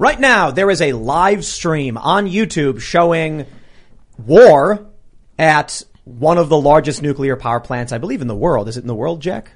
Right now, there is a live stream on YouTube showing war at one of the largest nuclear power plants, I believe, in the world. Is it in the world, Jack?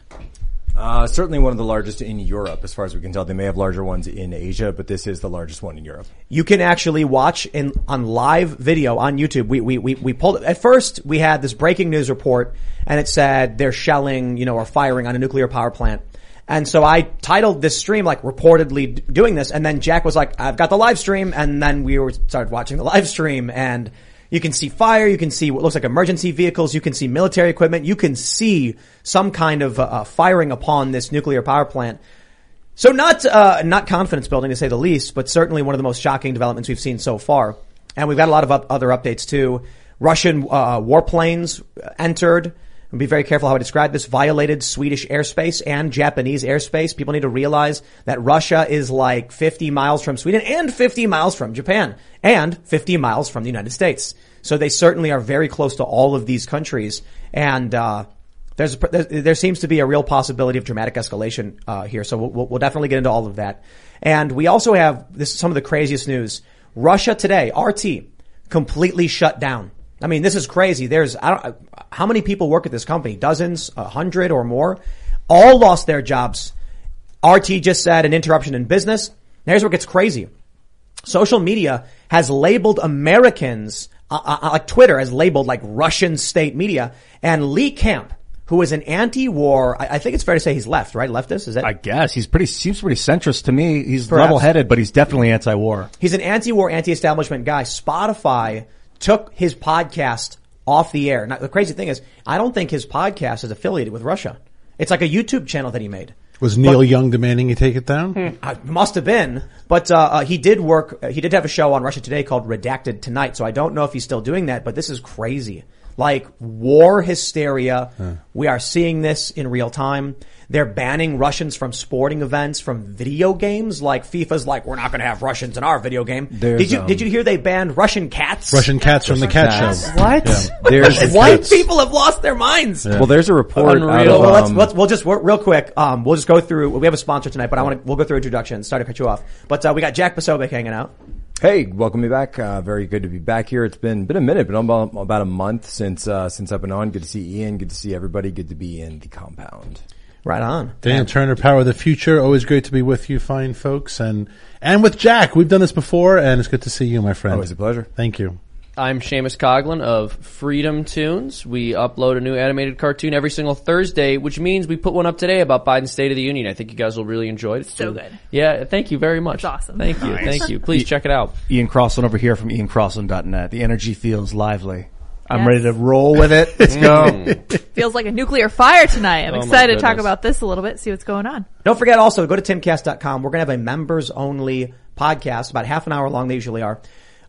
Certainly one of the largest in Europe, as far as we can tell. They may have larger ones in Asia, but this is the largest one in Europe. You can actually watch on live video on YouTube. We pulled, at first, we had this breaking news report, and it said they're shelling, or firing on a nuclear power plant. And so I titled this stream like reportedly doing this, and then Jack was like, I've got the live stream, and then started watching the live stream, and you can see fire, you can see what looks like emergency vehicles, you can see military equipment, you can see some kind of firing upon this nuclear power plant. So not confidence building to say the least, but certainly one of the most shocking developments we've seen so far. And we've got a lot of other updates too. Russian warplanes entered. Be very careful how I describe this. Violated Swedish airspace and Japanese airspace. People need to realize that Russia is like 50 miles from Sweden and 50 miles from Japan and 50 miles from the United States. So they certainly are very close to all of these countries. And there seems to be a real possibility of dramatic escalation here. So we'll definitely get into all of that. And we also have this is some of the craziest news. Russia Today, RT, completely shut down. I mean, this is crazy. How many people work at this company? Dozens, 100 or more, all lost their jobs. RT just said an interruption in business. Now here's what gets crazy. Social media has labeled Americans, like Twitter has labeled like Russian state media, and Lee Camp, who is an anti-war, I think it's fair to say he's left, right? Leftist, is it? I guess. Seems pretty centrist to me. He's level-headed, but he's definitely anti-war. He's an anti-war, anti-establishment guy. Spotify took his podcast off the air. Now, the crazy thing is, I don't think his podcast is affiliated with Russia. It's like a YouTube channel that he made. Was Neil Young demanding he take it down? Must have been. But he did have a show on Russia Today called Redacted Tonight, so I don't know if he's still doing that, but this is crazy. Like war hysteria. We are seeing this in real time. They're banning Russians from sporting events, from video games. Like FIFA's like, we're not going to have Russians in our video game. Did you hear they banned Russian cats? Russian cats from the cat show. What? Yeah. White people have lost their minds. Yeah. Well, there's a report. Real quick. We'll just go through. We have a sponsor tonight, but we'll go through introductions. Sorry to cut you off, but we got Jack Posobiec hanging out. Hey, welcome me back. Very good to be back here. It's been a minute, but about a month since I've been on. Good to see Ian. Good to see everybody. Good to be in the compound. Right on. Daniel Turner, Power of the Future. Always great to be with you, fine folks. And with Jack. We've done this before, and it's good to see you, my friend. Always a pleasure. Thank you. I'm Seamus Coughlin of Freedom Tunes. We upload a new animated cartoon every single Thursday, which means we put one up today about Biden's State of the Union. I think you guys will really enjoy it. It's so good. Yeah, thank you very much. It's awesome. Thank you. Please check it out. Ian Crossland over here from iancrossland.net. The energy feels lively. Yes. I'm ready to roll with it. Let's go. Feels like a nuclear fire tonight. I'm excited to talk about this a little bit, see what's going on. Don't forget also, go to timcast.com. We're going to have a members-only podcast, about half an hour long they usually are,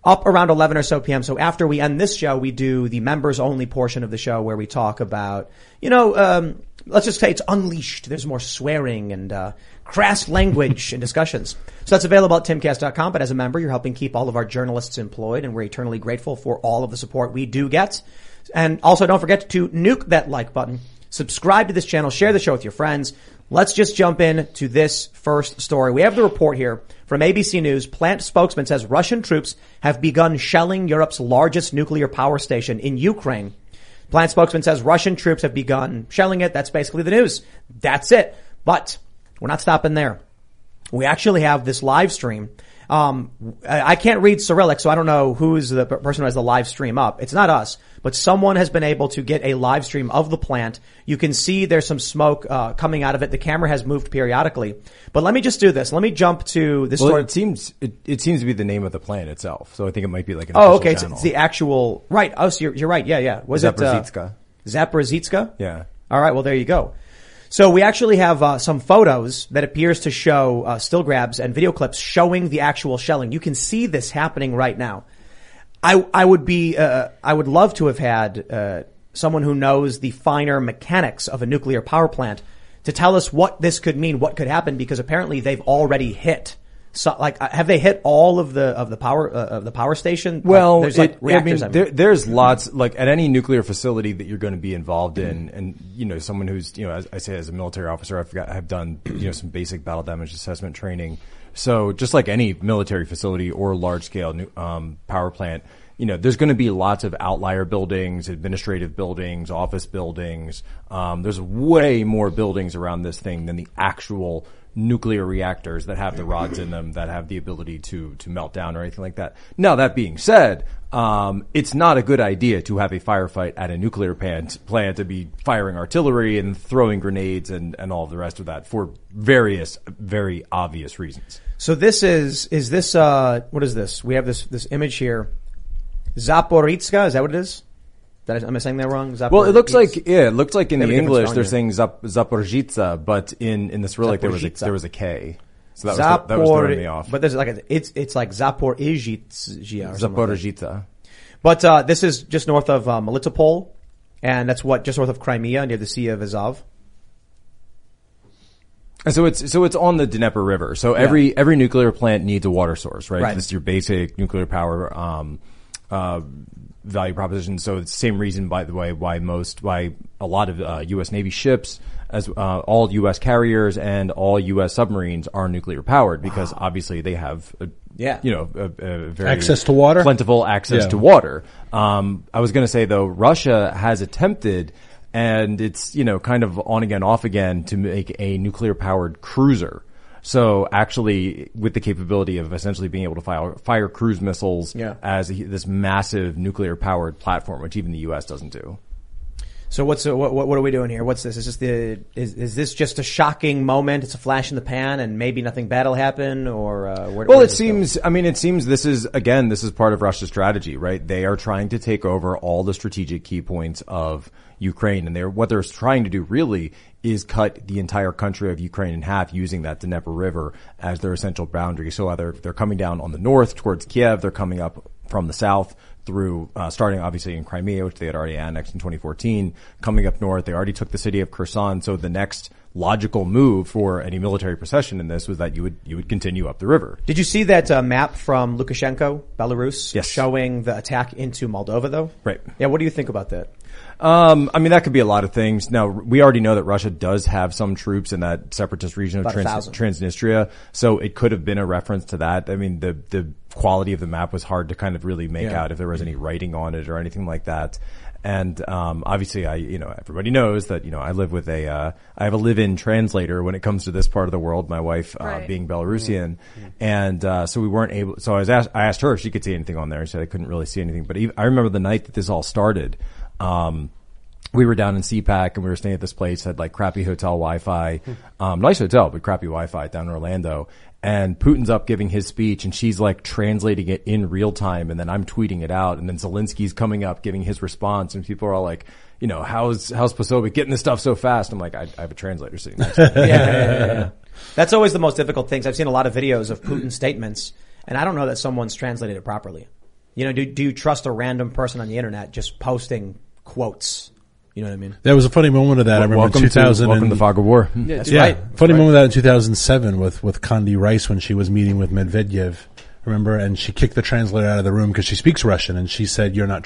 up around 11 or so p.m. So after we end this show, we do the members-only portion of the show where we talk about, let's just say it's unleashed. There's more swearing and crass language and discussions. So that's available at timcast.com. But as a member, you're helping keep all of our journalists employed, and we're eternally grateful for all of the support we do get. And also, don't forget to nuke that like button. Subscribe to this channel. Share the show with your friends. Let's just jump in to this first story. We have the report here from ABC News. Plant spokesman says Russian troops have begun shelling Europe's largest nuclear power station in Ukraine. Plant spokesman says Russian troops have begun shelling it. That's basically the news. That's it. But we're not stopping there. We actually have this live stream. I can't read Cyrillic, so I don't know who's the person who has the live stream up. It's not us, but someone has been able to get a live stream of the plant. You can see there's some smoke coming out of it. The camera has moved periodically. But let me just do this. Let me jump to this story. It seems to be the name of the plant itself, so I think it might be like an official channel. So it's the actual – right. Oh, so you're right. Yeah, yeah. Was it Zaporizhzhia? Yeah. All right. Well, there you go. So we actually have some photos that appears to show still grabs and video clips showing the actual shelling. You can see this happening right now. I would love to have had someone who knows the finer mechanics of a nuclear power plant to tell us what this could mean, what could happen, because apparently they've already hit. So, like, have they hit all of the power station? Well, like, there's like reactors. There's lots, like at any nuclear facility that you're going to be involved in, and you know, someone who's, you know, as I say, as a military officer, I've done, you know, some basic battle damage assessment training. So just like any military facility or large scale power plant, you know, there's going to be lots of outlier buildings, administrative buildings, office buildings. There's way more buildings around this thing than the actual nuclear reactors that have the rods in them that have the ability to melt down or anything like that. Now, that being said, it's not a good idea to have a firefight at a nuclear plant to be firing artillery and throwing grenades and all the rest of that for various, very obvious reasons. So this is this what is this? We have this image here. Zaporizhzhia, is that what it is? Am I saying that wrong? Well, it looks like in the English they're saying Zaporizhzhia, but in the Cyrillic there was a K. So that was throwing me off. But there's like it's like Zaporizhzhia. Zaporizhzhia. But this is just north of Melitopol, and that's just north of Crimea, near the Sea of Azov. And so it's on the Dnieper River. So every nuclear plant needs a water source, right? Right. This is your basic nuclear power value proposition. So it's the same reason, by the way, why a lot of U.S. Navy ships, as all U.S. carriers and all U.S. submarines are nuclear powered, because obviously they have a very access to water, plentiful access to water. I was going to say though, Russia has attempted, and it's, you know, kind of on again, off again, to make a nuclear powered cruiser. So actually, with the capability of essentially being able to fire cruise missiles as this massive nuclear-powered platform, which even the U.S. doesn't do. So what are we doing here? What's this? Is this just a shocking moment? It's a flash in the pan, and maybe nothing bad will happen, or it seems this is part of Russia's strategy, right? They are trying to take over all the strategic key points of Ukraine, and what they're trying to do really is cut the entire country of Ukraine in half using that Dnieper River as their essential boundary. So either they're coming down on the north towards Kiev, they're coming up from the south through, starting obviously in Crimea, which they had already annexed in 2014, coming up north. They already took the city of Kherson. So the next logical move for any military procession in this was that you would continue up the river. Did you see that map from Lukashenko, Belarus, showing the attack into Moldova though? Right. Yeah. What do you think about that? I mean, that could be a lot of things. Now, we already know that Russia does have some troops in that separatist region of Transnistria, so it could have been a reference to that. I mean, the quality of the map was hard to kind of really make out if there was any writing on it or anything like that. And obviously, everybody knows that, you know, I live with I have a live-in translator when it comes to this part of the world. My wife, being Belarusian, and so we weren't able. So I asked her if she could see anything on there, and she said I couldn't really see anything. But I remember the night that this all started. We were down in CPAC and we were staying at this place, had like crappy hotel Wi-Fi, nice hotel, but crappy Wi-Fi down in Orlando. And Putin's up giving his speech and she's like translating it in real time. And then I'm tweeting it out. And then Zelensky's coming up giving his response. And people are all like, you know, how's Posobiec getting this stuff so fast? I'm like, I have a translator sitting next to me. Yeah. That's always the most difficult things. I've seen a lot of videos of Putin's statements and I don't know that someone's translated it properly. You know, do you trust a random person on the internet just posting quotes? You know what I mean? There was a funny moment of that. I remember welcome to the fog of war. Yeah, that's right. Funny moment of that in 2007 with Condi Rice when she was meeting with Medvedev. Remember, and she kicked the translator out of the room because she speaks Russian, and she said, "You're not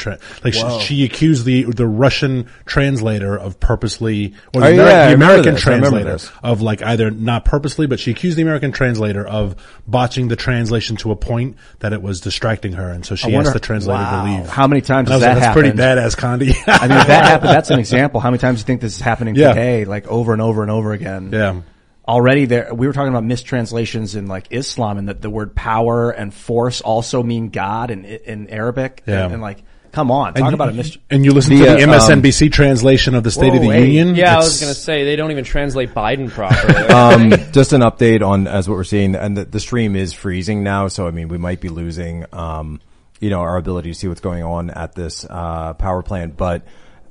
she accused the Russian translator of purposely, or the American translator of like either not purposely, but she accused the American translator of botching the translation to a point that it was distracting her, and so she asked the translator to leave. How many times does that happen? That's pretty badass, Condi. I mean, if that happened, that's an example. How many times do you think this is happening today, like over and over and over again? Yeah. Already there, we were talking about mistranslations in like Islam and that the word power and force also mean God in Arabic. Yeah. And like, come on, talk about a mistranslation. And you listen to the MSNBC translation of the State of the Union? Yeah, I was going to say, they don't even translate Biden properly. Just an update on as what we're seeing. And the stream is freezing now. So, I mean, we might be losing, our ability to see what's going on at this power plant. But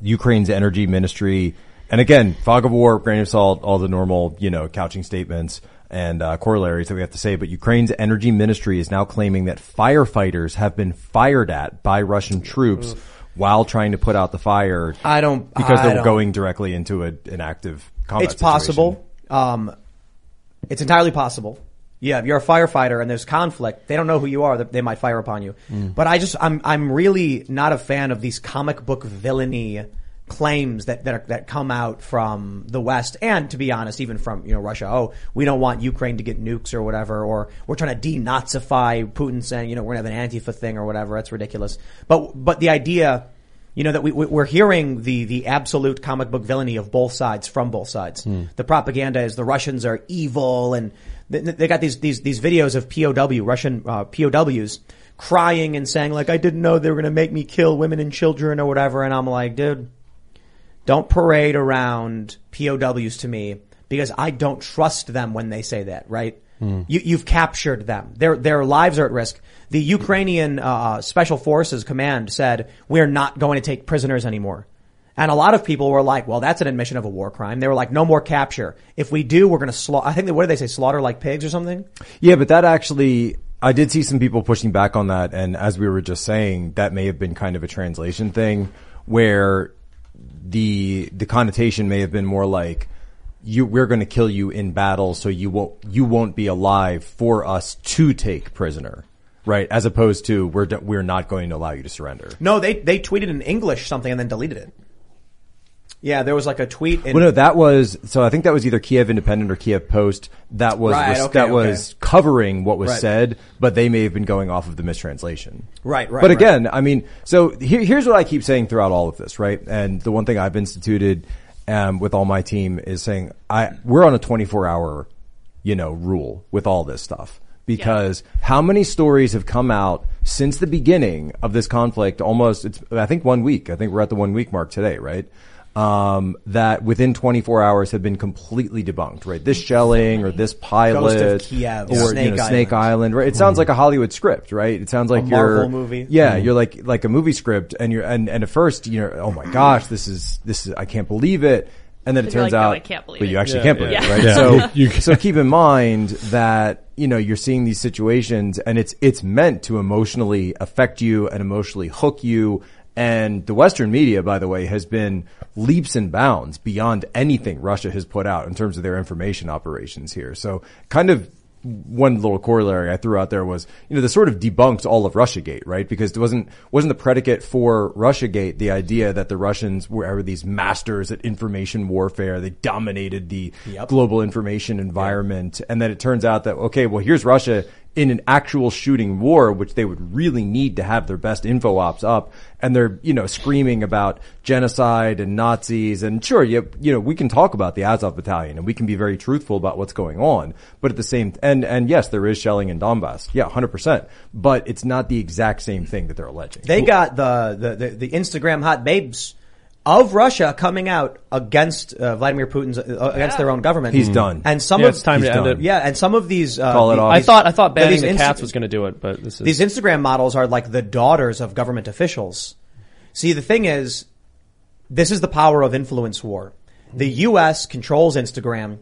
Ukraine's energy ministry And again, fog of war, grain of salt, all the normal, you know, couching statements and corollaries that we have to say. But Ukraine's energy ministry is now claiming that firefighters have been fired at by Russian troops while trying to put out the fire. Because they're going directly into an active combat situation. It's possible. It's entirely possible. Yeah, if you're a firefighter and there's conflict, they don't know who you are. They might fire upon you. Mm. But I'm really not a fan of these comic book villainy claims that come out from the West, and to be honest, even from, you know, Russia. Oh, we don't want Ukraine to get nukes or whatever, or we're trying to denazify Putin, saying, you know, we're gonna have an Antifa thing or whatever. That's ridiculous. But the idea, you know, that we're hearing the absolute comic book villainy of both sides from both sides. Mm. The propaganda is the Russians are evil, and they got these videos of Russian POWs crying and saying, like, I didn't know they were gonna make me kill women and children or whatever. And I'm like, dude, don't parade around POWs to me, because I don't trust them when they say that, right? Mm. You've captured them. Their lives are at risk. The Ukrainian Special Forces Command said, we're not going to take prisoners anymore. And a lot of people were like, well, that's an admission of a war crime. They were like, no more capture. If we do, we're going to slaughter. I think, what did they say, slaughter like pigs or something? Yeah, but that actually, I did see some people pushing back on that. And as we were just saying, that may have been kind of a translation thing where the connotation may have been more like, we're going to kill you in battle, so you won't be alive for us to take prisoner. Right, as opposed to we're not going to allow you to surrender. No, they tweeted in English something and then deleted it. Yeah, there was like a tweet. I think that was either Kiev Independent or Kiev Post that was was covering what was said, but they may have been going off of the mistranslation. Right. But again, I mean, so here's what I keep saying throughout all of this, right? And the one thing I've instituted with all my team is saying we're on a 24-hour, you know, rule with all this stuff. Because how many stories have come out since the beginning of this conflict? I think 1 week. I think we're at the 1 week mark today, right? That within 24 hours have been completely debunked, right? This shelling or this pilot, Ghost of Kiev, or Snake Island, right? It sounds like a Hollywood script, right? It sounds like a Marvel movie. Yeah, you're like a movie script, and you're at first, you know, oh my gosh, this is I can't believe it. And then it turns out, no, I can't believe it. You actually can't believe it, right? Yeah. So keep in mind that, you know, you're seeing these situations and it's meant to emotionally affect you and emotionally hook you. And the Western media, by the way, has been leaps and bounds beyond anything Russia has put out in terms of their information operations here. So kind of one little corollary I threw out there was, you know, this sort of debunks all of Russiagate, right? Because it wasn't the predicate for Russiagate the idea that the Russians were these masters at information warfare. They dominated the global information environment. Yep. And then it turns out that, okay, well, here's Russia in an actual shooting war, which they would really need to have their best info ops up. And they're, you know, screaming about genocide and Nazis. And sure, you know, we can talk about the Azov Battalion and we can be very truthful about what's going on. But at the same, and yes, there is shelling in Donbass. Yeah, 100%. But it's not the exact same thing that they're alleging. They got the Instagram hot babes of Russia coming out against Vladimir Putin's against their own government. He's done. And it's time to end it. Yeah, and some of these call it off. I thought banning the cats was going to do it, but these Instagram models are like the daughters of government officials. See, the thing is, this is the power of influence war. The US controls Instagram.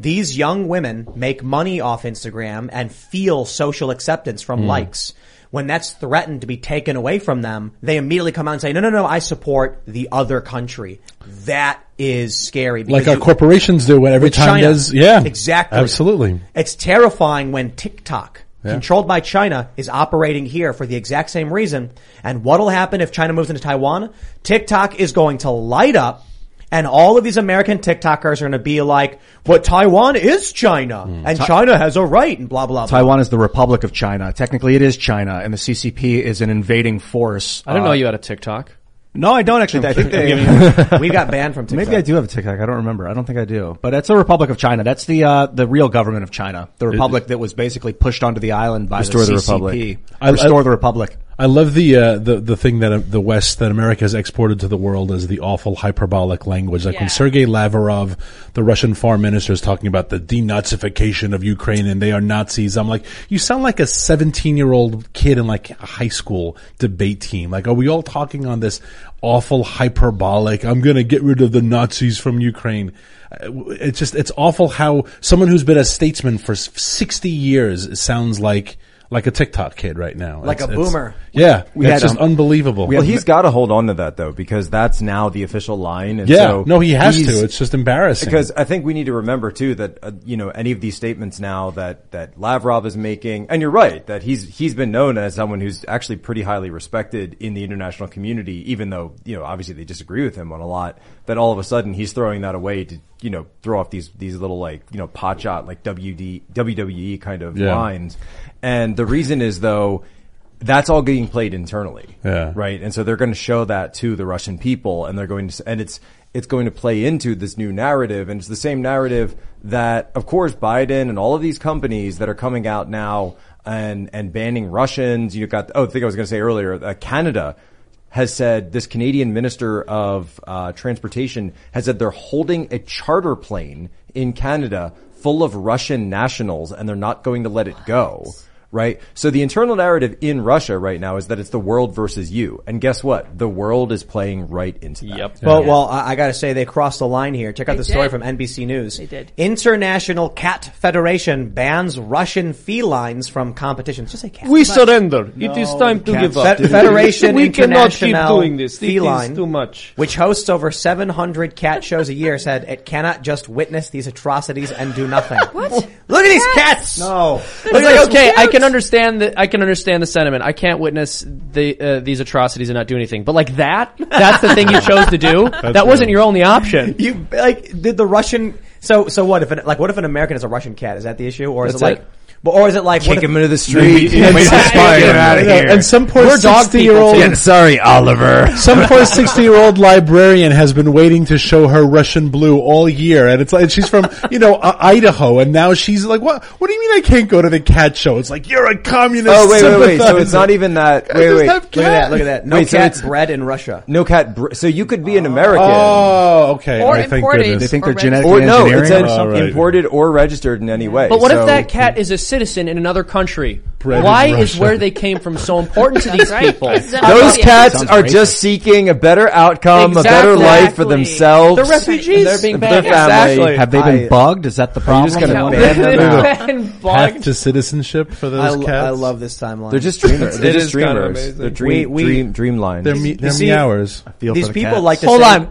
These young women make money off Instagram and feel social acceptance from likes. When that's threatened to be taken away from them, they immediately come out and say, no, I support the other country. That is scary. Like our corporations do when every time does. Yeah. Exactly. Absolutely. It's terrifying when TikTok, controlled by China, is operating here for the exact same reason. And what'll happen if China moves into Taiwan? TikTok is going to light up. And all of these American TikTokers are going to be like, "But Taiwan is China, and China has a right," and blah blah blah. Taiwan is the Republic of China. Technically, it is China, and the CCP is an invading force. I didn't know you had a TikTok. No, I don't actually. I think we got banned from TikTok. Maybe I do have a TikTok. I don't remember. I don't think I do. But that's the Republic of China. That's the real government of China. The republic that was basically pushed onto the island by the CCP. Restore the republic. I love the thing that the West, that America has exported to the world, is the awful hyperbolic language. Like when Sergei Lavrov, the Russian foreign minister, is talking about the denazification of Ukraine and they are Nazis, I'm like, you sound like a 17-year-old kid in like a high school debate team. Like, are we all talking on this awful hyperbolic, I'm going to get rid of the Nazis from Ukraine? It's just, it's awful how someone who's been a statesman for 60 years sounds like a TikTok kid right now. Like a boomer. Yeah. It's just unbelievable. Well, he's got to hold on to that, though, because that's now the official line. And yeah. So no, he has to. It's just embarrassing. Because I think we need to remember, too, that, you know, any of these statements now that Lavrov is making, and you're right, that he's been known as someone who's actually pretty highly respected in the international community, even though, you know, obviously they disagree with him on a lot, that all of a sudden he's throwing that away to, you know, throw off these little, like, you know, potshot, like WWE kind of lines. And the reason is, though, that's all getting played internally, right? And so they're going to show that to the Russian people, and they're going to, and it's going to play into this new narrative, and it's the same narrative that, of course, Biden and all of these companies that are coming out now and banning Russians. You got I think I was going to say earlier, Canada has said, this Canadian minister of transportation has said they're holding a charter plane in Canada full of Russian nationals, and they're not going to let it go. Right? So the internal narrative in Russia right now is that it's the world versus you. And guess what? The world is playing right into that. Yep. Well, I gotta say, they crossed the line here. Check out the story from NBC News. They did. International Cat Federation bans Russian felines from competition. Just say cat. We surrender. No, it is time to give up. Federation we International cannot keep doing this. Feline, it is too much. Which hosts over 700 cat shows a year, said it cannot just witness these atrocities and do nothing. What? Look at these cats! No. It's like, okay, I can understand that. I can understand the sentiment. I can't witness these atrocities and not do anything. But like that's the thing you chose to do. That wasn't your only option. You like did the Russian. So what if an American is a Russian cat? Is that the issue, or is it like? But or is it like kick him into the street? Get out of here. And some poor 60-year-old. Sorry, Oliver. Some poor 60-year-old librarian has been waiting to show her Russian Blue all year, and it's like she's from Idaho, and now she's like, what? What do you mean I can't go to the cat show? It's like, you're a communist. Oh wait. So it's not even that. Wait. Look at that. No cat bred in Russia. No cat. So you could be an American. Oh, okay. Or imported. They think they're genetically engineering or something. Imported or registered in any way. But what if that cat is a citizen in another country? Why is where they came from so important to these people? Exactly. Those cats are just seeking a better outcome, a better life for themselves. They're refugees. They're being banned. Exactly. Have they been bogged? Is that the problem? You're just going to ban them out. Path to citizenship for those cats. I love this timeline. They're just dreamers. They're dreamliners. They're meowers. These people like to say... Hold on.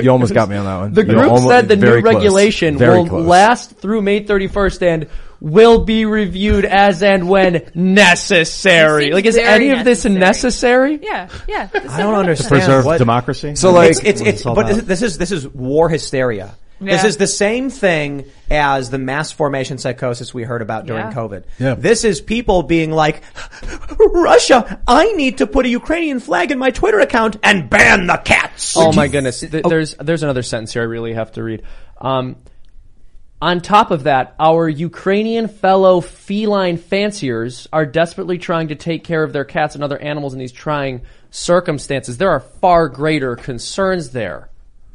You almost got me on that one. The group said the new regulation will last through May 31st and... will be reviewed as and when necessary. Like, is any of this necessary? Yeah. I don't understand. To preserve democracy? So, like, it's this is war hysteria. Yeah. This is the same thing as the mass formation psychosis we heard about during COVID. Yeah. This is people being like, Russia, I need to put a Ukrainian flag in my Twitter account and ban the cats. Oh my goodness. There's another sentence here I really have to read. On top of that, our Ukrainian fellow feline fanciers are desperately trying to take care of their cats and other animals in these trying circumstances. There are far greater concerns there.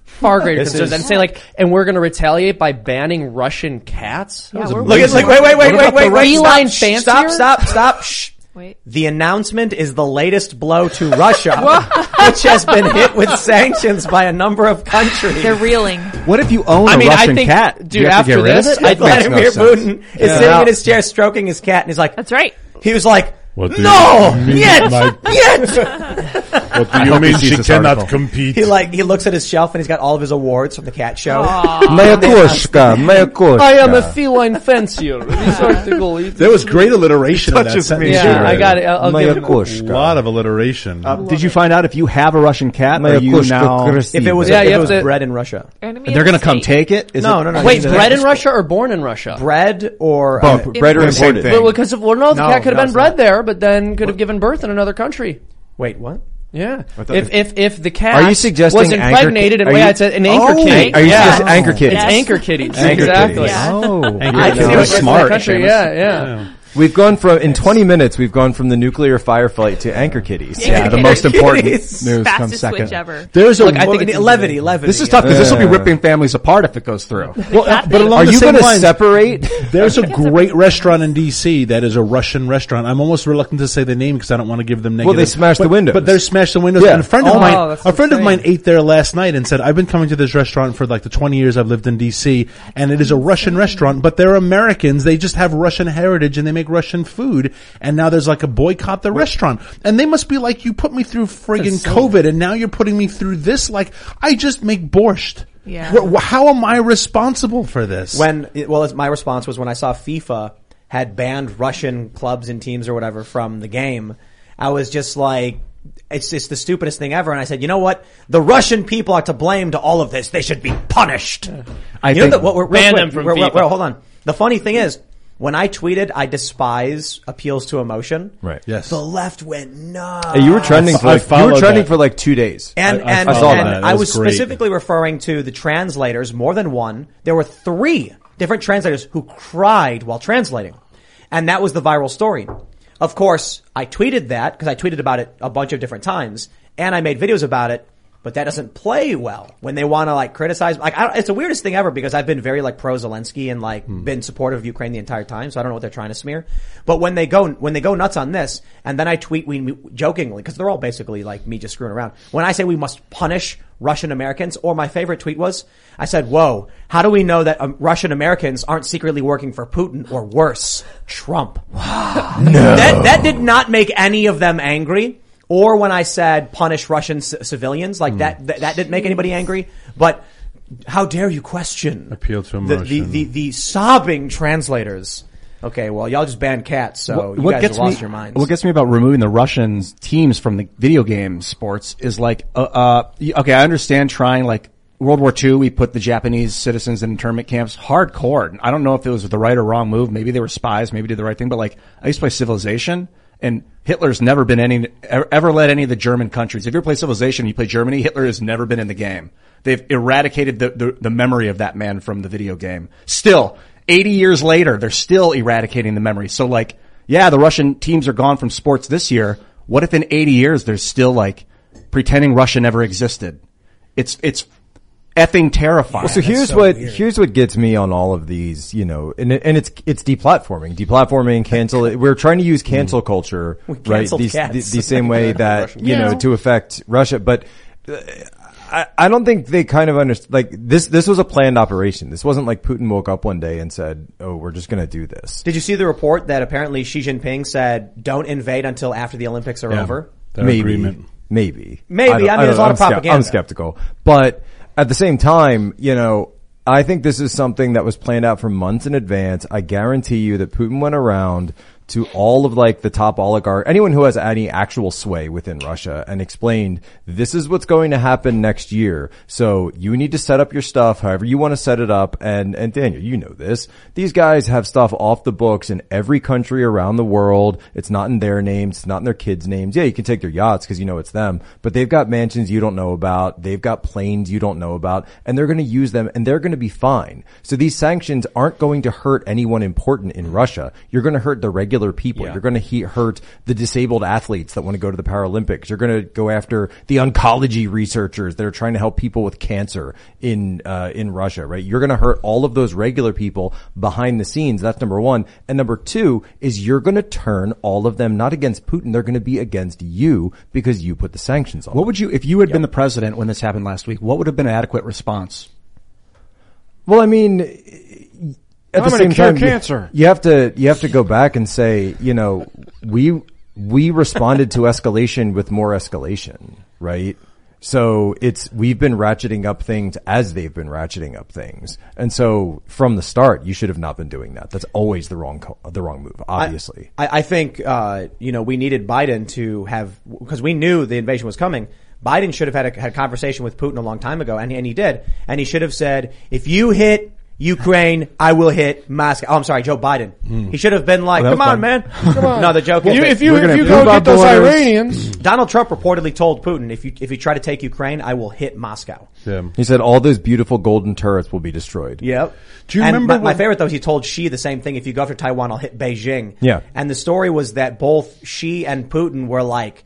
Far greater concerns. And say like, and we're going to retaliate by banning Russian cats? Yeah, look, it's like, wait. Feline fanciers? Stop. Shh. Wait. The announcement is the latest blow to Russia, which has been hit with sanctions by a number of countries. They're reeling. What if you own a Russian cat? Dude, after this, Vladimir Putin is sitting in his chair stroking his cat, and he's like, "That's right." He was like, "No, yet." What do you mean she cannot compete? He looks at his shelf and he's got all of his awards from the cat show. Mayakoshka. I am a feline fancier. There was great alliteration in that sentence. Yeah, I got it. Mayakoshka. A lot of alliteration. Did you find out if you have a Russian cat? If it was bred in Russia. And they're going to come take it? No. Wait, bred in Russia or born in Russia? Bred or... Bred or imported. Because, the cat could have been bred there, but then could have given birth in another country. Wait, what? Yeah. If the cat was impregnated and it's an anchor kitty. Are you suggesting anchor kitties? It's anchor kitties. Exactly. Anchor kitties. Oh. Anchor kitties. It was smart. Yeah. We've gone from, in 20 minutes, we've gone from the nuclear firefight to anchor kitties. Yeah, anchor the most important news comes second. Fastest switch ever. There's Look, a, I think it's levity. This is tough because this will be ripping families apart if it goes through. Well, but along the same lines, are you going to separate? There's a great restaurant in D.C. that is a Russian restaurant. I'm almost reluctant to say the name because I don't want to give them negative. Well, they smashed the windows. But they smashed the windows. Yeah. And a friend of mine ate there last night and said, I've been coming to this restaurant for like the 20 years I've lived in D.C. and it is a Russian restaurant, but they're Americans. They just have Russian heritage and they make Russian food, and now there's like a boycott the restaurant, and they must be like, you put me through friggin' COVID, and now you're putting me through this. Like, I just make borscht. Yeah. How am I responsible for this? My response was when I saw FIFA had banned Russian clubs and teams or whatever from the game, I was just like, it's the stupidest thing ever. And I said, you know what? The Russian people are to blame to all of this. They should be punished. Yeah. Hold on. The funny thing is, when I tweeted, I despise appeals to emotion. Right. Yes. The left went nuts. Hey, you were trending for like 2 days. I was specifically referring to the translators, more than one. There were 3 different translators who cried while translating. And that was the viral story. Of course, I tweeted that because I tweeted about it a bunch of different times and I made videos about it. But that doesn't play well when they want to like criticize. Like, it's the weirdest thing ever because I've been very like pro Zelensky and like been supportive of Ukraine the entire time. So I don't know what they're trying to smear. But when they go nuts on this, and then I tweet we jokingly because they're all basically like me just screwing around. When I say we must punish Russian Americans, or my favorite tweet was, I said, "Whoa, how do we know that Russian Americans aren't secretly working for Putin or worse, Trump?" No, that did not make any of them angry. Or when I said punish Russian civilians, like that didn't make anybody angry. But how dare you question appeal to emotion? The sobbing translators. Okay, well, y'all just banned cats, so you guys lost your minds. What gets me about removing the Russian teams from the video game sports is like, okay, I understand trying like World War II, we put the Japanese citizens in internment camps hardcore. I don't know if it was the right or wrong move. Maybe they were spies. Maybe did the right thing. But like, I used to play Civilization. And Hitler's never been ever led any of the German countries. If you play Civilization, you play Germany, Hitler has never been in the game. They've eradicated the memory of that man from the video game. Still, 80 years later, they're still eradicating the memory. So like, yeah, the Russian teams are gone from sports this year. What if in 80 years there's still like pretending Russia never existed? It's effing terrifying. Well, so here's what gets me on all of these, you know, and it's deplatforming, cancel. We're trying to use cancel culture, right? The same way that, you know, to affect Russia. But I don't think they kind of understand, like, this was a planned operation. This wasn't like Putin woke up one day and said, oh, we're just going to do this. Did you see the report that apparently Xi Jinping said, don't invade until after the Olympics are over? Maybe. I mean, there's a lot of propaganda. I'm skeptical. But at the same time, you know, I think this is something that was planned out for months in advance. I guarantee you that Putin went around to all of like the top oligarch, anyone who has any actual sway within Russia, and explained, this is what's going to happen next year. So you need to set up your stuff however you want to set it up. And Daniel, you know this. These guys have stuff off the books in every country around the world. It's not in their names. It's not in their kids' names. Yeah, you can take their yachts because you know it's them. But they've got mansions you don't know about. They've got planes you don't know about. And they're going to use them and they're going to be fine. So these sanctions aren't going to hurt anyone important in Russia. You're going to hurt the regular people. Yeah. You're going to hurt the disabled athletes that want to go to the Paralympics. You're going to go after the oncology researchers that are trying to help people with cancer in Russia, right? You're going to hurt all of those regular people behind the scenes. That's number one. And number two is you're going to turn all of them not against Putin. They're going to be against you because you put the sanctions on. What would you, if you had been the president when this happened last week, what would have been an adequate response? Well, I mean, at the same time, you have to go back and say, you know, we responded to escalation with more escalation, right? So we've been ratcheting up things as they've been ratcheting up things. And so from the start, you should have not been doing that. That's always the wrong move, obviously. I think, you know, we needed Biden to have, because we knew the invasion was coming. Biden should have had a conversation with Putin a long time ago, and he did. And he should have said, if you hit Ukraine, I will hit Moscow. Oh, I'm sorry, Joe Biden. He should have been like, come on, man. Come on. No, the joke is, if you go get those Iranians. Donald Trump reportedly told Putin, if you try to take Ukraine, I will hit Moscow. Yeah. He said all those beautiful golden turrets will be destroyed. Yep. Do you remember? My favorite though is he told Xi the same thing. If you go after Taiwan, I'll hit Beijing. Yeah. And the story was that both Xi and Putin were like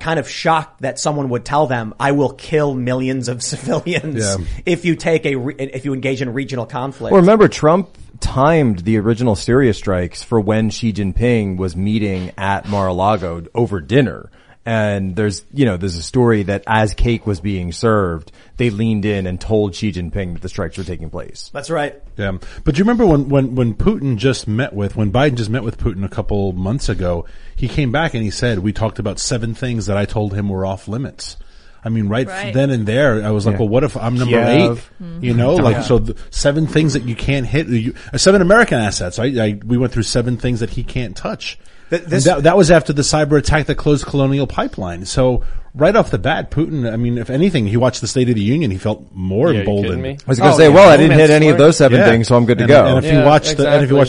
kind of shocked that someone would tell them, I will kill millions of civilians if you take if you engage in regional conflict. Well, remember Trump timed the original Syria strikes for when Xi Jinping was meeting at Mar-a-Lago over dinner. And there's a story that as cake was being served, they leaned in and told Xi Jinping that the strikes were taking place. That's right. Yeah. But do you remember when Biden just met with Putin a couple months ago, he came back and he said, we talked about 7 things that I told him were off limits. I mean, right then and there, I was like, well, what if I'm number 8? Mm-hmm. So 7 things that you can't hit, 7 American assets. We went through 7 things that he can't touch. That was after the cyber attack that closed Colonial Pipeline. So right off the bat, Putin, I mean, if anything, he watched the State of the Union. He felt more emboldened. Me? I was going to say, I didn't hit any of those 7 things, so I'm good to go. And if you watch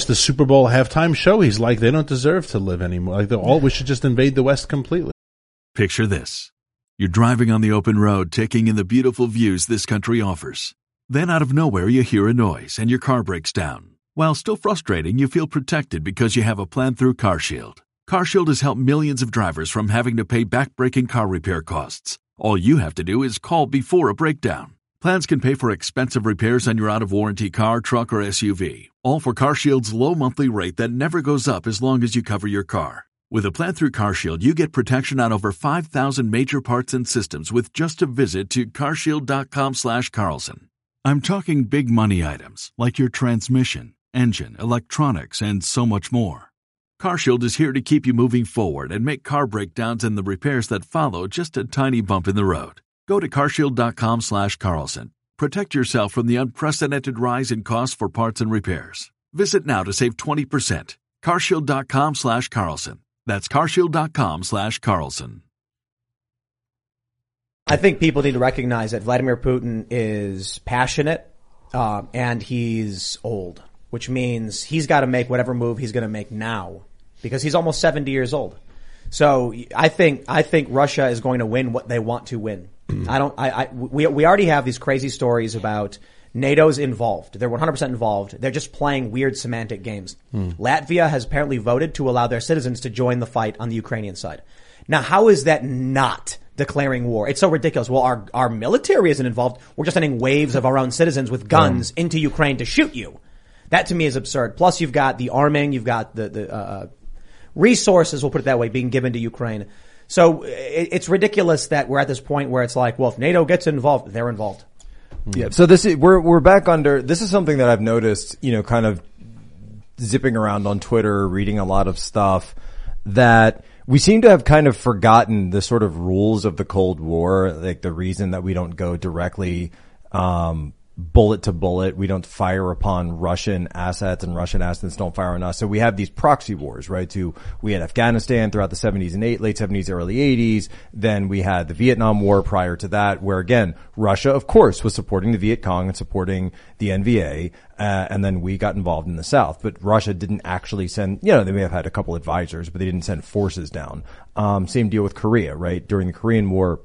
the Super Bowl halftime show, he's like, they don't deserve to live anymore. We should just invade the West completely. Picture this. You're driving on the open road, taking in the beautiful views this country offers. Then out of nowhere, you hear a noise and your car breaks down. While still frustrating, you feel protected because you have a plan through CarShield. CarShield has helped millions of drivers from having to pay back-breaking car repair costs. All you have to do is call before a breakdown. Plans can pay for expensive repairs on your out-of-warranty car, truck, or SUV, all for CarShield's low monthly rate that never goes up as long as you cover your car. With a plan through CarShield, you get protection on over 5,000 major parts and systems with just a visit to carshield.com/Carlson. I'm talking big money items like your transmission, engine, electronics, and so much more. CarShield is here to keep you moving forward and make car breakdowns and the repairs that follow just a tiny bump in the road. Go to carshield.com/Carlson. Protect yourself from the unprecedented rise in costs for parts and repairs. Visit now to save 20%. carshield.com/Carlson. That's carshield.com/Carlson. I think people need to recognize that Vladimir Putin is passionate, and he's old, which means he's got to make whatever move he's going to make now because he's almost 70 years old. So I think Russia is going to win what they want to win. We already have these crazy stories about NATO's involved. They're 100% involved. They're just playing weird semantic games. Latvia has apparently voted to allow their citizens to join the fight on the Ukrainian side. Now, how is that not declaring war? It's so ridiculous. Well, our military isn't involved. We're just sending waves of our own citizens with guns into Ukraine to shoot you. That to me is absurd. Plus, you've got the arming, you've got the resources, we'll put it that way, being given to Ukraine. So it's ridiculous that we're at this point where it's like, well, if NATO gets involved, they're involved. Yeah. So we're back under. This is something that I've noticed, kind of zipping around on Twitter, reading a lot of stuff that we seem to have kind of forgotten the sort of rules of the Cold War, like the reason that we don't go directly bullet to bullet. We don't fire upon Russian assets and Russian assets don't fire on us. So we have these proxy wars, right? We had Afghanistan throughout the 70s and late 70s, early 80s. Then we had the Vietnam War prior to that, where again, Russia, of course, was supporting the Viet Cong and supporting the NVA. And then we got involved in the South, but Russia didn't actually send, they may have had a couple advisors, but they didn't send forces down. Same deal with Korea, right? During the Korean War,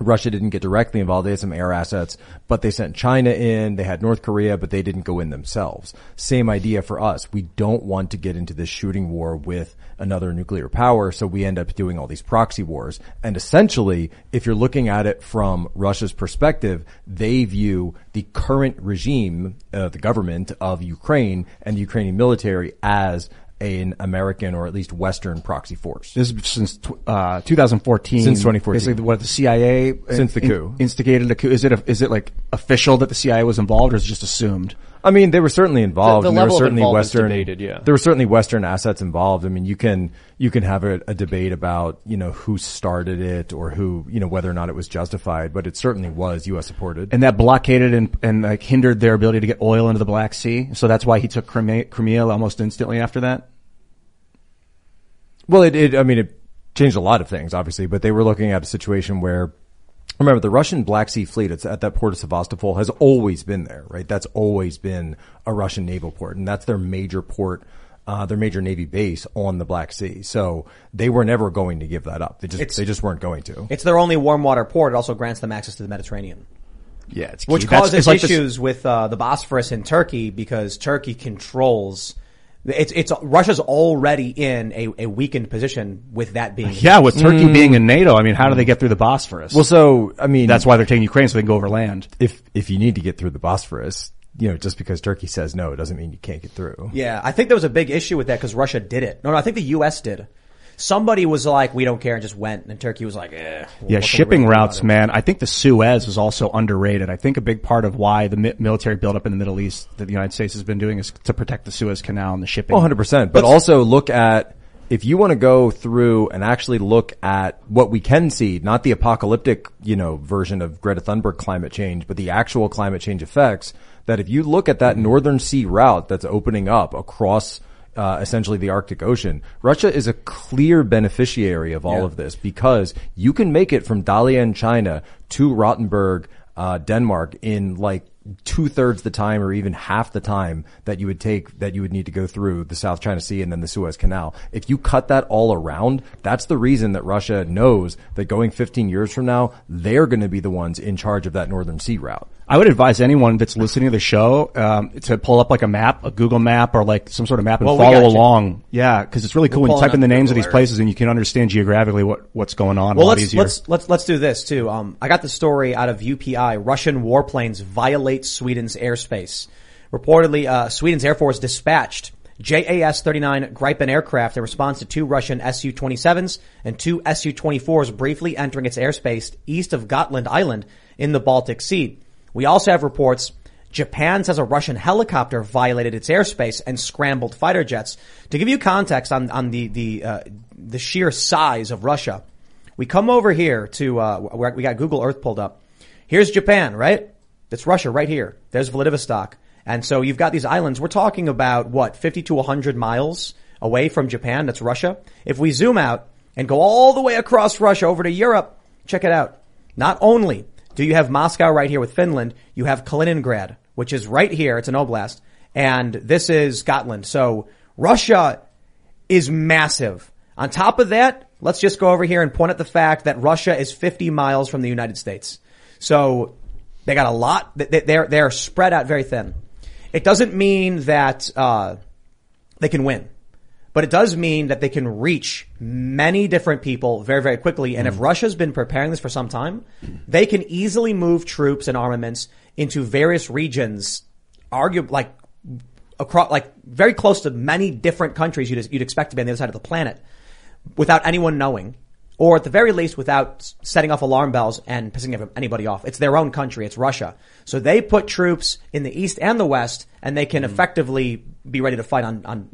Russia didn't get directly involved. They had some air assets, but they sent China in. They had North Korea, but they didn't go in themselves. Same idea for us. We don't want to get into this shooting war with another nuclear power, so we end up doing all these proxy wars. And essentially, if you're looking at it from Russia's perspective, they view the current regime, the government of Ukraine and the Ukrainian military as an American or at least Western proxy force. This is since 2014. Since 2014. Basically, the CIA since the coup instigated a coup. Is it like official that the CIA was involved, or is it just assumed? I mean, they were certainly involved. The level of involvement is debated, yeah. There were certainly Western assets involved. I mean, you can have a debate about, who started it or who, whether or not it was justified, but it certainly was U.S. supported. And that blockaded and like hindered their ability to get oil into the Black Sea. So that's why he took Crimea almost instantly after that. Well, it changed a lot of things, obviously, but they were looking at a situation where, remember, the Russian Black Sea fleet, it's at that port of Sevastopol, has always been there, right? That's always been a Russian naval port, and that's their major port their major Navy base on the Black Sea. So they were never going to give that up. They just weren't going to. It's their only warm water port. It also grants them access to the Mediterranean. Yeah, it's key. Which causes issues with the Bosphorus in Turkey, because Turkey controls. It's Russia's already in a weakened position with that being. Yeah, with Turkey being in NATO, I mean, how do they get through the Bosphorus? Well, so I mean, that's why they're taking Ukraine, so they can go over land. If you need to get through the Bosphorus, you know, just because Turkey says no, it doesn't mean you can't get through. Yeah, I think there was a big issue with that because Russia did it. No, I think the U.S. did. Somebody was like, "We don't care," and just went. And Turkey was like, "Eh." Well, yeah, shipping routes, man. I think the Suez was also underrated. I think a big part of why the military buildup in the Middle East that the United States has been doing is to protect the Suez Canal and the shipping. 100%. But also look at, if you want to go through and actually look at what we can see, not the apocalyptic, you know, version of Greta Thunberg climate change, but the actual climate change effects, that if you look at that northern sea route that's opening up across essentially the Arctic Ocean, Russia is a clear beneficiary of all of this, because you can make it from Dalian, China to Rothenburg, Denmark in like 2/3 the time or even half the time that you would need to go through the South China Sea and then the Suez Canal. If you cut that all around, that's the reason that Russia knows that going 15 years from now, they're going to be the ones in charge of that northern sea route. I would advise anyone that's listening to the show to pull up like a map, a Google map or like some sort of map, and follow along. Yeah, because it's really cool when you type in the names of these places and you can understand geographically what's going on. Well, let's do this too. I got the story out of UPI. Russian warplanes violate Sweden's airspace. Reportedly, Sweden's Air Force dispatched JAS-39 Gripen aircraft in response to two Russian Su-27s and two Su-24s briefly entering its airspace east of Gotland Island in the Baltic Sea. We also have reports Japan says a Russian helicopter violated its airspace and scrambled fighter jets. To give you context on the sheer size of Russia, we come over here to we got Google Earth pulled up. Here's Japan, right? It's Russia right here. There's Vladivostok. And so you've got these islands. We're talking about, 50 to 100 miles away from Japan. That's Russia. If we zoom out and go all the way across Russia over to Europe, check it out. Not only do you have Moscow right here with Finland, you have Kaliningrad, which is right here. It's an oblast. And this is Gotland. So Russia is massive. On top of that, let's just go over here and point at the fact that Russia is 50 miles from the United States. So they got a lot. They're spread out very thin. It doesn't mean that they can win, but it does mean that they can reach many different people very, very quickly. And if Russia's been preparing this for some time, they can easily move troops and armaments into various regions, arguably like across, like very close to many different countries you'd expect to be on the other side of the planet, without anyone knowing, or at the very least without setting off alarm bells and pissing anybody off. It's their own country. It's Russia. So they put troops in the east and the west, and they can effectively be ready to fight on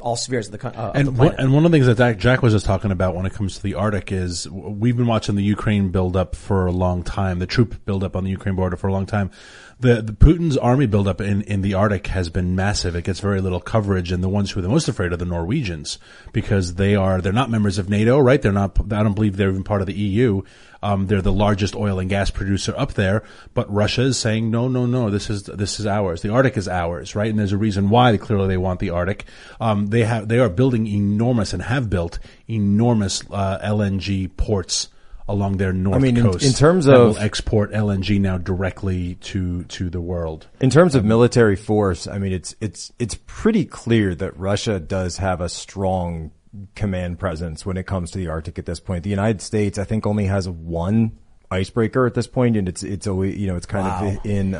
all spheres of the planet. And one of the things that Jack was just talking about when it comes to the Arctic is we've been watching the Ukraine buildup for a long time, the troop buildup on the Ukraine border for a long time. The Putin's army buildup in the Arctic has been massive. It gets very little coverage, and the ones who are the most afraid are the Norwegians, because they're not members of NATO, right? I don't believe they're even part of the EU. They're the largest oil and gas producer up there, but Russia is saying, no, this is ours. The Arctic is ours, right? And there's a reason why clearly they want the Arctic. They are building enormous and have built enormous, LNG ports along their north coast. In terms of will export LNG now directly to the world. In terms of military force, I mean, it's pretty clear that Russia does have a strong command presence when it comes to the Arctic at this point. The United States, I think, only has one icebreaker at this point, and it's always, it's kind of in,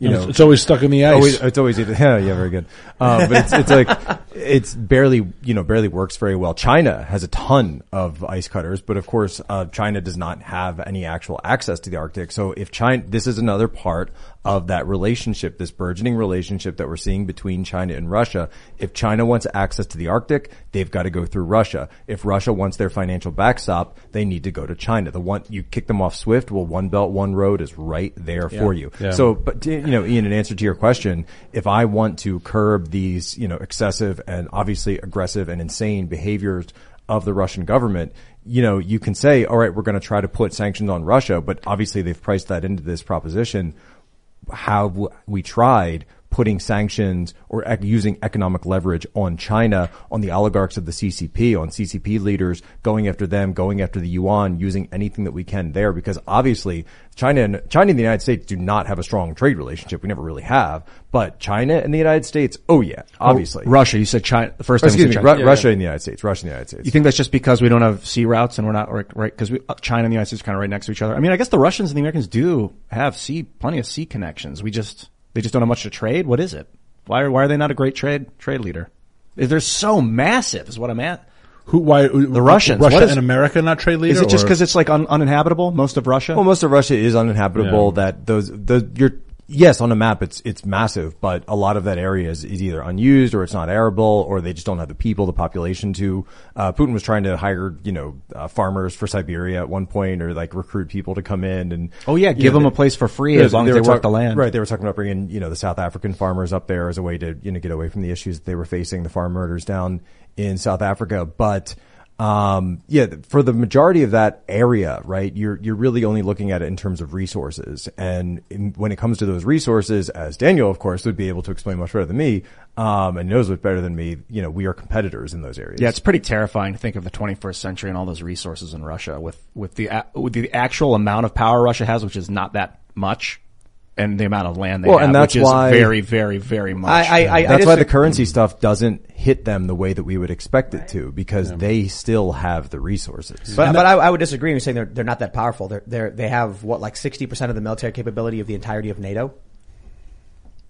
it's always stuck in the ice. It's always very good. But it's like, it's barely works very well. China has a ton of ice cutters, but of course, China does not have any actual access to the Arctic. So if this is another part of that relationship, this burgeoning relationship that we're seeing between China and Russia. If China wants access to the Arctic, they've got to go through Russia. If Russia wants their financial backstop, they need to go to China. You kick them off SWIFT, one belt, one road is right there for you. Yeah. So, but Ian, in answer to your question, if I want to curb these, excessive and obviously aggressive and insane behaviors of the Russian government, you can say, all right, we're going to try to put sanctions on Russia, but obviously they've priced that into this proposition. How we tried putting sanctions or using economic leverage on China, on the oligarchs of the CCP, on CCP leaders, going after them, going after the yuan, using anything that we can there, because obviously China and the United States do not have a strong trade relationship. We never really have. But China and the United States, oh yeah, obviously. Russia, you said China the first time. Excuse me, Russia and the United States. Russia and the United States. You think that's just because we don't have sea routes and we're not right? Because China and the United States are kind of right next to each other. I mean, I guess the Russians and the Americans do have plenty of sea connections. They just don't have much to trade. What is it? Why are they not a great trade leader? They're so massive, is what I'm at. The Russians. Russia and America not trade leader? Is it just because it's like uninhabitable? Most of Russia? Well, most of Russia is uninhabitable. Yeah. That yes, on a map it's massive, but a lot of that area is either unused or it's not arable or they just don't have the population to, Putin was trying to hire, farmers for Siberia at one point or like recruit people to come in and. Oh yeah, give them a place for free as long as they work the land. Right, they were talking about bringing, the South African farmers up there as a way to, get away from the issues that they were facing, the farm murders down in South Africa, but for the majority of that area, right, you're really only looking at it in terms of resources. And when it comes to those resources, as Daniel, of course, would be able to explain much better than me, and knows it better than me, we are competitors in those areas. Yeah, it's pretty terrifying to think of the 21st century and all those resources in Russia with the actual amount of power Russia has, which is not that much. And the amount of land they have, which is very, very, very much. That's why the currency stuff doesn't hit them the way that we would expect it to, because they still have the resources. But I would disagree with saying they're not that powerful. They have like 60% of the military capability of the entirety of NATO.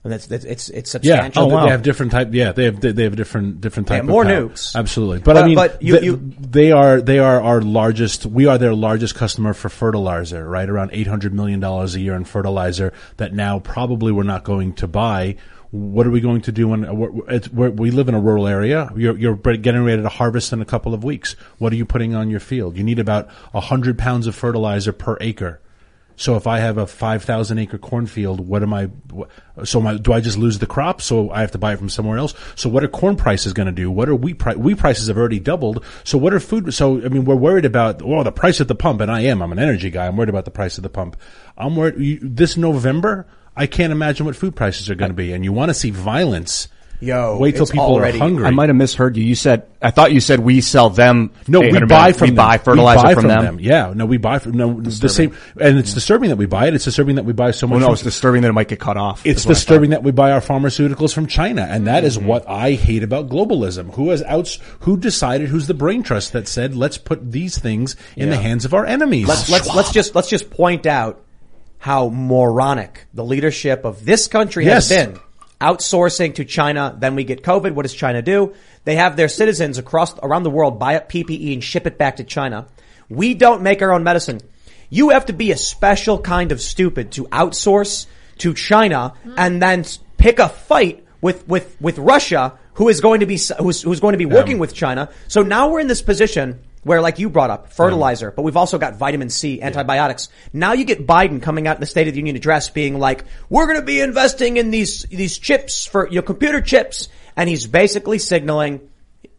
And it's substantial. Yeah. Oh, wow. They have different type. Yeah, they have different type. Yeah, more of power. Nukes. Absolutely. They are our largest. We are their largest customer for fertilizer, right? Around $800 million a year in fertilizer that now probably we're not going to buy. What are we going to do when we live in a rural area? You're getting ready to harvest in a couple of weeks. What are you putting on your field? You need about 100 pounds of fertilizer per acre. So if I have a 5,000-acre cornfield, do I just lose the crop? So I have to buy it from somewhere else. So what are corn prices going to do? What are wheat prices have already doubled. So what are food? So I mean, we're worried about the price at the pump, and I'm an energy guy. I'm worried about the price at the pump. I'm worried this November. I can't imagine what food prices are going to be. And you want to see violence. Wait till people are hungry. I might have misheard you. I thought you said we sell them. No, we buy from them. We buy fertilizer from them. Yeah, no, we buy from them. The same, and it's disturbing that we buy it. It's disturbing that we buy so much. Well, no, it's disturbing that it might get cut off. It's disturbing that we buy our pharmaceuticals from China, and that is what I hate about globalism. Who decided? Who's the brain trust that said let's put these things in the hands of our enemies? Let's just point out how moronic the leadership of this country has been. Outsourcing to China, then we get COVID. What does China do? They have their citizens around the world buy up PPE and ship it back to China. We don't make our own medicine. You have to be a special kind of stupid to outsource to China and then pick a fight with Russia, who's going to be working with China. So now we're in this position where, like you brought up, fertilizer, but we've also got vitamin C, antibiotics. Now you get Biden coming out in the State of the Union address being like, we're going to be investing in these chips for your computer chips. And he's basically signaling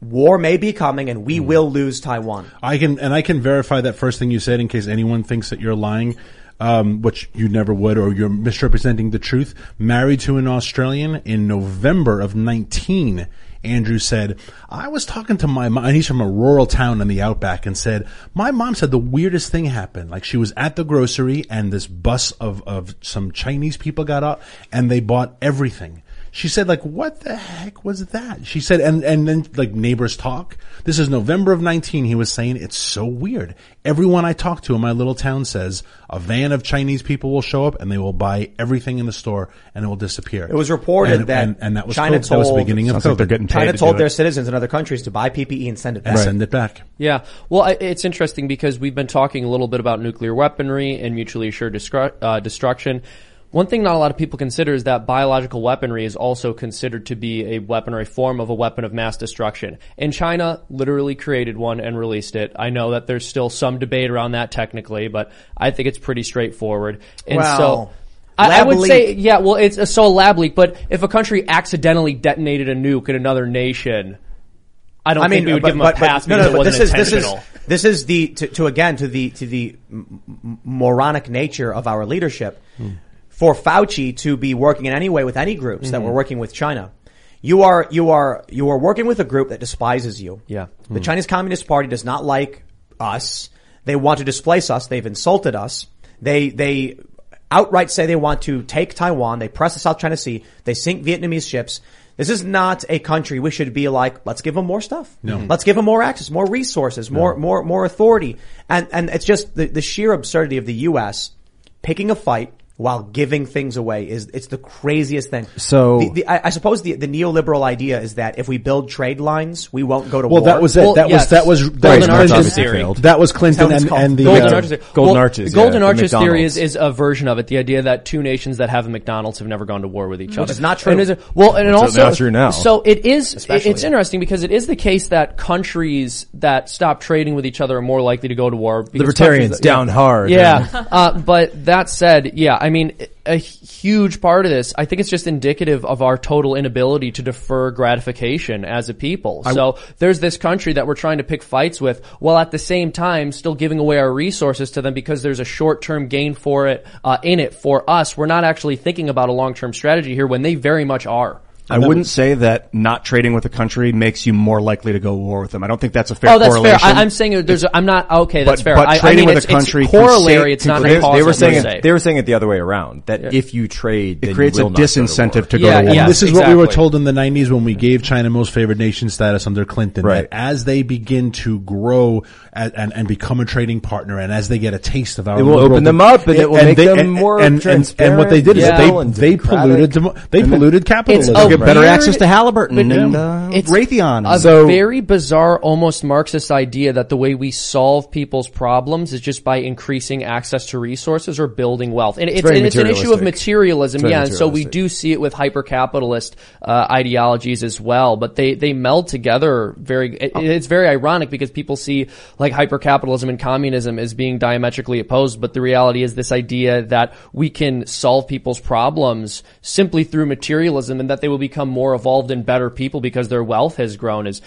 war may be coming and we will lose Taiwan. I can verify that first thing you said in case anyone thinks that you're lying. Which you never would, or you're misrepresenting the truth. Married to an Australian in November of 19, Andrew said, I was talking to my mom, and he's from a rural town in the outback, and said, my mom said the weirdest thing happened. Like, she was at the grocery and this bus of some Chinese people got up and they bought everything. She said, like, what the heck was that? She said, and then, like, neighbors talk. This is November of 19. He was saying, it's so weird. Everyone I talk to in my little town says a van of Chinese people will show up and they will buy everything in the store and it will disappear. It was reported that that was China told, that was the beginning of COVID. Like getting paid China to told their citizens in other countries to buy PPE and send it back. Right. Send it back. Yeah. Well, it's interesting because we've been talking a little bit about nuclear weaponry and mutually assured destruction. One thing not a lot of people consider is that biological weaponry is also considered to be a weapon or a form of a weapon of mass destruction. And China literally created one and released it. I know that there's still some debate around that technically, but I think it's pretty straightforward. And so I would say, it's a lab leak, but if a country accidentally detonated a nuke in another nation, I think we would give them a pass because it wasn't intentional. This is the, to again, to the moronic nature of our leadership. for Fauci to be working in any way with any groups that were working with China. You are working with a group that despises you. Yeah. The Chinese Communist Party does not like us. They want to displace us. They've insulted us. They outright say they want to take Taiwan. They press the South China Sea. They sink Vietnamese ships. This is not a country we should be like, let's give them more stuff. No. Let's give them more access, more resources, more authority. And it's just the sheer absurdity of the U.S. picking a fight while giving things away it's the craziest thing. So I suppose the neoliberal idea is that if we build trade lines, we won't go to war. Well, that was it. That was Clinton and the Golden Arches. Golden Arches theory is a version of it. The idea that two nations that have a McDonald's have never gone to war with each other. Which is not true. Not true now. So it is. It's interesting because it is the case that countries that stop trading with each other are more likely to go to war. Libertarians down hard. Yeah. But that said, yeah. I mean, a huge part of this, I think it's just indicative of our total inability to defer gratification as a people. So there's this country that we're trying to pick fights with while at the same time still giving away our resources to them because there's a short-term gain for it, in it for us. We're not actually thinking about a long-term strategy here when they very much are. I wouldn't say that not trading with a country makes you more likely to go to war with them. I don't think that's a fair correlation. Oh, that's fair. I'm saying that's fair. But trading with a country, they were saying it the other way around, that if you trade, it creates a disincentive to go to war. And this is what we were told in the 90s when we gave China most favored nation status under Clinton, right, that as they begin to grow and become a trading partner and as they get a taste of our world, it will open them up and it will make them more transparent. And what they did is they polluted capitalism. Better access to Halliburton and Raytheon. A very bizarre, almost Marxist idea that the way we solve people's problems is just by increasing access to resources or building wealth. And it's an issue of materialism, and so we do see it with hyper-capitalist ideologies as well. But they meld together. It's very ironic because people see like hyper-capitalism and communism as being diametrically opposed, but the reality is this idea that we can solve people's problems simply through materialism and that they will become more evolved and better people because their wealth has grown is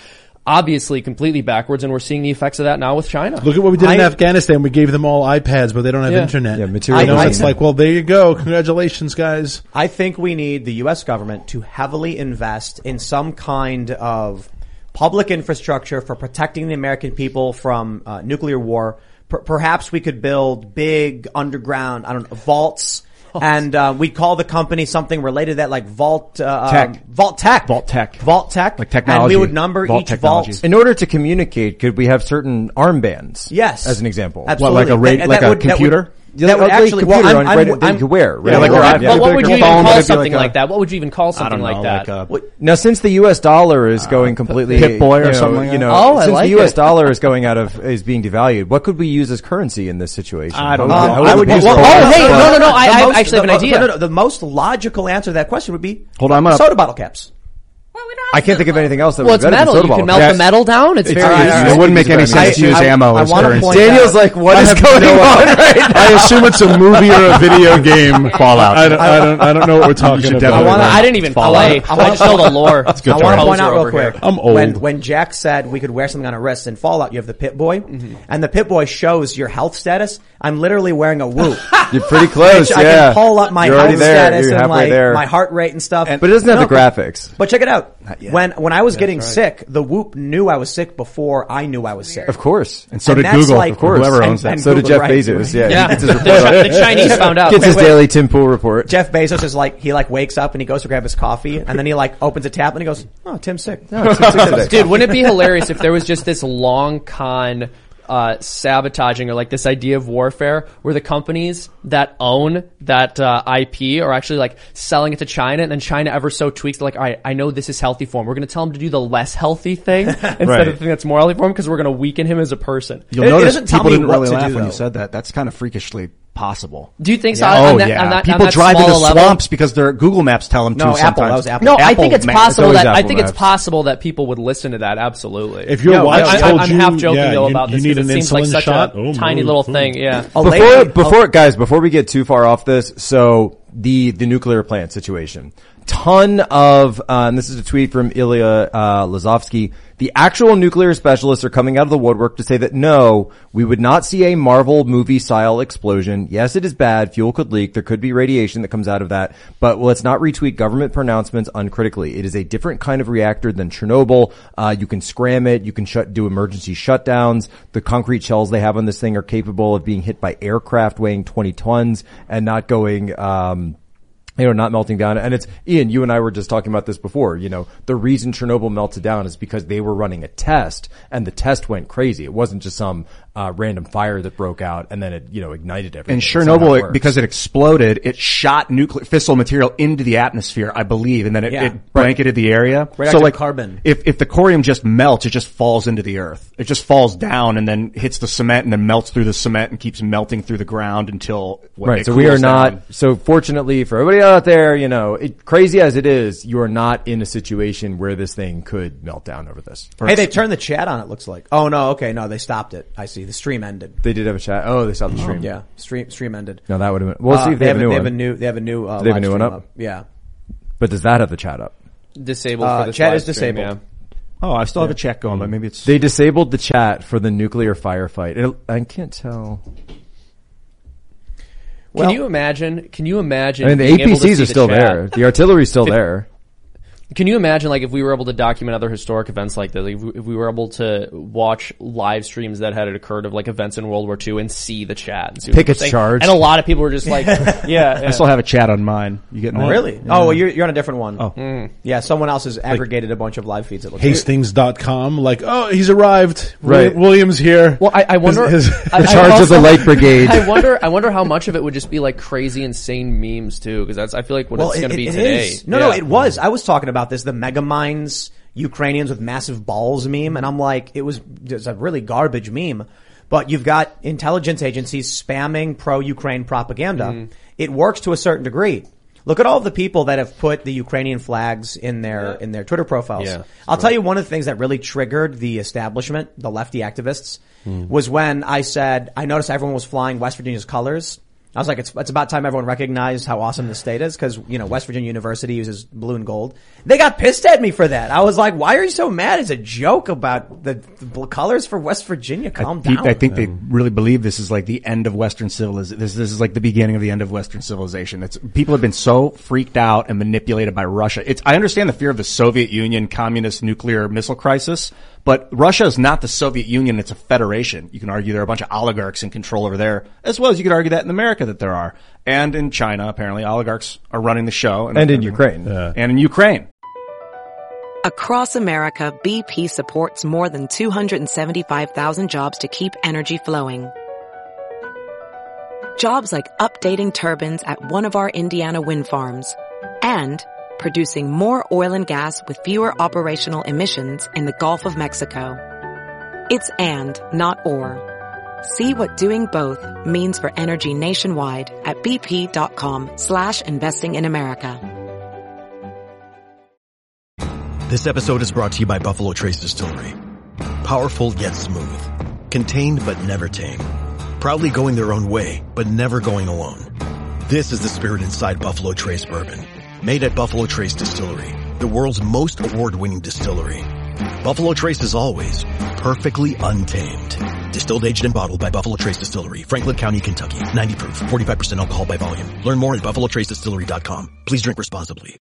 obviously completely backwards, and we're seeing the effects of that now with China. Look at what we did in Afghanistan. We gave them all iPads, but they don't have internet. Yeah, materialism. It's like, well, there you go. Congratulations, guys. I think we need the U.S. government to heavily invest in some kind of public infrastructure for protecting the American people from nuclear war. Perhaps we could build big underground, vaults. And we call the company something related to that, like Vault Tech, like technology. And we would number each vault. In order to communicate, could we have certain armbands? Yes, as an example. Absolutely. What, like a computer. What would you even call something like that? Now, since the U.S. dollar is going completely Pip-Boy or something, since the U.S. dollar is going is being devalued, what could we use as currency in this situation? I don't know. I would use. Oh, hey, no. I actually have an idea. The most logical answer to that question would be soda bottle caps. I can't think of anything else that would be better than soda bottle. You can melt the metal down. It's very easy. It wouldn't make any sense to use ammo as currency. Daniel's like, what is going on right now? I assume it's a movie or a video game. Fallout. I don't know what we're talking about. I didn't even play. I just know the lore. I want to point out real quick. I'm old. When Jack said we could wear something on our wrists in Fallout, you have the Pip Boy, and the Pip Boy shows your health status. I'm literally wearing a Whoop. You're pretty close. I can pull up my health status and my heart rate and stuff. But it doesn't have the graphics. But check it out. When I was getting sick, the Whoop knew I was sick before I knew I was sick. Of course. And so did Google. Of course. Whoever owns that. So did Jeff Bezos. Yeah. The Chinese found out. Gets his daily Tim Pool report. Jeff Bezos is like, he like wakes up and he goes to grab his coffee and then he like opens a tab and he goes, oh, Tim's sick. No, Tim's sick today. Dude, wouldn't it be hilarious if there was just this long con sabotaging or like this idea of warfare where the companies that own that IP are actually like selling it to China and then China ever so tweaks like, all right, I know this is healthy for him. We're going to tell him to do the less healthy thing instead of the thing that's more healthy for him because we're going to weaken him as a person. Notice people didn't really laugh when you said that. That's kind of freakishly possible. Do you think so? People drive into swamps because their Google Maps tell them to sometimes. No, I think it's possible that people would listen to that. Absolutely. If your wife told you, I'm half joking though about this because it seems like such a tiny little thing. Yeah. Before we get too far off this, so the nuclear plant situation. ton of, and this is a tweet from Ilya Lazovsky, the actual nuclear specialists are coming out of the woodwork to say that no, we would not see a Marvel movie style explosion. Yes, it is bad. Fuel could leak. There could be radiation that comes out of that. But let's not retweet government pronouncements uncritically. It is a different kind of reactor than Chernobyl. You can scram it. You can do emergency shutdowns. The concrete shells they have on this thing are capable of being hit by aircraft weighing 20 tons and not going, not melting down. And it's, Ian, you and I were just talking about this before. You know, the reason Chernobyl melted down is because they were running a test and the test went crazy. It wasn't just some random fire that broke out and then it, ignited everything. And Chernobyl, because it exploded, it shot nuclear fissile material into the atmosphere, I believe, and then it blanketed the area. So like carbon. If the corium just melts, it just falls into the earth. It just falls down and then hits the cement and then melts through the cement and keeps melting through the ground until it cools down. So fortunately for everybody else out there, crazy as it is, you are not in a situation where this thing could melt down over this. Hey, they turned the chat on, it looks like. Oh, no. Okay. No, they stopped it. I see. The stream ended. They did have a chat. Oh, they stopped the stream. Yeah. Stream ended. No, that would have been. We'll see if they have a new one. They have a new one up? Yeah. But does that have the chat up? Disabled for the chat is disabled. Stream, yeah. Oh, I still have a chat going, but maybe it's. They disabled the chat for the nuclear firefight. I can't tell. Well, can you imagine? I mean, the APCs are still there. The artillery's still there. Can you imagine, if we were able to document other historic events like this, if we were able to watch live streams that had occurred of, events in World War II and see the chat? And see Pickett's charge. And a lot of people were just I still have a chat on mine. You getting on? Really? Yeah. Oh, well, you're on a different one. Oh. Mm. Yeah, someone else has aggregated a bunch of live feeds. Hastings.com, he's arrived. Right. William's here. Well, I wonder. The charge of the Light Brigade. I wonder how much of it would just be, crazy, insane memes, too, because that's, I feel like, what it's going to be today. Is. No, it was. I was talking about this, the mega mines Ukrainians with massive balls meme, and I'm like, it was a really garbage meme, but you've got intelligence agencies spamming pro-Ukraine propaganda. It works to a certain degree. Look at all the people that have put the Ukrainian flags in their Twitter profiles. Yeah, I'll tell you, one of the things that really triggered the establishment, the lefty activists, was when I said, I noticed everyone was flying West Virginia's colors. I was like, it's about time everyone recognized how awesome this state is, because, West Virginia University uses blue and gold. They got pissed at me for that. I was like, why are you so mad? It's a joke about the colors for West Virginia. Calm down. I think they really believe this is the end of Western civilization. This is the beginning of the end of Western civilization. People have been so freaked out and manipulated by Russia. I understand the fear of the Soviet Union, communist nuclear missile crisis. But Russia is not the Soviet Union. It's a federation. You can argue there are a bunch of oligarchs in control over there, as well as you could argue that in America that there are. And in China, apparently, oligarchs are running the show. And in Ukraine. And in Ukraine. Across America, BP supports more than 275,000 jobs to keep energy flowing. Jobs like updating turbines at one of our Indiana wind farms and producing more oil and gas with fewer operational emissions in the Gulf of Mexico. It's and, not or. See what doing both means for energy nationwide at bp.com/investing in America. This episode is brought to you by Buffalo Trace Distillery. Powerful yet smooth. Contained but never tame. Proudly going their own way, but never going alone. This is the spirit inside Buffalo Trace Bourbon. Made at Buffalo Trace Distillery, the world's most award-winning distillery. Buffalo Trace is always perfectly untamed. Distilled, aged, and bottled by Buffalo Trace Distillery, Franklin County, Kentucky. 90 proof, 45% alcohol by volume. Learn more at buffalotracedistillery.com. Please drink responsibly.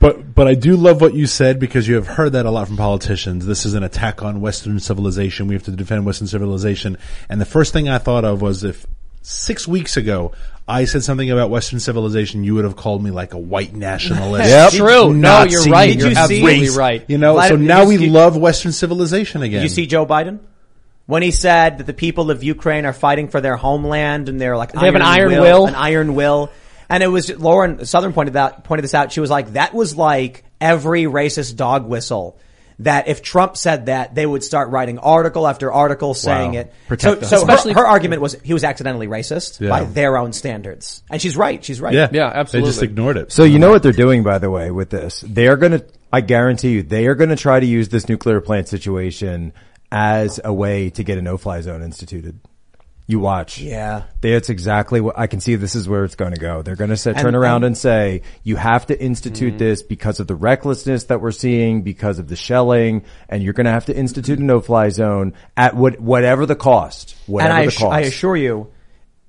But I do love what you said, because you have heard that a lot from politicians. This is an attack on Western civilization. We have to defend Western civilization. And the first thing I thought of was, if 6 weeks ago I said something about Western civilization, you would have called me a white nationalist. Yep. True. Nazi. No, you're right. You're absolutely right. So now we love Western civilization again. Did you see Joe Biden? When he said that the people of Ukraine are fighting for their homeland and they're they have an iron will. An iron will. And it was Lauren Southern pointed this out. She was like, that was like every racist dog whistle. That if Trump said that, they would start writing article after article saying it. So especially her argument was he was accidentally racist by their own standards. And she's right. She's right. Yeah, absolutely. They just ignored it. So you know what they're doing, by the way, with this? I guarantee you, they are going to try to use this nuclear plant situation as a way to get a no-fly zone instituted. You watch. Yeah. That's exactly what I can see. This is where it's going to go. They're going to turn around and say, you have to institute this because of the recklessness that we're seeing, because of the shelling, and you're going to have to institute a no-fly zone at whatever the cost. And I assure you,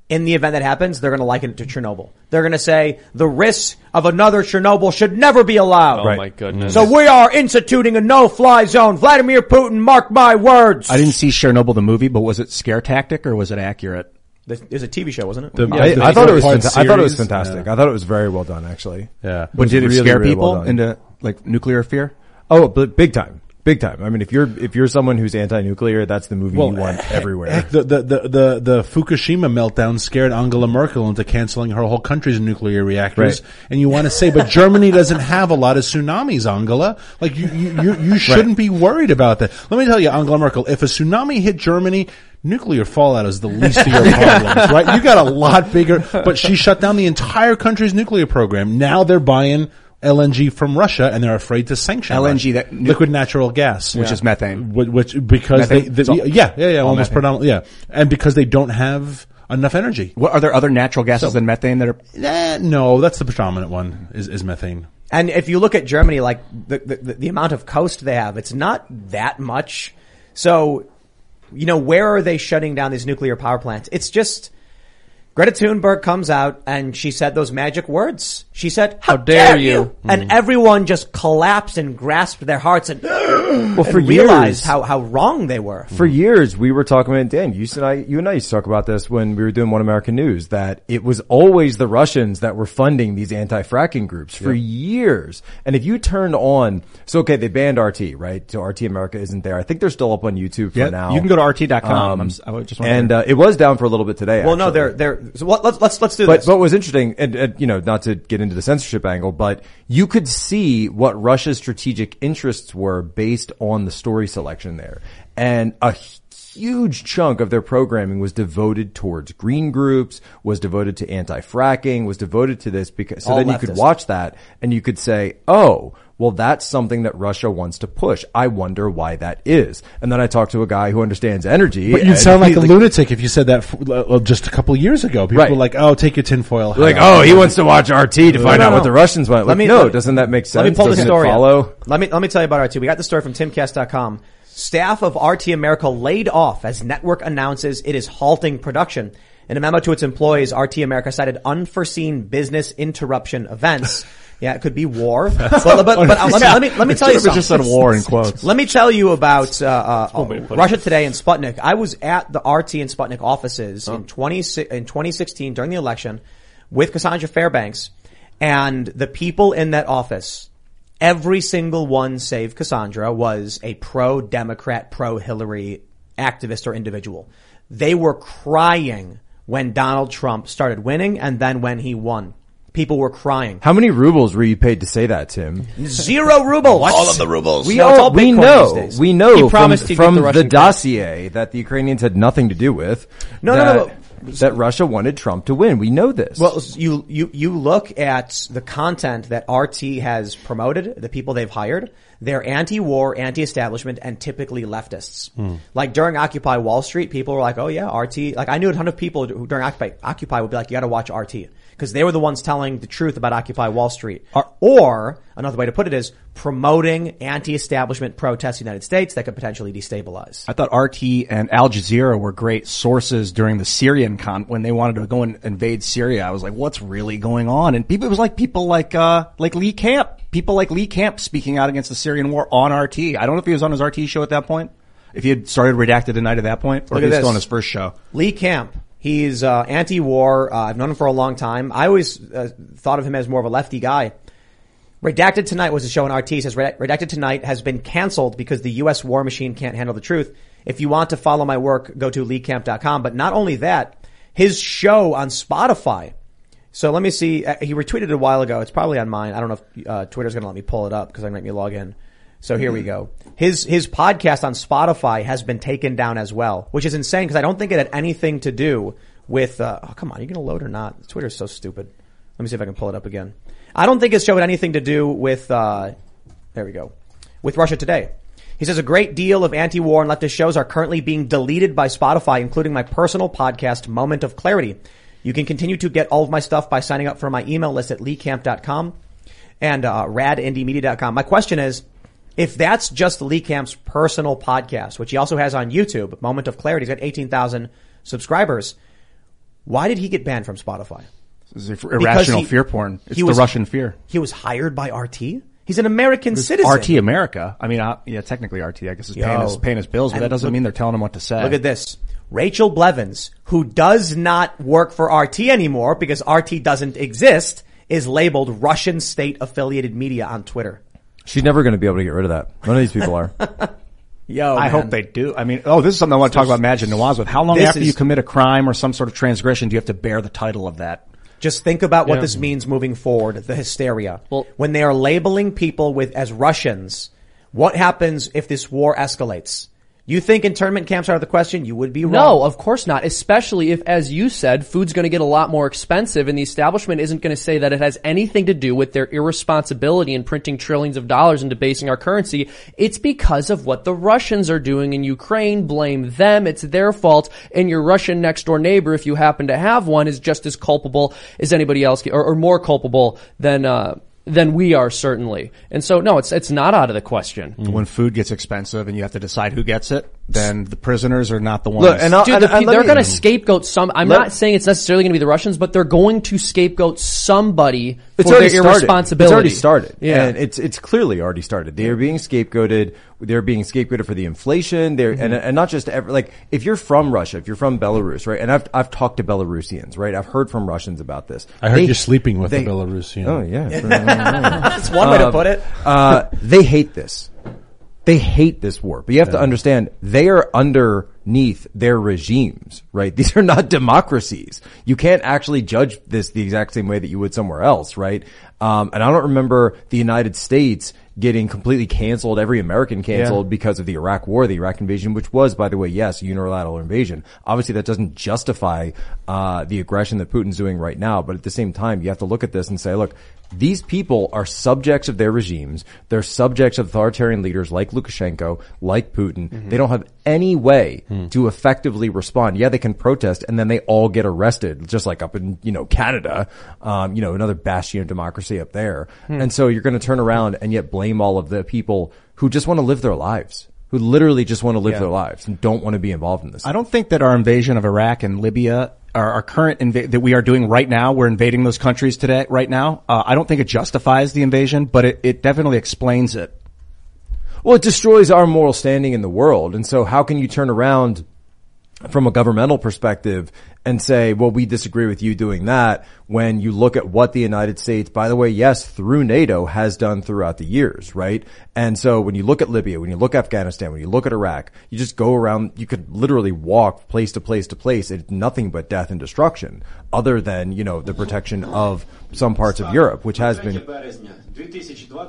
in the event that happens, they're going to liken it to Chernobyl. They're going to say the risk of another Chernobyl should never be allowed. Oh my goodness. So we are instituting a no-fly zone. Vladimir Putin, mark my words. I didn't see Chernobyl the movie, but was it scare tactic or was it accurate? It was a TV show, wasn't it? I thought it was fantastic. Yeah. I thought it was very well done, actually. Yeah. But did it really scare people into like nuclear fear? Oh, but big time. Big time. I mean, if you're someone who's anti-nuclear, that's the movie you want everywhere. The Fukushima meltdown scared Angela Merkel into canceling her whole country's nuclear reactors. Right. And you want to say, but Germany doesn't have a lot of tsunamis, Angela. Like you shouldn't be worried about that. Let me tell you, Angela Merkel, if a tsunami hit Germany, nuclear fallout is the least of your problems, right? You got a lot bigger, but she shut down the entire country's nuclear program. Now they're buying LNG from Russia, and they're afraid to sanction LNG, that liquid natural gas, which is methane, almost predominantly, and because they don't have enough energy. What are there other natural gases than methane that are? No, that's the predominant one is methane. And if you look at Germany, like the amount of coast they have, it's not that much. So, you know, where are they shutting down these nuclear power plants? It's just. Greta Thunberg comes out and she said those magic words. She said, how dare you? And everyone just collapsed and grasped their hearts and realized how wrong they were. For years, we were talking about, Dan, you and I used to talk about this when we were doing One American News, that it was always the Russians that were funding these anti-fracking groups for years. And if you turned on, they banned RT, right? So RT America isn't there. I think they're still up on YouTube for now. You can go to rt.com. It was down for a little bit today. Well, actually. No, they're so let's do this. But what was interesting, and you know, not to get into the censorship angle, but you could see what Russia's strategic interests were based on the story selection there. And a huge chunk of their programming was devoted towards green groups, was devoted to anti-fracking, was devoted to this because so all then leftist. You could watch that and you could say, oh, well, that's something that Russia wants to push. I wonder why that is. And then I talked to a guy who understands energy. But you'd sound like a lunatic if you said that just a couple of years ago. People were like, oh, take your tinfoil hat. Like, oh, he wants to watch RT to find out what the Russians want. Like, doesn't that make sense? Let me pull the story up. Let me tell you about RT. We got the story from timcast.com. Staff of RT America laid off as network announces it is halting production. In a memo to its employees, RT America cited unforeseen business interruption events. Yeah, it could be war. But let me tell you something. Just said war in quotes. Let me tell you about Russia Today and Sputnik. I was at the RT and Sputnik offices in 2016 during the election with Cassandra Fairbanks, and the people in that office, every single one save Cassandra, was a pro-Democrat, pro-Hillary activist or individual. They were crying when Donald Trump started winning and then when he won. People were crying. How many rubles were you paid to say that, Tim? 0 rubles. What? All of the rubles. We know. He promised from the dossier that the Ukrainians had nothing to do with. That Russia wanted Trump to win. We know this. Well, you look at the content that RT has promoted, the people they've hired. They're anti-war, anti-establishment, and typically leftists. Like during Occupy Wall Street, people were like, oh yeah, RT. Like I knew a ton of people who during Occupy would be like, you gotta watch RT. Because they were the ones telling the truth about Occupy Wall Street. Or, another way to put it is, promoting anti-establishment protests in the United States that could potentially destabilize. I thought RT and Al Jazeera were great sources during the Syrian when they wanted to go and invade Syria. I was like, what's really going on? And people like Lee Camp. People like Lee Camp speaking out against the Syrian war on RT. I don't know if he was on his RT show at that point, if he had started Redacted Tonight at that point, or if he was still on his first show. Lee Camp. He's anti-war. I've known him for a long time. I always thought of him as more of a lefty guy. Redacted Tonight was a show on RT. It says Redacted Tonight has been canceled because the U.S. war machine can't handle the truth. If you want to follow my work, go to LeeCamp.com. But not only that, his show on Spotify. So let me see. He retweeted it a while ago. It's probably on mine. I don't know if Twitter's going to let me pull it up because I'm going to log in. So here we go. His podcast on Spotify has been taken down as well, which is insane because I don't think it had anything to do with, come on, are you going to load or not? Twitter's so stupid. Let me see if I can pull it up again. I don't think his show had anything to do with, there we go, with Russia Today. He says a great deal of anti-war and leftist shows are currently being deleted by Spotify, including my personal podcast, Moment of Clarity. You can continue to get all of my stuff by signing up for my email list at leecamp.com and radindiemedia.com. My question is, if that's just Lee Camp's personal podcast, which he also has on YouTube, Moment of Clarity, he's got 18,000 subscribers. Why did he get banned from Spotify? This is irrational fear porn. It's the Russian fear. He was hired by RT? He's an American citizen. RT America. I mean, yeah, technically RT, I guess, is paying his bills, but that doesn't mean they're telling him what to say. Look at this. Rachel Blevins, who does not work for RT anymore because RT doesn't exist, is labeled Russian state-affiliated media on Twitter. She's never going to be able to get rid of that. None of these people are. Yo, I hope they do. I mean, this is something I want to talk about Majid Nawaz with. How long after you commit a crime or some sort of transgression do you have to bear the title of that? Just think about what this means moving forward, the hysteria. Well, when they are labeling people as Russians, what happens if this war escalates? You think internment camps are out of the question? You would be wrong. No, of course not, especially if, as you said, food's going to get a lot more expensive and the establishment isn't going to say that it has anything to do with their irresponsibility in printing trillions of dollars and debasing our currency. It's because of what the Russians are doing in Ukraine. Blame them. It's their fault. And your Russian next-door neighbor, if you happen to have one, is just as culpable as anybody else, or more culpable than we are, certainly. And so, no, it's not out of the question. When food gets expensive and you have to decide who gets it, then the prisoners are not the ones. Look, they're going to scapegoat some. I'm not saying it's necessarily going to be the Russians, but they're going to scapegoat somebody for their irresponsibility. It's already started. Yeah. And it's clearly already started. They are being scapegoated. They're being scapegoated for the inflation. They're, and not just ever, like, if you're from Russia, if you're from Belarus, right? And I've talked to Belarusians, right? I've heard from Russians about this. I heard you're sleeping with a Belarusian. Oh, yeah. That's one way to put it. They hate this. They hate this war. But you have to understand, they are underneath their regimes, right? These are not democracies. You can't actually judge this the exact same way that you would somewhere else, right? And I don't remember the United States getting completely canceled, every American canceled because of the Iraq war, the Iraq invasion, which was, by the way, yes, a unilateral invasion. Obviously, that doesn't justify the aggression that Putin's doing right now. But at the same time, you have to look at this and say, look, these people are subjects of their regimes. They're subjects of authoritarian leaders like Lukashenko, like Putin. Mm-hmm. They don't have any way to effectively respond. Yeah, they can protest and then they all get arrested, just like up in, Canada, another bastion of democracy up there. And so you're going to turn around and yet blame all of the people who just want to live their lives. Who literally just want to live their lives and don't want to be involved in this. I don't think that our invasion of Iraq and Libya, our current that we are doing right now, we're invading those countries today, right now. I don't think it justifies the invasion, but it definitely explains it. Well, it destroys our moral standing in the world. And so how can you turn around from a governmental perspective and say, well, we disagree with you doing that, when you look at what the United States, by the way, yes, through NATO, has done throughout the years, right? And so when you look at Libya, when you look at Afghanistan, when you look at Iraq, you just go around, you could literally walk place to place to place. It's nothing but death and destruction, other than, the protection of some parts of Europe, which has been...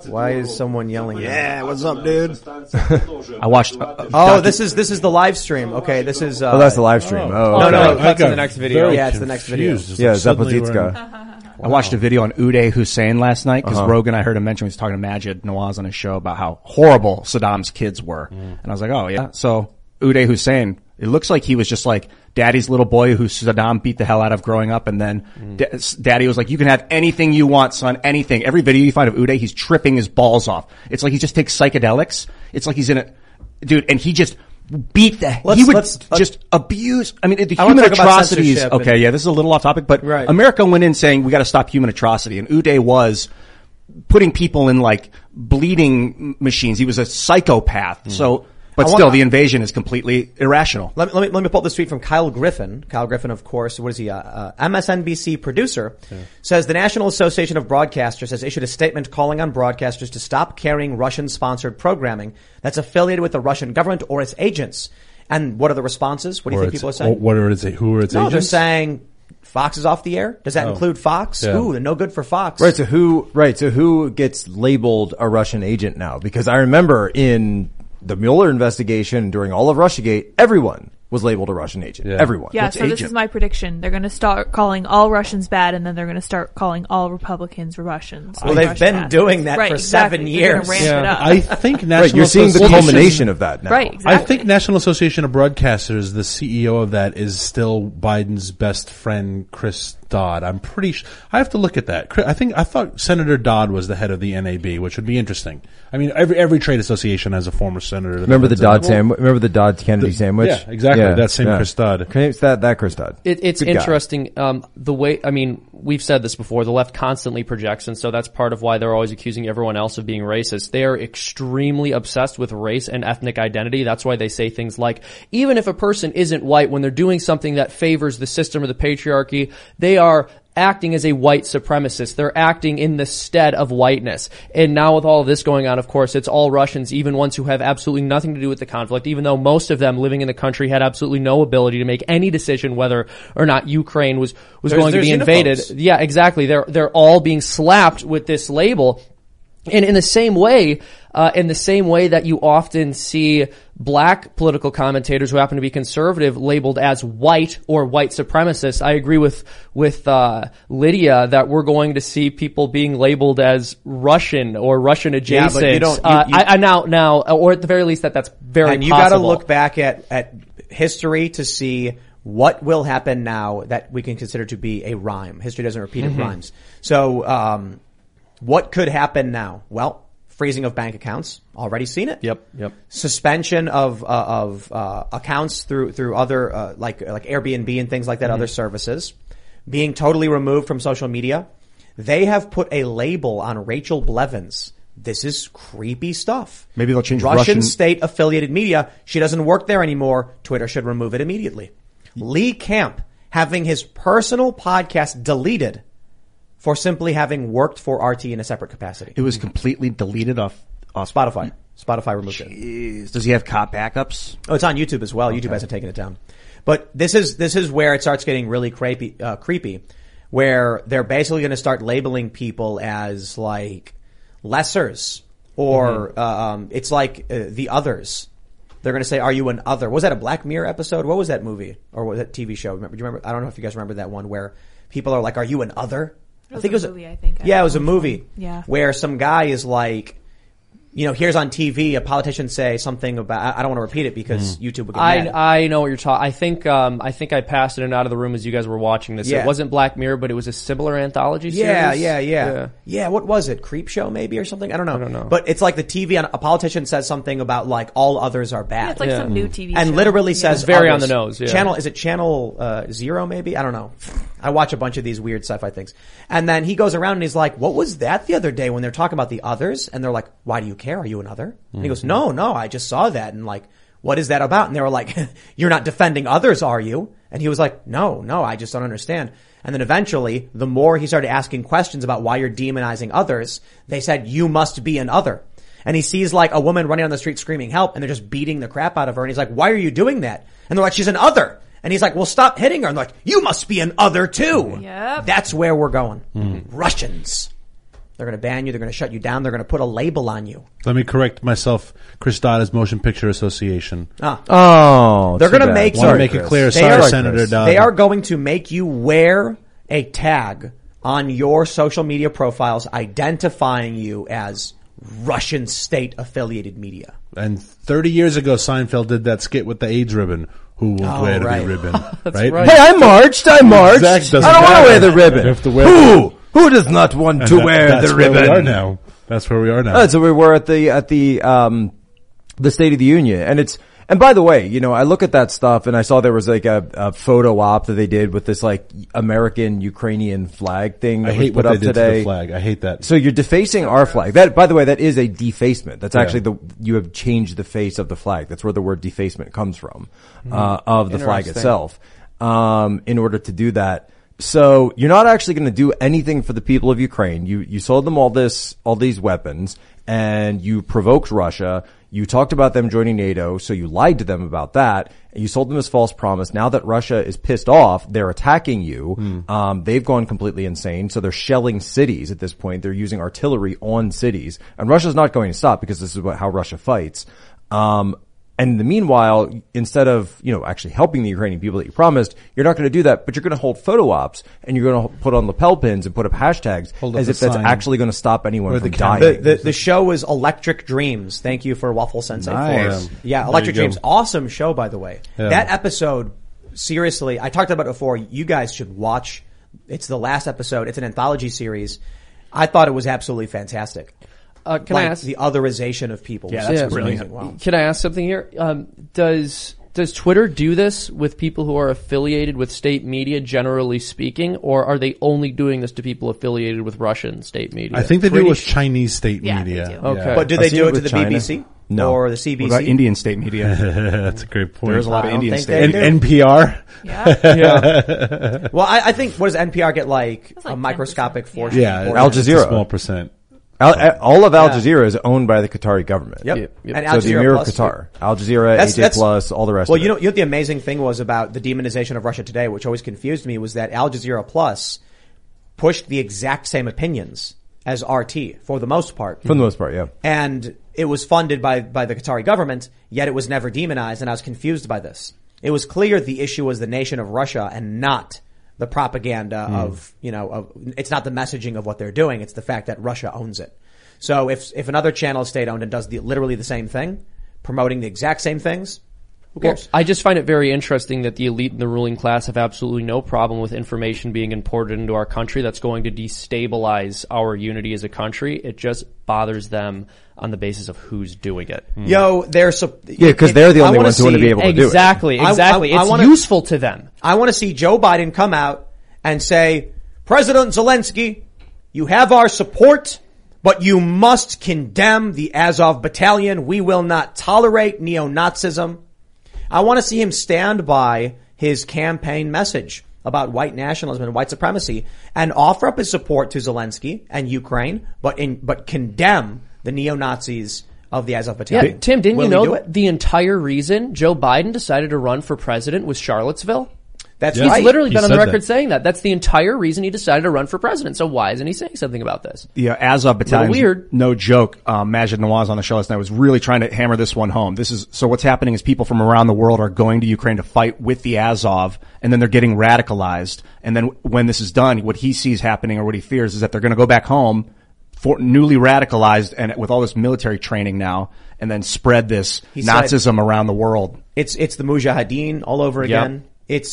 Why is someone yelling? Yeah, what's up, dude? I watched... this is the live stream. Okay, this is... oh, that's the live stream. No, that's in the next video. Yeah, it's the next video. Yeah, Zapotitska. Wow. I watched a video on Uday Hussein last night because Rogan, I heard him mention, he was talking to Majid Nawaz on his show about how horrible Saddam's kids were. And I was like, oh, yeah. So Uday Hussein, it looks like he was just like daddy's little boy who Saddam beat the hell out of growing up. And then daddy was like, you can have anything you want, son, anything. Every video you find of Uday, he's tripping his balls off. It's like he just takes psychedelics. It's like he's in a – dude, and he just – abuse. I mean, the human atrocities. Okay, yeah, this is a little off topic, but America went in saying we got to stop human atrocity, and Uday was putting people in like bleeding machines. He was a psychopath. So, but still, the invasion is completely irrational. Let me pull up this tweet from Kyle Griffin. Kyle Griffin, of course, what is he? MSNBC producer says the National Association of Broadcasters has issued a statement calling on broadcasters to stop carrying Russian-sponsored programming that's affiliated with the Russian government or its agents. And what are the responses? What do you think people are saying? What are its? Who are its agents? They're saying Fox is off the air. Does that include Fox? Yeah. Ooh, they're no good for Fox. Right. So who gets labeled a Russian agent now? Because I remember in the Mueller investigation during all of Russiagate, everyone was labeled a Russian agent. Yeah. Everyone. Yeah, so agent? This is my prediction. They're going to start calling all Russians bad, and then they're going to start calling all Republicans Russians. Well, they've been bad. Doing that right, for exactly. 7 years. Yeah. I think National Association... Right, you're seeing the culmination of that now. Right, exactly. I think National Association of Broadcasters, the CEO of that, is still Biden's best friend, Chris Dodd. I'm pretty sure. I have to look at that. I thought Senator Dodd was the head of the NAB, which would be interesting. I mean, every trade association has a former senator. Remember the Dodd sandwich? Remember the Dodd-Kennedy sandwich? Yeah, exactly. Yeah, that same Chris Dodd. It's that Chris Dodd. It's good interesting. The way, I mean, we've said this before, the left constantly projects, and so that's part of why they're always accusing everyone else of being racist. They are extremely obsessed with race and ethnic identity. That's why they say things like, even if a person isn't white, when they're doing something that favors the system or the patriarchy, they are acting as a white supremacist. They're acting in the stead of whiteness. And now with all of this going on, of course, it's all Russians, even ones who have absolutely nothing to do with the conflict, even though most of them living in the country had absolutely no ability to make any decision whether or not Ukraine was going to be invaded. Xenophobes. Yeah, exactly. They're all being slapped with this label. And in the same way that you often see black political commentators who happen to be conservative labeled as white or white supremacists, I agree with Lydia that we're going to see people being labeled as Russian or Russian adjacent. Yeah, but now, or at the very least, that's very possible. And you got to look back at history to see what will happen now that we can consider to be a rhyme. History doesn't repeat; it rhymes. So, what could happen now? Well, freezing of bank accounts. Already seen it. Yep. Suspension of accounts through other, like Airbnb and things like that, other services. Being totally removed from social media. They have put a label on Rachel Blevins. This is creepy stuff. Maybe they'll change Russian state affiliated media. She doesn't work there anymore. Twitter should remove it immediately. Lee Camp having his personal podcast deleted for simply having worked for RT in a separate capacity. It was completely deleted off Spotify. Spotify removed it. Does he have cop backups? Oh, it's on YouTube as well. Okay. YouTube hasn't taken it down. But this is where it starts getting really creepy, where they're basically going to start labeling people as like lessers or it's like the others. They're going to say, are you an other? Was that a Black Mirror episode? What was that movie? Or was that TV show? Remember? Do you remember? I don't know if you guys remember that one where people are like, are you an other? I think it was a movie. Yeah, it was a movie. Yeah. Where some guy is like, you know, here's on TV a politician say something about, I don't want to repeat it because YouTube would get mad. I know what you're talking. I think I passed in and out of the room as you guys were watching this. Yeah. It wasn't Black Mirror, but it was a similar anthology series. Yeah. Yeah, what was it? Creep Show maybe or something? I don't know. But it's like the TV on a politician says something about like all others are bad. Yeah, it's like some new TV show. And literally says very on the nose. Yeah. Channel Zero maybe? I don't know. I watch a bunch of these weird sci-fi things. And then he goes around and he's like, what was that the other day when they're talking about the others? And they're like, why do you care? Are you another? And he goes, no, I just saw that. And like, what is that about? And they were like, you're not defending others, are you? And he was like, no, I just don't understand. And then eventually, the more he started asking questions about why you're demonizing others, they said, you must be an other. And he sees like a woman running on the street screaming help, and they're just beating the crap out of her. And he's like, why are you doing that? And they're like, she's an other. And he's like, well, stop hitting her. And like, you must be an other too. Yep. That's where we're going. Russians. They're going to ban you. They're going to shut you down. They're going to put a label on you. Let me correct myself. Chris Dodd is Motion Picture Association. Oh, they're going to make it clear. Sorry, Senator Dodd. They are going to make you wear a tag on your social media profiles identifying you as Russian state-affiliated media. And 30 years ago, Seinfeld did that skit with the AIDS ribbon. Who will wear the ribbon? Right? Hey, I marched. I don't want to wear the ribbon. Who does not want to wear the ribbon? That's where we are now. So we were at the State of the Union, and by the way, you know, I look at that stuff and I saw there was like a photo op that they did with this like American Ukrainian flag thing that was put up today. To the flag. I hate that. So you're defacing our flag. That, by the way, that is a defacement. That's actually you have changed the face of the flag. That's where the word defacement comes from, of the flag itself, in order to do that. So you're not actually going to do anything for the people of Ukraine. You sold them all these weapons and you provoked Russia. You talked about them joining NATO, so you lied to them about that. You sold them as false promise. Now that Russia is pissed off, they're attacking you. They've gone completely insane, so they're shelling cities at this point. They're using artillery on cities. And Russia's not going to stop because this is how Russia fights. And in the meanwhile, instead of, you know, actually helping the Ukrainian people that you promised, you're not going to do that, but you're going to hold photo ops and you're going to put on lapel pins and put up hashtags as if that's actually going to stop anyone from dying. The show is Electric Dreams. Thank you for Waffle Sensei. Nice. Yeah, Electric Dreams. Awesome show, by the way. Yeah. That episode, seriously, I talked about it before. You guys should watch. It's the last episode. It's an anthology series. I thought it was absolutely fantastic. Can I ask the otherization of people? Yeah, that's brilliant. Wow. Can I ask something here? Does Twitter do this with people who are affiliated with state media, generally speaking, or are they only doing this to people affiliated with Russian state media? I think they do it with Chinese state media. Okay, but do they do it to the BBC? No. Or the CBC? What about Indian state media? That's a great point. There's a lot of Indian state media. NPR? Yeah. Well, I think, what does NPR get like a microscopic force? Yeah, Al Jazeera. A small percent. All of Al Jazeera is owned by the Qatari government. Yep. And Al Jazeera, so the Emir of Qatar, Al Jazeera, AJ Plus, all the rest. Well, you know what the amazing thing was about the demonization of Russia Today, which always confused me, was that Al Jazeera Plus pushed the exact same opinions as RT for the most part. For the most part, yeah. And it was funded by the Qatari government, yet it was never demonized. And I was confused by this. It was clear the issue was the nation of Russia and not the propaganda of it's not the messaging of what they're doing. It's the fact that Russia owns it. So if another channel is state owned and does literally the same thing, promoting the exact same things, who cares? I just find it very interesting that the elite and the ruling class have absolutely no problem with information being imported into our country that's going to destabilize our unity as a country. It just bothers them on the basis of who's doing it. Yo, because they're the only ones who want to be able to do it. Exactly. It's useful to them. I want to see Joe Biden come out and say, President Zelensky, you have our support, but you must condemn the Azov Battalion. We will not tolerate neo-Nazism. I want to see him stand by his campaign message about white nationalism and white supremacy and offer up his support to Zelensky and Ukraine, but condemn the neo-Nazis of the Azov Battalion. Yeah, Tim, didn't you know that the entire reason Joe Biden decided to run for president was Charlottesville? That's right. He's literally been on the record saying that. That's the entire reason he decided to run for president. So why isn't he saying something about this? Yeah, Azov Battalion. Weird. No joke. Majid Nawaz on the show last night was really trying to hammer this one home. So what's happening is people from around the world are going to Ukraine to fight with the Azov, and then they're getting radicalized. And then when this is done, what he sees happening or what he fears is that they're going to go back home newly radicalized and with all this military training now, and then spread this Nazism around the world. It's the Mujahideen all over again. Yep.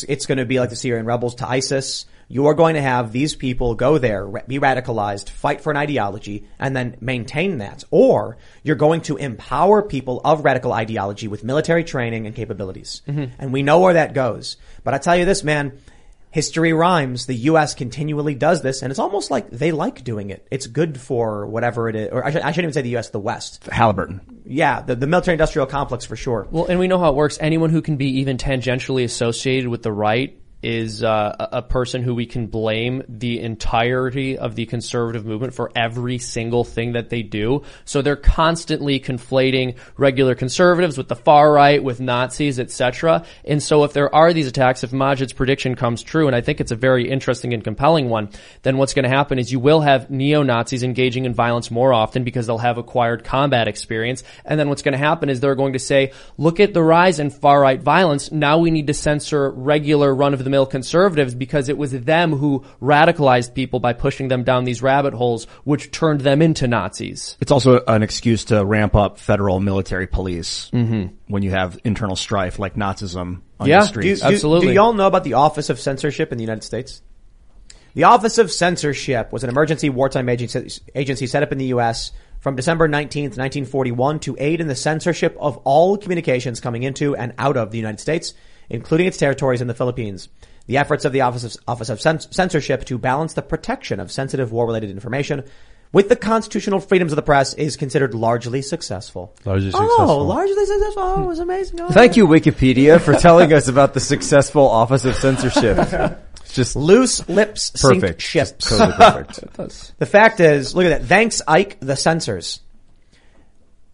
It's going to be like the Syrian rebels to ISIS. You are going to have these people go there, be radicalized, fight for an ideology, and then maintain that. Or you're going to empower people of radical ideology with military training and capabilities. Mm-hmm. And we know where that goes. But I tell you this, man, history rhymes. The U.S. continually does this, and it's almost like they like doing it. It's good for whatever it is. Or I shouldn't even say the U.S., the West. Halliburton. Yeah, the military-industrial complex for sure. Well, and we know how it works. Anyone who can be even tangentially associated with the right is a person who we can blame the entirety of the conservative movement for every single thing that they do. So they're constantly conflating regular conservatives with the far right, with Nazis, etc. And so if there are these attacks, if Majid's prediction comes true, and I think it's a very interesting and compelling one, then what's going to happen is you will have neo-Nazis engaging in violence more often because they'll have acquired combat experience. And then what's going to happen is they're going to say, look at the rise in far-right violence. Now we need to censor regular run-of-the-mill conservatives because it was them who radicalized people by pushing them down these rabbit holes, which turned them into Nazis. It's also an excuse to ramp up federal military police when you have internal strife like Nazism on the streets. Absolutely. Do y'all know about the Office of Censorship in the United States? The Office of Censorship was an emergency wartime agency set up in the U.S. from December 19th, 1941 to aid in the censorship of all communications coming into and out of the United States, including its territories in the Philippines. The efforts of the Office of Censorship to balance the protection of sensitive war-related information with the constitutional freedoms of the press is considered largely successful. Largely successful. Oh, it was amazing. Thank you, Wikipedia, for telling us about the successful Office of Censorship. Just loose lips sink ships. Totally perfect. The fact is, look at that. Thanks, Ike, the censors.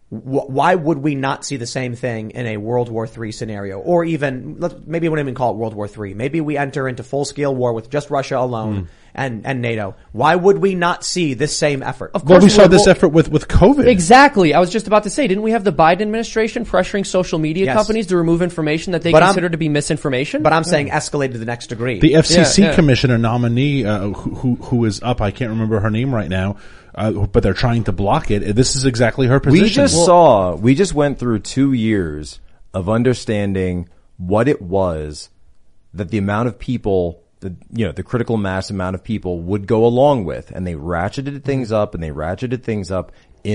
Why would we not see the same thing in a World War III scenario? Or even, maybe we wouldn't even call it World War III. Maybe we enter into full-scale war with just Russia alone and NATO. Why would we not see this same effort? Of course, well, we saw this effort with COVID. Exactly. I was just about to say, didn't we have the Biden administration pressuring social media companies to remove information that they consider to be misinformation? But I'm saying escalated to the next degree. The FCC commissioner nominee, who is up, I can't remember her name right now, but they're trying to block it. This is exactly her position. We just went through 2 years of understanding what it was that the amount of people, the critical mass amount of people would go along with. And they ratcheted things up in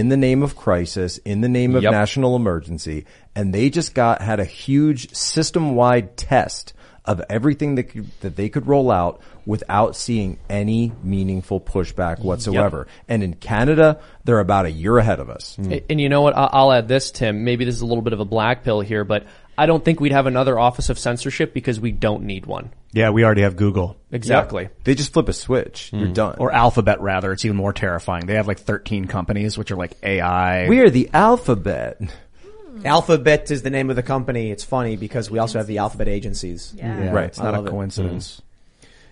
the name of crisis, in the name of national emergency. And they just had a huge system-wide test of everything that they could roll out without seeing any meaningful pushback whatsoever. Yep. And in Canada, they're about a year ahead of us. Mm. And you know what? I'll add this, Tim. Maybe this is a little bit of a black pill here, but I don't think we'd have another office of censorship because we don't need one. Yeah, we already have Google. Exactly. Yep. They just flip a switch. Mm. You're done. Or Alphabet, rather. It's even more terrifying. They have like 13 companies, which are like AI. We are the Alphabet. Alphabet is the name of the company. It's funny because we also have the Alphabet agencies. Yeah. Yeah, right. It's not a coincidence. Mm.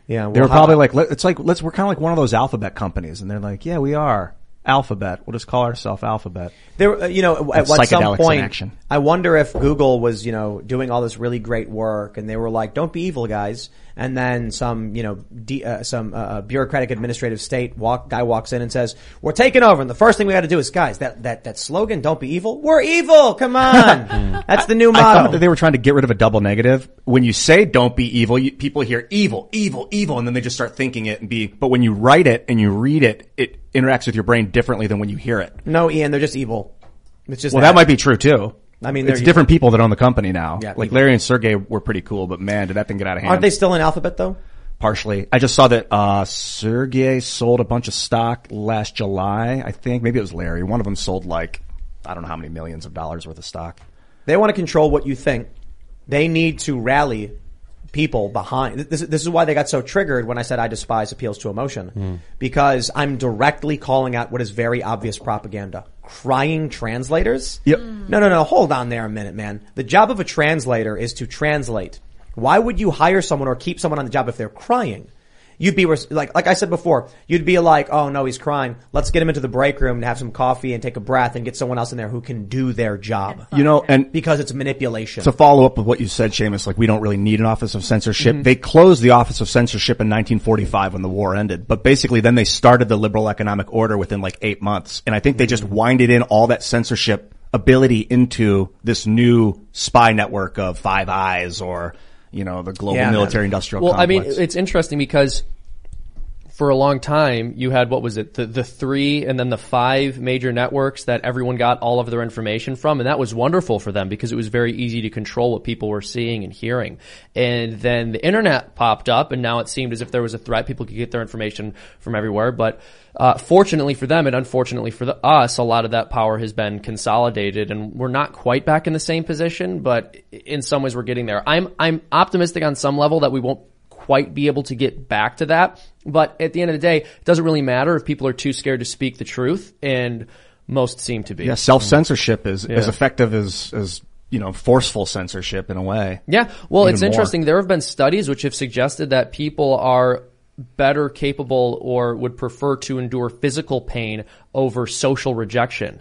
Yeah. Well, they were probably we're kind of like one of those Alphabet companies. And they're like, yeah, we are Alphabet. We'll just call ourselves Alphabet. There, at some point, I wonder if Google was, doing all this really great work and they were like, don't be evil, guys. And then some, bureaucratic administrative state guy walks in and says, we're taking over. And the first thing we got to do is, guys, that slogan, don't be evil. We're evil. Come on. That's the new motto. I thought that they were trying to get rid of a double negative. When you say don't be evil, people hear evil, evil, evil. And then they just start thinking it but when you write it and you read it, it interacts with your brain differently than when you hear it. No, Ian, they're just evil. It's just that might be true too. I mean, it's different people that own the company now. Yeah, like Larry and Sergey were pretty cool, but man, did that thing get out of hand. Aren't they still in Alphabet though? Partially. I just saw that Sergey sold a bunch of stock last July, I think. Maybe it was Larry. One of them sold I don't know how many millions of dollars worth of stock. They want to control what you think. They need to rally people behind. This is why they got so triggered when I said I despise appeals to emotion, because I'm directly calling out what is very obvious propaganda. Crying translators? Yep. No. Hold on there a minute, man. The job of a translator is to translate. Why would you hire someone or keep someone on the job if they're crying? You'd be like I said before, you'd be like, oh no, he's crying. Let's get him into the break room and have some coffee and take a breath and get someone else in there who can do their job. And because it's manipulation. To follow up with what you said, Seamus, we don't really need an office of censorship. Mm-hmm. They closed the office of censorship in 1945 when the war ended, but basically then they started the liberal economic order within 8 months. And I think they just winded in all that censorship ability into this new spy network of Five Eyes or the global military-industrial complex. Well, I mean, it's interesting because for a long time you had, what was it, the three and then the five major networks that everyone got all of their information from, and that was wonderful for them because it was very easy to control what people were seeing and hearing. And then the internet popped up, and now it seemed as if there was a threat. People could get their information from everywhere, but fortunately for them and unfortunately for us, a lot of that power has been consolidated, and we're not quite back in the same position, but in some ways we're getting there. I'm optimistic on some level that we won't quite be able to get back to that, but at the end of the day, it doesn't really matter if people are too scared to speak the truth, and most seem to be. Yeah, self-censorship is as effective as forceful censorship in a way. Yeah, well, even it's more interesting. There have been studies which have suggested that people are better capable or would prefer to endure physical pain over social rejection.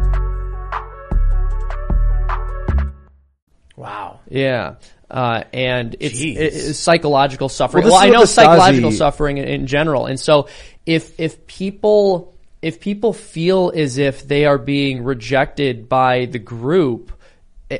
Wow. Yeah. And it's psychological suffering. Well, I know psychological suffering in general. And so if people feel as if they are being rejected by the group,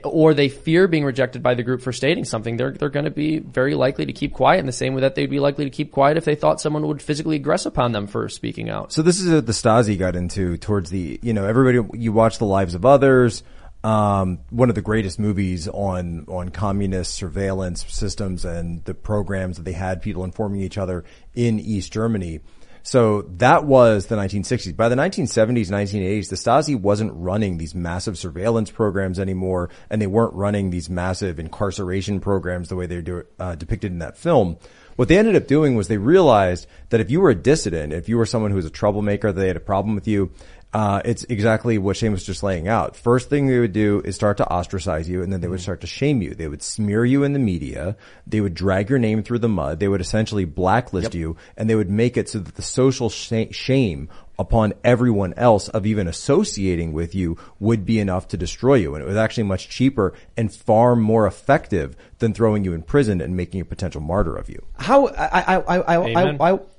or they fear being rejected by the group for stating something, they're going to be very likely to keep quiet, in the same way that they'd be likely to keep quiet if they thought someone would physically aggress upon them for speaking out. So this is what the Stasi got into towards the, you know, everybody, you watch The Lives of Others, one of the greatest movies on communist surveillance systems and the programs that they had, people informing each other in East Germany. So that was the 1960s. By the 1970s, 1980s, the Stasi wasn't running these massive surveillance programs anymore, and they weren't running these massive incarceration programs the way they do depicted in that film. What they ended up doing was they realized that if you were a dissident, if you were someone who was a troublemaker, they had a problem with you, it's exactly what Shane was just laying out. First thing they would do is start to ostracize you, and then they would start to shame you. They would smear you in the media. They would drag your name through the mud. They would essentially blacklist you, and they would make it so that the social shame upon everyone else of even associating with you would be enough to destroy you. And it was actually much cheaper and far more effective than throwing you in prison and making a potential martyr of you. How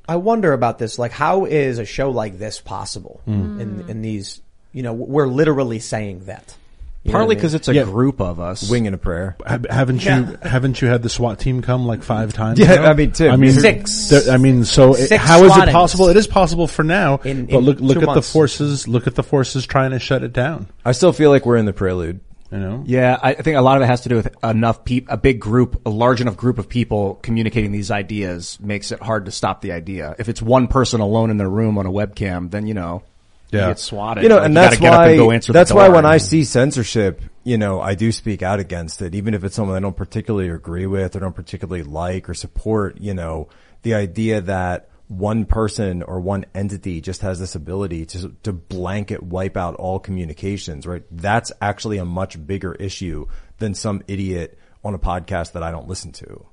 I wonder about this. Like, how is a show like this possible in these, you know, we're literally saying that. You partly because it's a group of us. Wing and a prayer. Haven't you had the SWAT team come like 5 times? Yeah, now? I mean, two. I mean, 6. I mean, so how is it possible? It is possible for now, but look at the forces. Look at the forces trying to shut it down. I still feel like we're in the prelude. You know? Yeah, I think a lot of it has to do with a large enough group of people communicating these ideas makes it hard to stop the idea. If it's one person alone in their room on a webcam, then, you know. Yeah. Get swatted. You know, like, and that's why when I see censorship, you know, I do speak out against it, even if it's something I don't particularly agree with or don't particularly like or support. You know, the idea that one person or one entity just has this ability to blanket wipe out all communications, right? That's actually a much bigger issue than some idiot on a podcast that I don't listen to.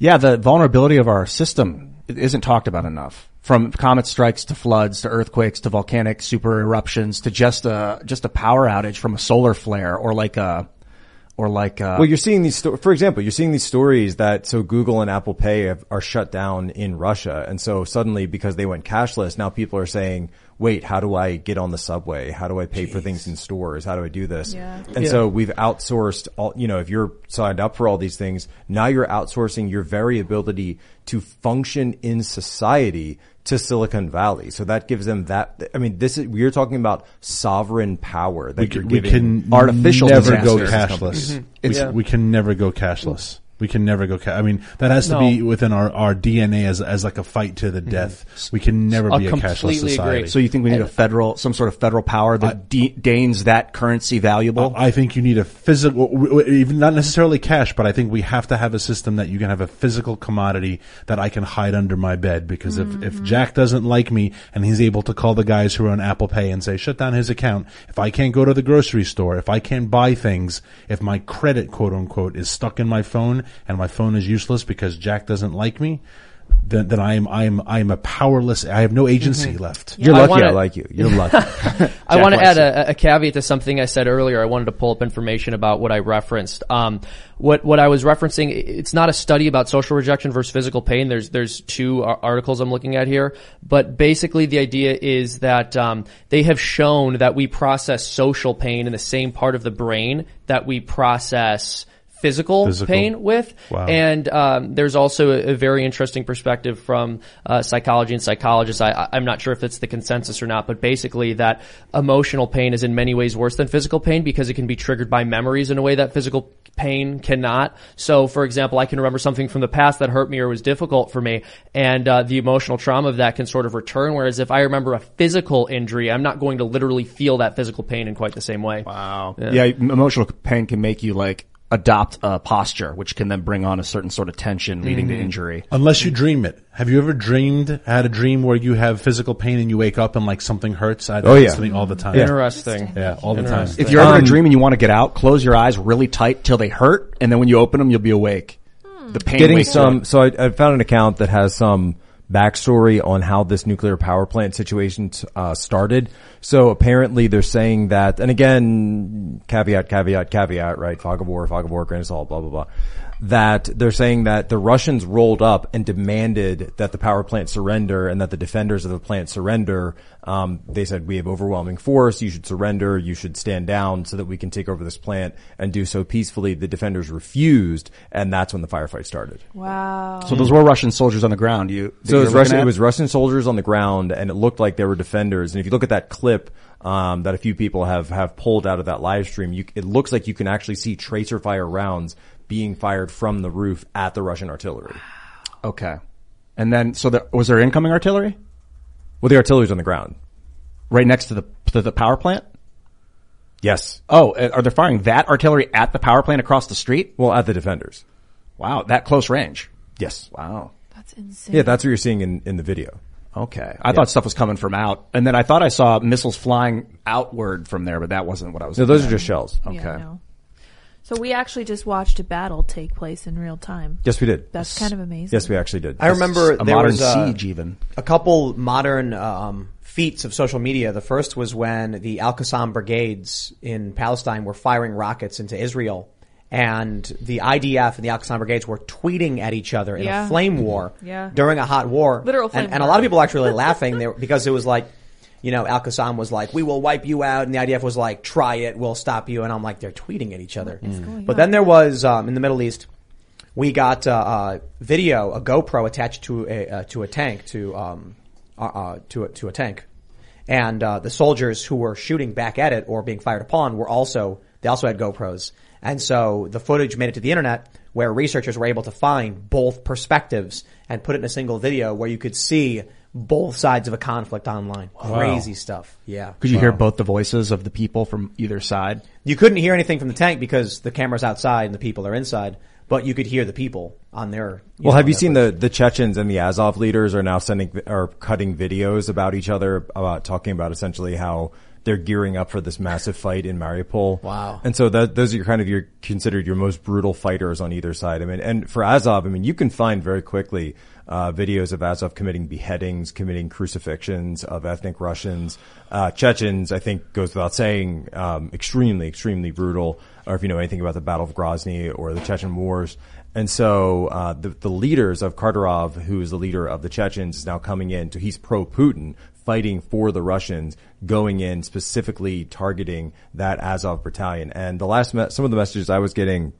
Yeah, the vulnerability of our system isn't talked about enough. From comet strikes to floods to earthquakes to volcanic super eruptions to just a power outage from a solar flare or like a. Well, you're seeing these, for example, you're seeing these stories that so Google and Apple Pay are shut down in Russia. And so suddenly, because they went cashless, now people are saying, wait, how do I get on the subway? How do I pay for things in stores? How do I do this? Yeah. And so we've outsourced all, you know, if you're signed up for all these things, now you're outsourcing your very ability to function in society to Silicon Valley. So that gives them that. I mean, we're talking about sovereign power that you're giving. We can artificial never go cashless. We can never go cashless. We can never go. I mean, that has to be within our DNA as like a fight to the death. We can never be a cashless society. Agree. So you think we need some sort of federal power that deigns that currency valuable? I think you need a physical, even not necessarily cash, but I think we have to have a system that you can have a physical commodity that I can hide under my bed. Because if Jack doesn't like me and he's able to call the guys who are on Apple Pay and say, shut down his account, if I can't go to the grocery store, if I can't buy things, if my credit, quote unquote, is stuck in my phone, and my phone is useless because Jack doesn't like me, then I am a powerless. I have no agency left. You're lucky. I like you. You're lucky. I want to add a caveat to something I said earlier. I wanted to pull up information about what I referenced. What I was referencing, it's not a study about social rejection versus physical pain. There's two articles I'm looking at here, but basically the idea is that they have shown that we process social pain in the same part of the brain that we process physical pain with. Wow. And there's also a very interesting perspective from psychology and psychologists. I'm not sure if it's the consensus or not, but basically that emotional pain is in many ways worse than physical pain because it can be triggered by memories in a way that physical pain cannot. So, for example, I can remember something from the past that hurt me or was difficult for me, and the emotional trauma of that can sort of return, whereas if I remember a physical injury, I'm not going to literally feel that physical pain in quite the same way. Wow. Yeah emotional pain can make you like adopt a posture, which can then bring on a certain sort of tension leading to injury. Unless you dream it. Have you ever had a dream where you have physical pain and you wake up and like something hurts? Something all the time. Yeah. Interesting. Yeah, all the time. If you're ever in a dream and you want to get out, close your eyes really tight till they hurt, and then when you open them, you'll be awake. The pain I found an account that has some backstory on how this nuclear power plant situation started. So apparently they're saying that, and again, caveat, right? Fog of war, grain of salt, blah, blah, blah. That they're saying that the Russians rolled up and demanded that the power plant surrender and that the defenders of the plant surrender. They said, we have overwhelming force. You should surrender. You should stand down so that we can take over this plant and do so peacefully. The defenders refused, and that's when the firefight started. Wow. So those were Russian soldiers on the ground. It was Russian soldiers on the ground, and it looked like they were defenders. And if you look at that clip that a few people have pulled out of that live stream, it looks like you can actually see tracer fire rounds being fired from the roof at the Russian artillery. Okay. And then, was there incoming artillery? Well, the artillery's on the ground. Right next to the power plant? Yes. Oh, are they firing that artillery at the power plant across the street? Well, at the defenders. Wow, that close range? Yes. Wow. That's insane. Yeah, that's what you're seeing in the video. Okay. I thought stuff was coming from out. And then I thought I saw missiles flying outward from there, but that wasn't what I was thinking. No, those are just shells. Okay. Yeah, no. So we actually just watched a battle take place in real time. Yes, we did. That's kind of amazing. Yes, we actually did. I remember there was a couple modern feats of social media. The first was when the Al-Qassam brigades in Palestine were firing rockets into Israel, and the IDF and the Al-Qassam brigades were tweeting at each other in a flame war during a hot war. Literal flame war. And a lot of people were actually laughing there because it was like, you know, Al-Qassam was like, we will wipe you out. And the IDF was like, try it. We'll stop you. And I'm like, they're tweeting at each other. But then there was, in the Middle East, we got a GoPro attached to a tank. And the soldiers who were shooting back at it or being fired upon they also had GoPros. And so the footage made it to the internet, where researchers were able to find both perspectives and put it in a single video where you could see both sides of a conflict online. Wow. Crazy stuff. Yeah. Could you hear both the voices of the people from either side? You couldn't hear anything from the tank because the camera's outside and the people are inside, but you could hear the people on their... Well, have you seen the Chechens and the Azov leaders are now cutting videos about each other, about talking about essentially how they're gearing up for this massive fight in Mariupol. Wow. And so those are considered your most brutal fighters on either side. I mean, and for Azov, I mean, you can find very quickly videos of Azov committing beheadings, committing crucifixions of ethnic Russians. Chechens, I think, goes without saying, extremely, extremely brutal, or if you know anything about the Battle of Grozny or the Chechen Wars. And so the leaders of Kadyrov, who is the leader of the Chechens, is now coming in. So he's pro-Putin, fighting for the Russians, going in specifically targeting that Azov battalion. And the last some of the messages I was getting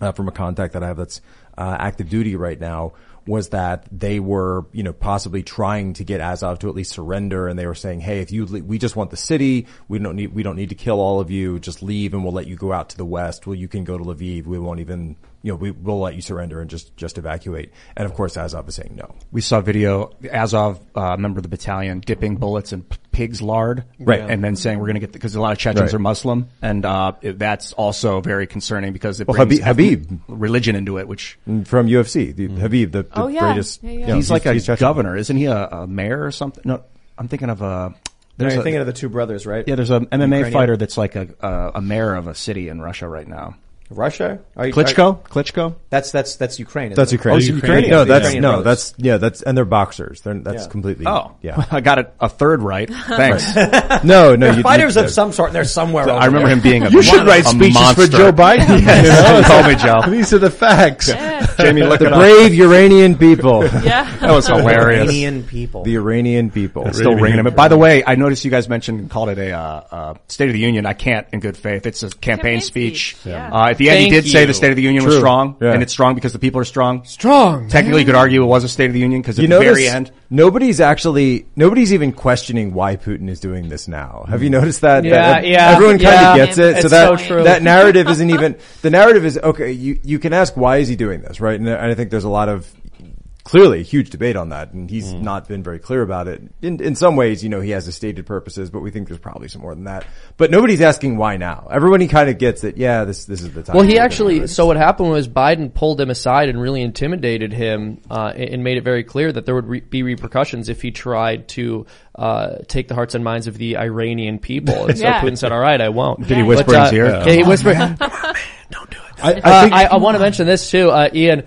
from a contact that I have that's active duty right now was that they were, you know, possibly trying to get Azov to at least surrender, and they were saying, "Hey, if you we just want the city. We don't need to kill all of you. Just leave, and we'll let you go out to the west. Well, you can go to Lviv. We won't even, you know, we'll let you surrender and just evacuate." And of course, Azov is saying no. We saw video Azov, member of the battalion, dipping bullets in pig's lard, right, and then saying we're going to get because a lot of Chechens are Muslim, and that's also very concerning because it brings Habib religion into it, which from UFC, Habib the greatest. Yeah, yeah. He's a governor, isn't he? A mayor or something? No, I'm thinking of a. You're thinking of the two brothers, right? Yeah, there's an MMA fighter that's like a mayor of a city in Russia right now. Russia? Klitschko? That's Ukraine. That's Ukraine. Oh, Ukrainian. No, that's and they're boxers. Completely. Oh, yeah. I got a third right. Thanks. Right. No, they're fighters of some sort. And they're somewhere. So I remember him being a. You should write speeches monster. For Joe Biden. Yes. Call me Joe. These are the facts. Yeah. Jamie, look at the brave Iranian people. Yeah, that was hilarious. The Iranian people. It's still ringing them. By the way, I noticed you guys mentioned and called it a State of the Union. I can't, in good faith. It's a campaign speech. Yeah. At the end, he did say the State of the Union was strong, and it's strong because the people are strong. Strong. Technically, you could argue it was a State of the Union because at the very end, nobody's even questioning why Putin is doing this now. Have you noticed that? Yeah. Everyone kind of gets it. So that narrative isn't even. The narrative is okay. You can ask why is he doing this, right? And I think there's a lot of clearly a huge debate on that, and he's not been very clear about it. In some ways, you know, he has his stated purposes, but we think there's probably some more than that. But nobody's asking why now. Everybody kind of gets that, yeah, this is the time. Well, he actually, so what happened was Biden pulled him aside and really intimidated him, and made it very clear that there would be repercussions if he tried to take the hearts and minds of the Iranian people. And so Putin said, all right, I won't. Did he whisper in his ear? Yeah, he whispered, don't do it. I want to mention this too, Ian,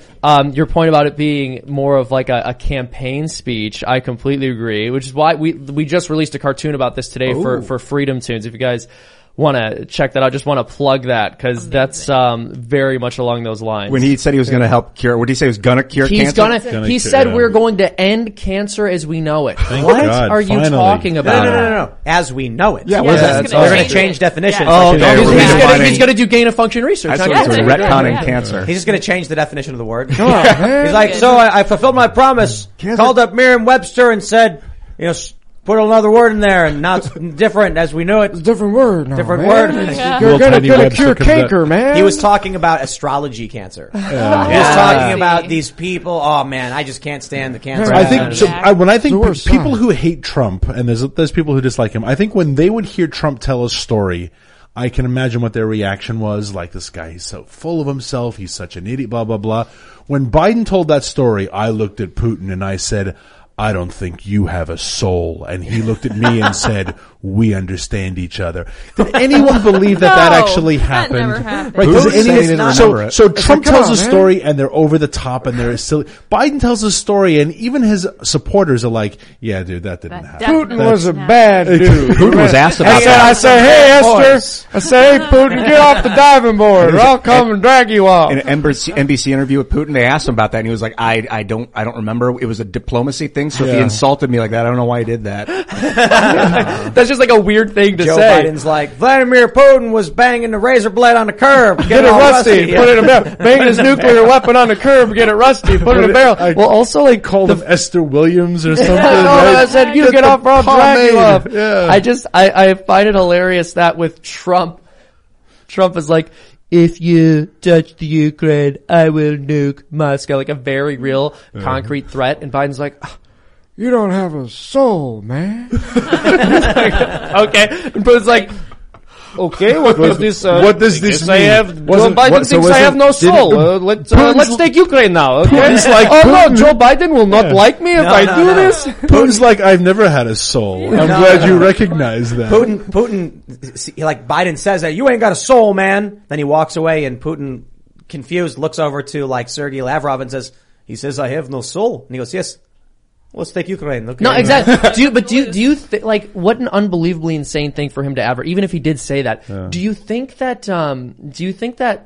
your point about it being more of like a campaign speech. I completely agree, which is why we just released a cartoon about this today for Freedom Tunes. If you guys want to check that out, just want to plug that, because that's very much along those lines. When he said he was going to help cure, what did he say? He was going to cure cancer? He said we're going to end cancer as we know it. What are you talking about? No. As we know it. Yeah, they're going to change definitions. He's going to do gain of function research. Retconning cancer. He's just going to change the definition of the word. He's like, so I fulfilled my promise, called up Merriam-Webster and said, you know, put another word in there, and now it's different as we know it. It's a different word. Different word. Yeah. You're going to cure canker, man. He was talking about astrology cancer. He was talking about these people. Oh, man, I just can't stand the cancer. When I think people who hate Trump, and there's people who dislike him, I think when they would hear Trump tell a story, I can imagine what their reaction was, like, this guy, he's so full of himself, he's such an idiot, blah, blah, blah. When Biden told that story, I looked at Putin and I said, I don't think you have a soul. And he looked at me and said, we understand each other. Did anyone believe that actually happened? That never happened. Right? So Trump tells a story, man, and they're over the top and they're silly. Biden tells a story, and even his supporters are like, yeah, dude, that didn't happen. Putin was a bad dude. Putin was asked about that. I said, hey, Esther. I say, hey, Putin, get off the diving board, or I'll come and drag you off. In an NBC interview with Putin, they asked him about that, and he was like, I don't remember. It was a diplomacy thing. So if he insulted me like that, I don't know why he did that. That's just like a weird thing to say. Joe Biden's like, Vladimir Putin was banging the razor blade on the curb. Get it rusty. Put it in a barrel. Banging his nuclear weapon on the curb. Get it rusty. Put it in a barrel. Well, also like called him Esther Williams or something. No, I said, you get off Rob Dracula. Yeah. I find it hilarious that with Trump is like, if you touch the Ukraine, I will nuke Moscow. Like a very real concrete threat. And Biden's like, you don't have a soul, man. Okay. And Putin's like, okay, what does this mean? Biden thinks I have no soul. Let's take Ukraine now. Okay? Putin's like, Joe Biden will not like me if I do this. Putin's like, I've never had a soul. I'm glad you recognize that. Putin, like Biden says that, you ain't got a soul, man. Then he walks away, and Putin, confused, looks over to like Sergei Lavrov and says, he says, I have no soul. And he goes, yes. Let's take Ukraine. Okay. No, exactly. Do you think what an unbelievably insane thing for him to ever, even if he did say that, do you think that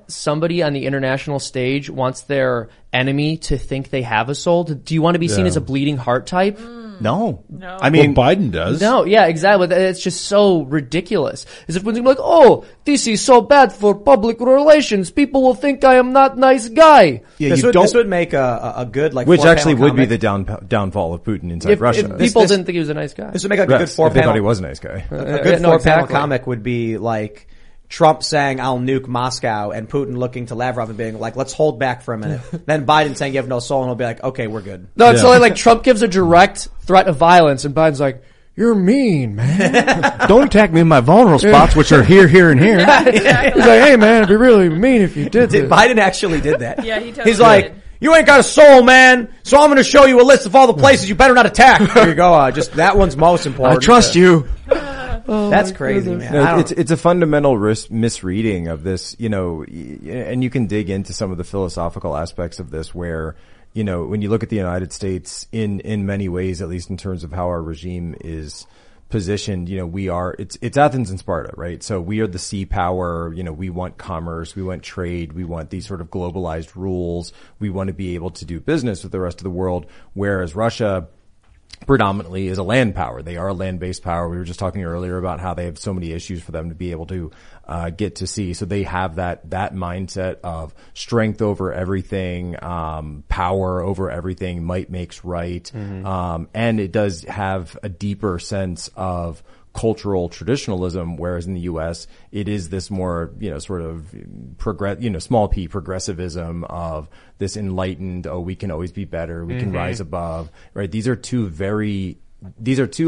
somebody on the international stage wants their enemy to think they have a soul? Do you want to be seen as a bleeding heart type? No. I mean, well, Biden does. No, yeah, exactly. It's just so ridiculous. As if when they're like, oh, this is so bad for public relations. People will think I am not nice guy. Yeah, this would make a good, like, which actually would be the downfall of Putin inside Russia. If people didn't think he was a nice guy. This would make a good four-panel. They thought he was a nice guy. A good four-panel comic would be like Trump saying, I'll nuke Moscow, and Putin looking to Lavrov and being like, let's hold back for a minute. Then Biden saying, you have no soul, and he'll be like, okay, we're good. No, it's only like Trump gives a direct threat of violence, and Biden's like, you're mean, man. Don't attack me in my vulnerable spots, which are here, here, and here. Yeah, exactly. He's like, hey, man, it'd be really mean if you did this. Biden actually did that. Yeah, he totally did. You ain't got a soul, man. So I'm going to show you a list of all the places you better not attack. Here you go. Just that one's most important. I trust you. That's crazy, man. No, it's a fundamental misreading of this, you know, and you can dig into some of the philosophical aspects of this where, you know, when you look at the United States in many ways, at least in terms of how our regime is positioned, you know, it's Athens and Sparta, right? So we are the sea power, you know, we want commerce, we want trade, we want these sort of globalized rules, we want to be able to do business with the rest of the world, whereas Russia predominantly is a land power. They are a land-based power. We were just talking earlier about how they have so many issues for them to be able to get to sea. So they have that mindset of strength over everything, power over everything, might makes right. And it does have a deeper sense of cultural traditionalism, whereas in the U.S. it is this more, sort of small p progressivism of this enlightened, oh, we can always be better, we can rise above, right? These are two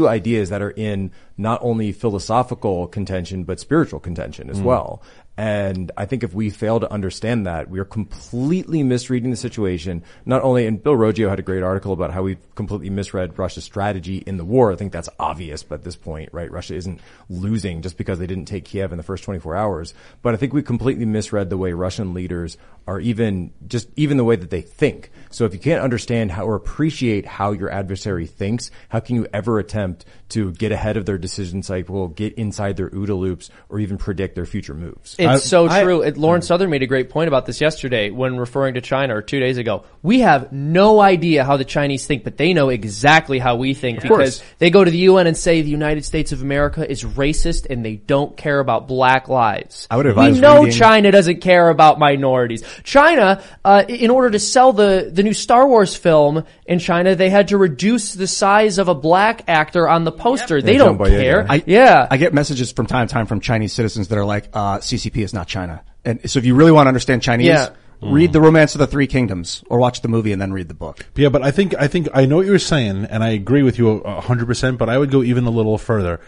ideas that are in not only philosophical contention, but spiritual contention as well. And I think if we fail to understand that, we are completely misreading the situation. Not only, and Bill Roggio had a great article about how we've completely misread Russia's strategy in the war. I think that's obvious at this point, right? Russia isn't losing just because they didn't take Kiev in the first 24 hours. But I think we completely misread the way Russian leaders are even the way that they think. So if you can't understand how or appreciate how your adversary thinks, how can you ever attempt to get ahead of their decision cycle, get inside their OODA loops, or even predict their future moves? It's so true. Lauren Southern made a great point about this yesterday when referring to China, or 2 days ago. We have no idea how the Chinese think, but they know exactly how we think, because they go to the UN and say the United States of America is racist and they don't care about black lives. I would advise we know China doesn't care about minorities. China, in order to sell the new Star Wars film in China, they had to reduce the size of a black actor on the poster. Yep. They don't care. I get messages from time to time from Chinese citizens that are like, CCP is not China. And so if you really want to understand Chinese, read The Romance of the Three Kingdoms, or watch the movie and then read the book. Yeah, but I think I know what you're saying, and I agree with you 100%, but I would go even a little further.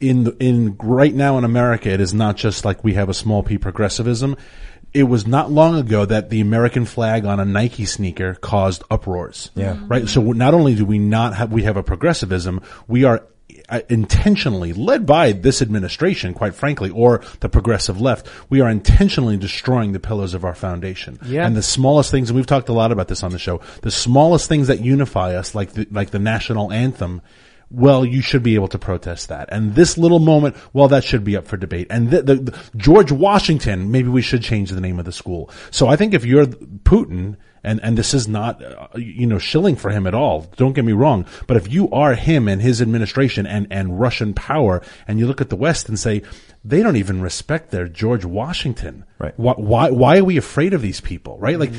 In right now in America, it is not just like we have a small p progressivism. It was not long ago that the American flag on a Nike sneaker caused uproars. Yeah. Right? So not only do we not have, we have a progressivism, we are intentionally, led by this administration, quite frankly, or the progressive left, we are intentionally destroying the pillars of our foundation. Yeah. And the smallest things, and we've talked a lot about this on the show, the smallest things that unify us, like the national anthem, well, you should be able to protest that. And this little moment, well, that should be up for debate. And the George Washington, maybe we should change the name of the school. So I think if you're Putin, and this is not, shilling for him at all, don't get me wrong, but if you are him and his administration and Russian power, and you look at the West and say, they don't even respect their George Washington. Right. Why are we afraid of these people? Right? Like,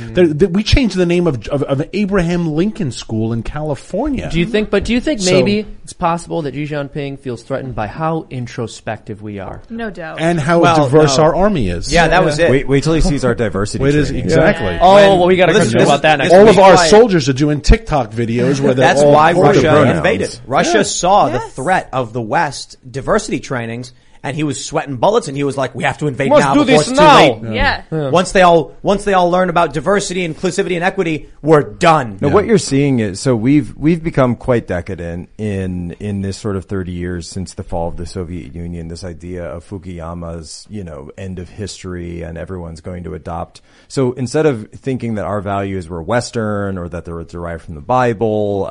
we changed the name of Abraham Lincoln School in California. Do you think maybe it's possible that Xi Jinping feels threatened by how introspective we are? No doubt. And how diverse our army is. Yeah, that was it. Wait till he sees our diversity. Exactly. Yeah. Oh, well, we got to question about that next week. All of our soldiers are doing TikTok videos where they're all over the pronouns. That's why Russia invaded. Russia saw the threat of the West diversity trainings. And he was sweating bullets, and he was like, "We have to invade now before it's too late." Yeah. Once they all learn about diversity, inclusivity, and equity, we're done. Now, what you're seeing is, so we've become quite decadent in this sort of 30 years since the fall of the Soviet Union. This idea of Fukuyama's, end of history, and everyone's going to adopt. So instead of thinking that our values were Western or that they were derived from the Bible,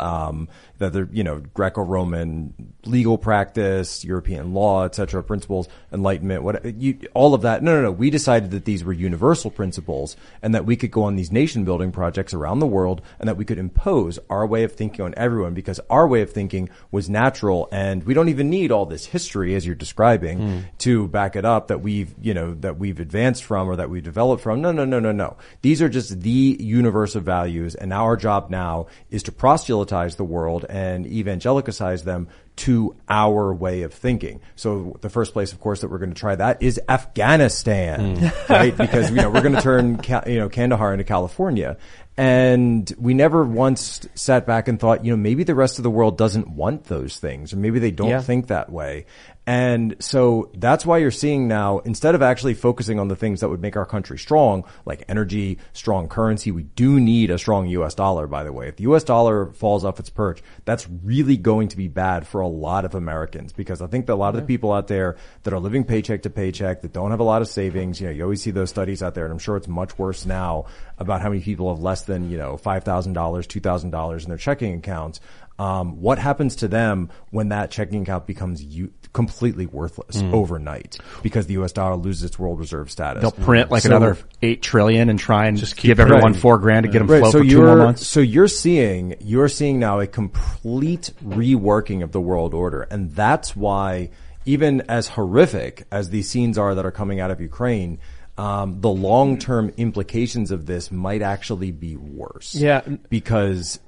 that they're, Greco-Roman legal practice, European law, etc., principles, Enlightenment, all of that. No. We decided that these were universal principles and that we could go on these nation-building projects around the world and that we could impose our way of thinking on everyone because our way of thinking was natural and we don't even need all this history, as you're describing, to back it up that we've advanced from or that we developed from. No. These are just the universe of values, and our job now is to proselytize the world and evangelicize them to our way of thinking. So the first place, of course, that we're going to try that is Afghanistan, right? Because, we're going to turn, Kandahar into California. And we never once sat back and thought, maybe the rest of the world doesn't want those things, or maybe they don't think that way. And so that's why you're seeing now, instead of actually focusing on the things that would make our country strong, like energy, strong currency, we do need a strong US dollar, by the way. If the US dollar falls off its perch, that's really going to be bad for a lot of Americans, because I think that a lot of the people out there that are living paycheck to paycheck, that don't have a lot of savings, you always see those studies out there, and I'm sure it's much worse now, about how many people have less than, $5,000, $2,000 in their checking accounts. What happens to them when that checking account becomes completely worthless overnight because the US dollar loses its world reserve status? They'll print another $8 trillion and try and just give everyone $4,000 to get them flow for 2 more months. So you're seeing now a complete reworking of the world order. And that's why, even as horrific as these scenes are that are coming out of Ukraine, the long-term implications of this might actually be worse. Yeah. Because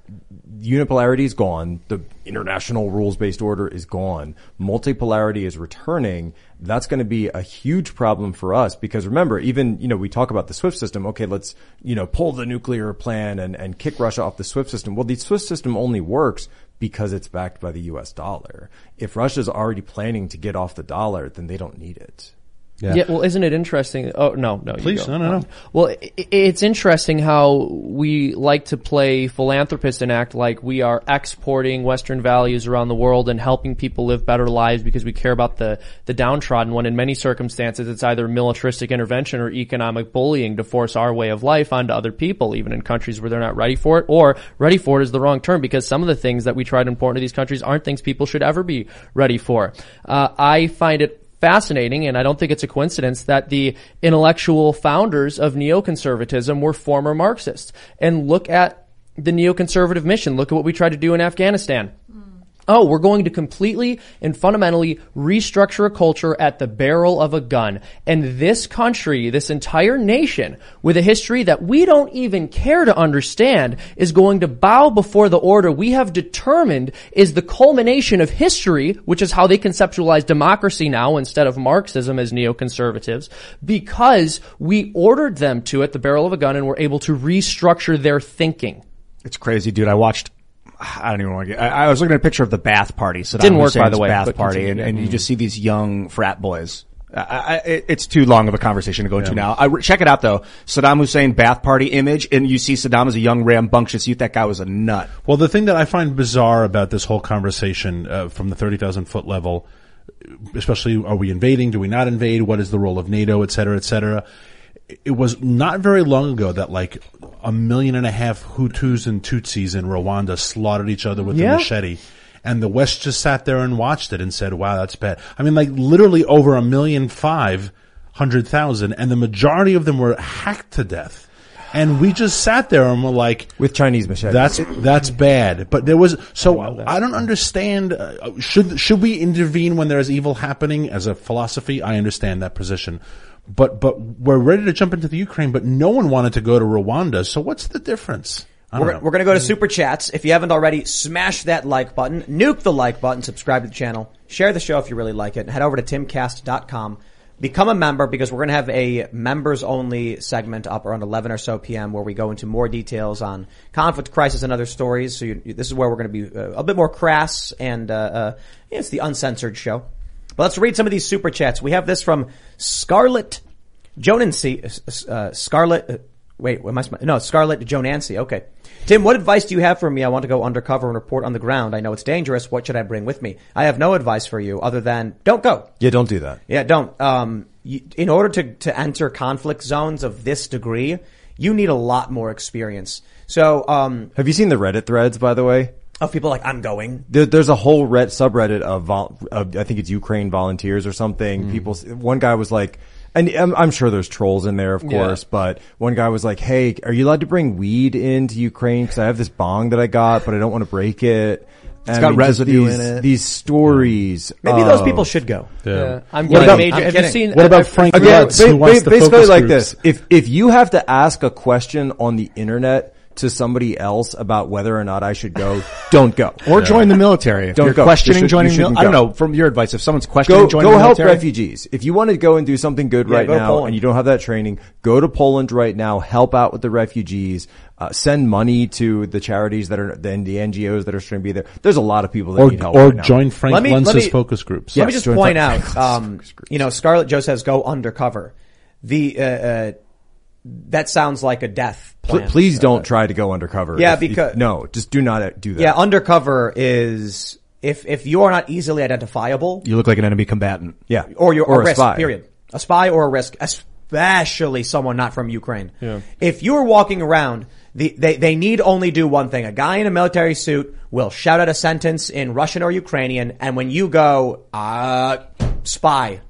unipolarity is gone. The international rules-based order is gone. Multipolarity is returning. That's going to be a huge problem for us because remember, even, you know, we talk about the SWIFT system. Okay, let's, you know, pull the nuclear plan and kick Russia off the SWIFT system. Well, the SWIFT system only works because it's backed by the US dollar. If Russia's already planning to get off the dollar, then they don't need it. Yeah. Well, isn't it interesting? Oh, no. Please, no. Well, it's interesting how we like to play philanthropist and act like we are exporting Western values around the world and helping people live better lives because we care about the downtrodden when in many circumstances it's either militaristic intervention or economic bullying to force our way of life onto other people, even in countries where they're not ready for it, or ready for it is the wrong term because some of the things that we try to import to these countries aren't things people should ever be ready for. I find it fascinating, and I don't think it's a coincidence that the intellectual founders of neoconservatism were former Marxists. And look at the neoconservative mission. Look at what we tried to do in Afghanistan. Oh, we're going to completely and fundamentally restructure a culture at the barrel of a gun. And this country, this entire nation, with a history that we don't even care to understand, is going to bow before the order we have determined is the culmination of history, which is how they conceptualize democracy now instead of Marxism as neoconservatives, because we ordered them to at the barrel of a gun and were able to restructure their thinking. It's crazy, dude. I don't even want to get, I was looking at a picture of the bath party. So didn't work, by the way. Bath party, and you just see these young frat boys. It's too long of a conversation to go into now. Check it out though. Saddam Hussein bath party image, and you see Saddam as a young rambunctious youth. That guy was a nut. Well, the thing that I find bizarre about this whole conversation, from the 30,000-foot level, especially are we invading? Do we not invade? What is the role of NATO, et cetera, et cetera? It was not very long ago that like 1.5 million Hutus and Tutsis in Rwanda slaughtered each other with a machete. And the West just sat there and watched it and said, wow, that's bad. I mean, like literally over 1,500,000, and the majority of them were hacked to death. And we just sat there and were like, with Chinese machetes. That's bad. But there was, so I don't understand. Should we intervene when there is evil happening? As a philosophy, I understand that position. But we're ready to jump into the Ukraine, but no one wanted to go to Rwanda. So what's the difference? We're going to go to Super Chats. If you haven't already, smash that like button, nuke the like button, subscribe to the channel, share the show if you really like it, and head over to timcast.com. Become a member because we're going to have a members-only segment up around 11 or so p.m. where we go into more details on conflict, crisis, and other stories. So this is where we're going to be a bit more crass, and it's the uncensored show. But let's read some of these super chats. We have this from Scarlett Jonancy. Scarlett Jonancy. Okay. Tim, what advice do you have for me? I want to go undercover and report on the ground. I know it's dangerous. What should I bring with me? I have no advice for you other than don't go. Yeah, don't do that. Yeah, don't. In order to enter conflict zones of this degree, you need a lot more experience. So, have you seen the Reddit threads, by the way? Of people like, I'm going. There's a whole subreddit of I think it's Ukraine volunteers or something. People, one guy was like, and I'm sure there's trolls in there, of course, but one guy was like, hey, are you allowed to bring weed into Ukraine? Because I have this bong that I got, but I don't want to break it. It's got residue in it. These stories. Maybe those people should go. Yeah. I'm kidding. Have you seen? What about Frank Lutz, who wants the focus groups? Basically like this. If you have to ask a question on the internet to somebody else about whether or not I should go, don't go. Or join the military. If don't you're go. Questioning you should, joining the military. I don't know, from your advice, if someone's questioning joining the military. Go help refugees. If you want to go and do something good right now and you don't have that training, go to Poland right now, help out with the refugees, send money to the charities that are, then the NGOs that are trying to be there. There's a lot of people that need help right now. Or join Frank Luntz's focus groups. Let me just point out, Scarlett Joe says go undercover. That sounds like a death plan. Please don't try to go undercover. Yeah, just do not do that. Yeah, undercover is if you are not easily identifiable, you look like an enemy combatant. Yeah, or you're or a risk. Spy. Period. A spy or a risk, especially someone not from Ukraine. Yeah. If you are walking around, they need only do one thing. A guy in a military suit will shout out a sentence in Russian or Ukrainian, and when you go, spy.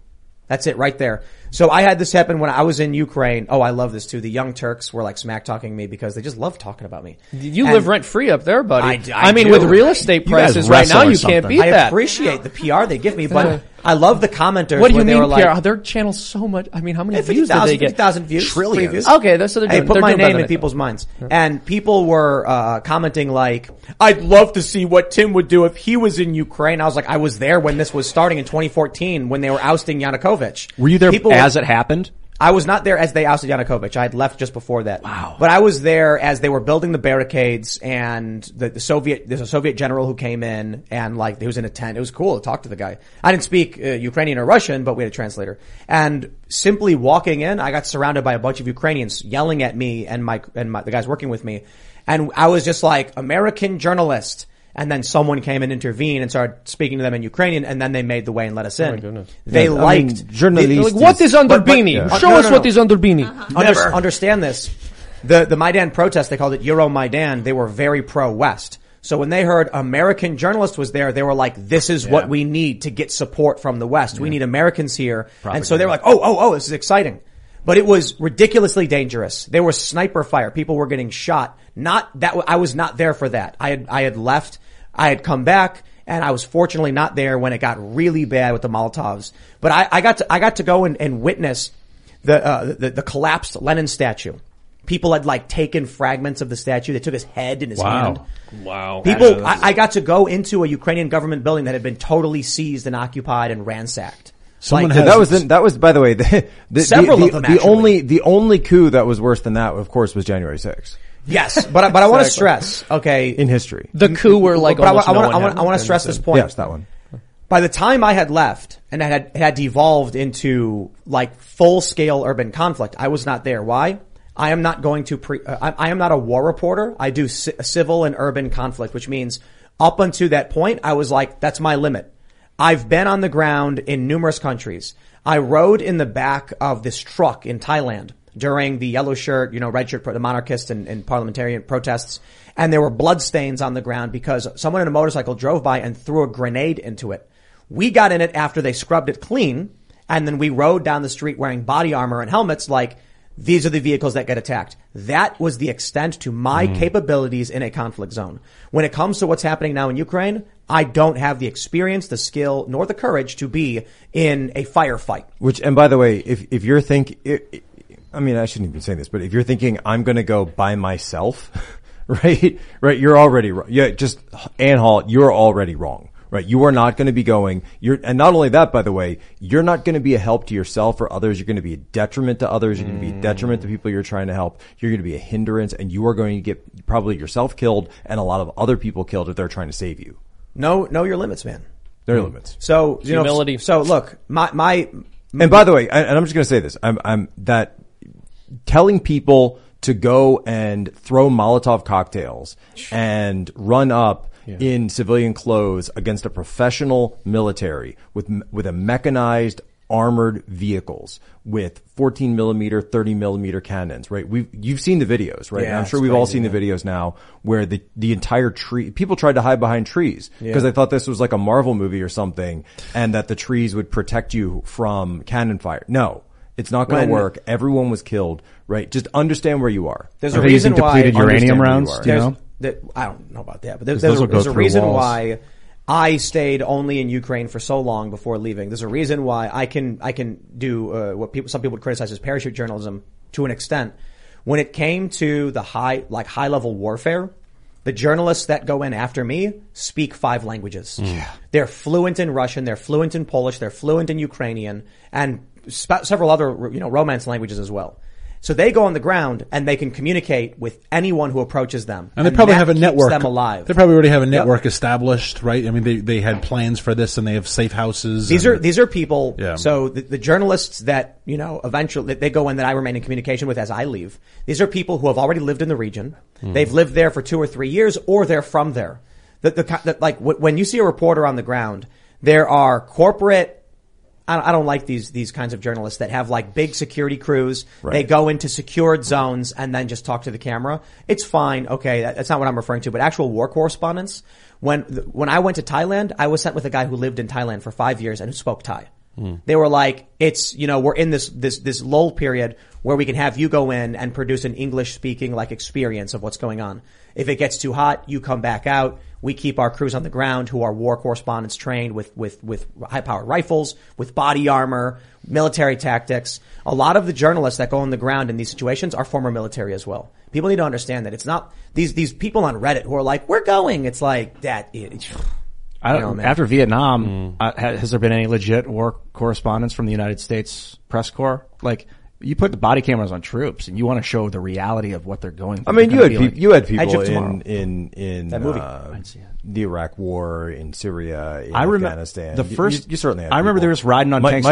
That's it right there. So I had this happen when I was in Ukraine. Oh, I love this too. The Young Turks were like smack talking me because they just love talking about me. You live rent free up there, buddy. I mean, with real estate prices right now, you can't beat that. I appreciate the PR they give me, but I love the commenters. What do you mean, Pierre? Like, their channel's so much. I mean, how many views did they get? 50,000 views. Trillions. Views. Okay, that's what they're doing. Hey, put my name in people's minds. Yeah. And people were commenting like, I'd love to see what Tim would do if he was in Ukraine. I was like, I was there when this was starting in 2014 when they were ousting Yanukovych. Were you there as it happened? I was not there as they ousted Yanukovych. I had left just before that. Wow. But I was there as they were building the barricades and there's a Soviet general who came in and like, he was in a tent. It was cool to talk to the guy. I didn't speak Ukrainian or Russian, but we had a translator. And simply walking in, I got surrounded by a bunch of Ukrainians yelling at me and the guys working with me. And I was just like, American journalist. And then someone came and intervened and started speaking to them in Ukrainian, and then they made the way and let us in. Oh my goodness. They journalists. Like, what is Andorbini? Yeah. Show us what is Andorbini. Uh-huh. Understand this. The Maidan protest, they called it Euro Maidan. They were very pro-West. So when they heard American journalist was there, they were like, this is what we need to get support from the West. Yeah. We need Americans here. Propaganda. And so they were like, oh, this is exciting. But it was ridiculously dangerous. There was sniper fire. People were getting shot. I was not there for that. I had left. I had come back, and I was fortunately not there when it got really bad with the Molotovs. But I got to go and witness the collapsed Lenin statue. People had like taken fragments of the statue. They took his head in his hand. Wow. People, I got to go into a Ukrainian government building that had been totally seized and occupied and ransacked. Someone like, that was, by the way, the only coup that was worse than that, of course, was January 6th. Yes, but I want to stress, okay, in history, the coup were like. But I want to stress this point. Yes, that one. By the time I had left and it had devolved into like full scale urban conflict, I was not there. Why? I am not going to I am not a war reporter. I do civil and urban conflict, which means up until that point, I was like, that's my limit. I've been on the ground in numerous countries. I rode in the back of this truck in Thailand during the yellow shirt, red shirt, the monarchists and parliamentarian protests. And there were bloodstains on the ground because someone in a motorcycle drove by and threw a grenade into it. We got in it after they scrubbed it clean. And then we rode down the street wearing body armor and helmets like these are the vehicles that get attacked. That was the extent to my capabilities in a conflict zone. When it comes to what's happening now in Ukraine, I don't have the experience, the skill, nor the courage to be in a firefight. Which, and by the way, if you're thinking... I mean, I shouldn't even say this, but if you're thinking I'm going to go by myself, right, you're already wrong. Yeah, just Anhalt, you're already wrong, right? You are not going to be going. And not only that, by the way, you're not going to be a help to yourself or others. You're going to be a detriment to others. You're going to be a detriment to people you're trying to help. You're going to be a hindrance, and you are going to get probably yourself killed and a lot of other people killed if they're trying to save you. Know your limits, man. Know your limits. So humility. So look, and by the way, and I'm just going to say this. I'm telling people to go and throw Molotov cocktails and run up in civilian clothes against a professional military with a mechanized armored vehicles with 14mm, 30mm cannons, right? You've seen the videos, right? Yeah, I'm sure we've all seen the videos now where the entire tree, people tried to hide behind trees because they thought this was like a Marvel movie or something and that the trees would protect you from cannon fire. No. It's not going to work. Everyone was killed, right? Just understand where you are. There's a reason why depleted uranium rounds. Do you know? I don't know about that, but there's a reason why I stayed only in Ukraine for so long before leaving. There's a reason why I can do what some people would criticize as parachute journalism to an extent. When it came to the high level warfare, the journalists that go in after me speak 5 languages. Yeah. They're fluent in Russian. They're fluent in Polish. They're fluent in Ukrainian and several other, Romance languages as well. So they go on the ground and they can communicate with anyone who approaches them. And they probably have a network. Keeps them alive. They probably already have a network established, right? I mean, they had plans for this and they have safe houses. These are people. Yeah. So the journalists that, eventually they go in that I remain in communication with as I leave. These are people who have already lived in the region. Mm. They've lived there for 2 or 3 years or they're from there. When you see a reporter on the ground, there are corporate, I don't like these kinds of journalists that have like big security crews. Right. They go into secured zones and then just talk to the camera. It's fine. Okay. That's not what I'm referring to, but actual war correspondence. When I went to Thailand, I was sent with a guy who lived in Thailand for 5 years and who spoke Thai. They were like, it's, you know, we're in this lull period where we can have you go in and produce an English speaking like experience of what's going on. If it gets too hot, you come back out. We keep our crews on the ground who are war correspondents trained with high powered rifles, with body armor, military tactics. A lot of the journalists that go on the ground in these situations are former military as well. People need to understand that it's not these people on Reddit who are like, we're going. It's like that. I don't know, man. After Vietnam, has there been any legit war correspondence from the United States press corps? Like, you put the body cameras on troops, and you want to show the reality of what they're going through. I mean, you had people in that movie. The Iraq War, in Syria, in Afghanistan. You certainly had. I remember they were just riding on tanks.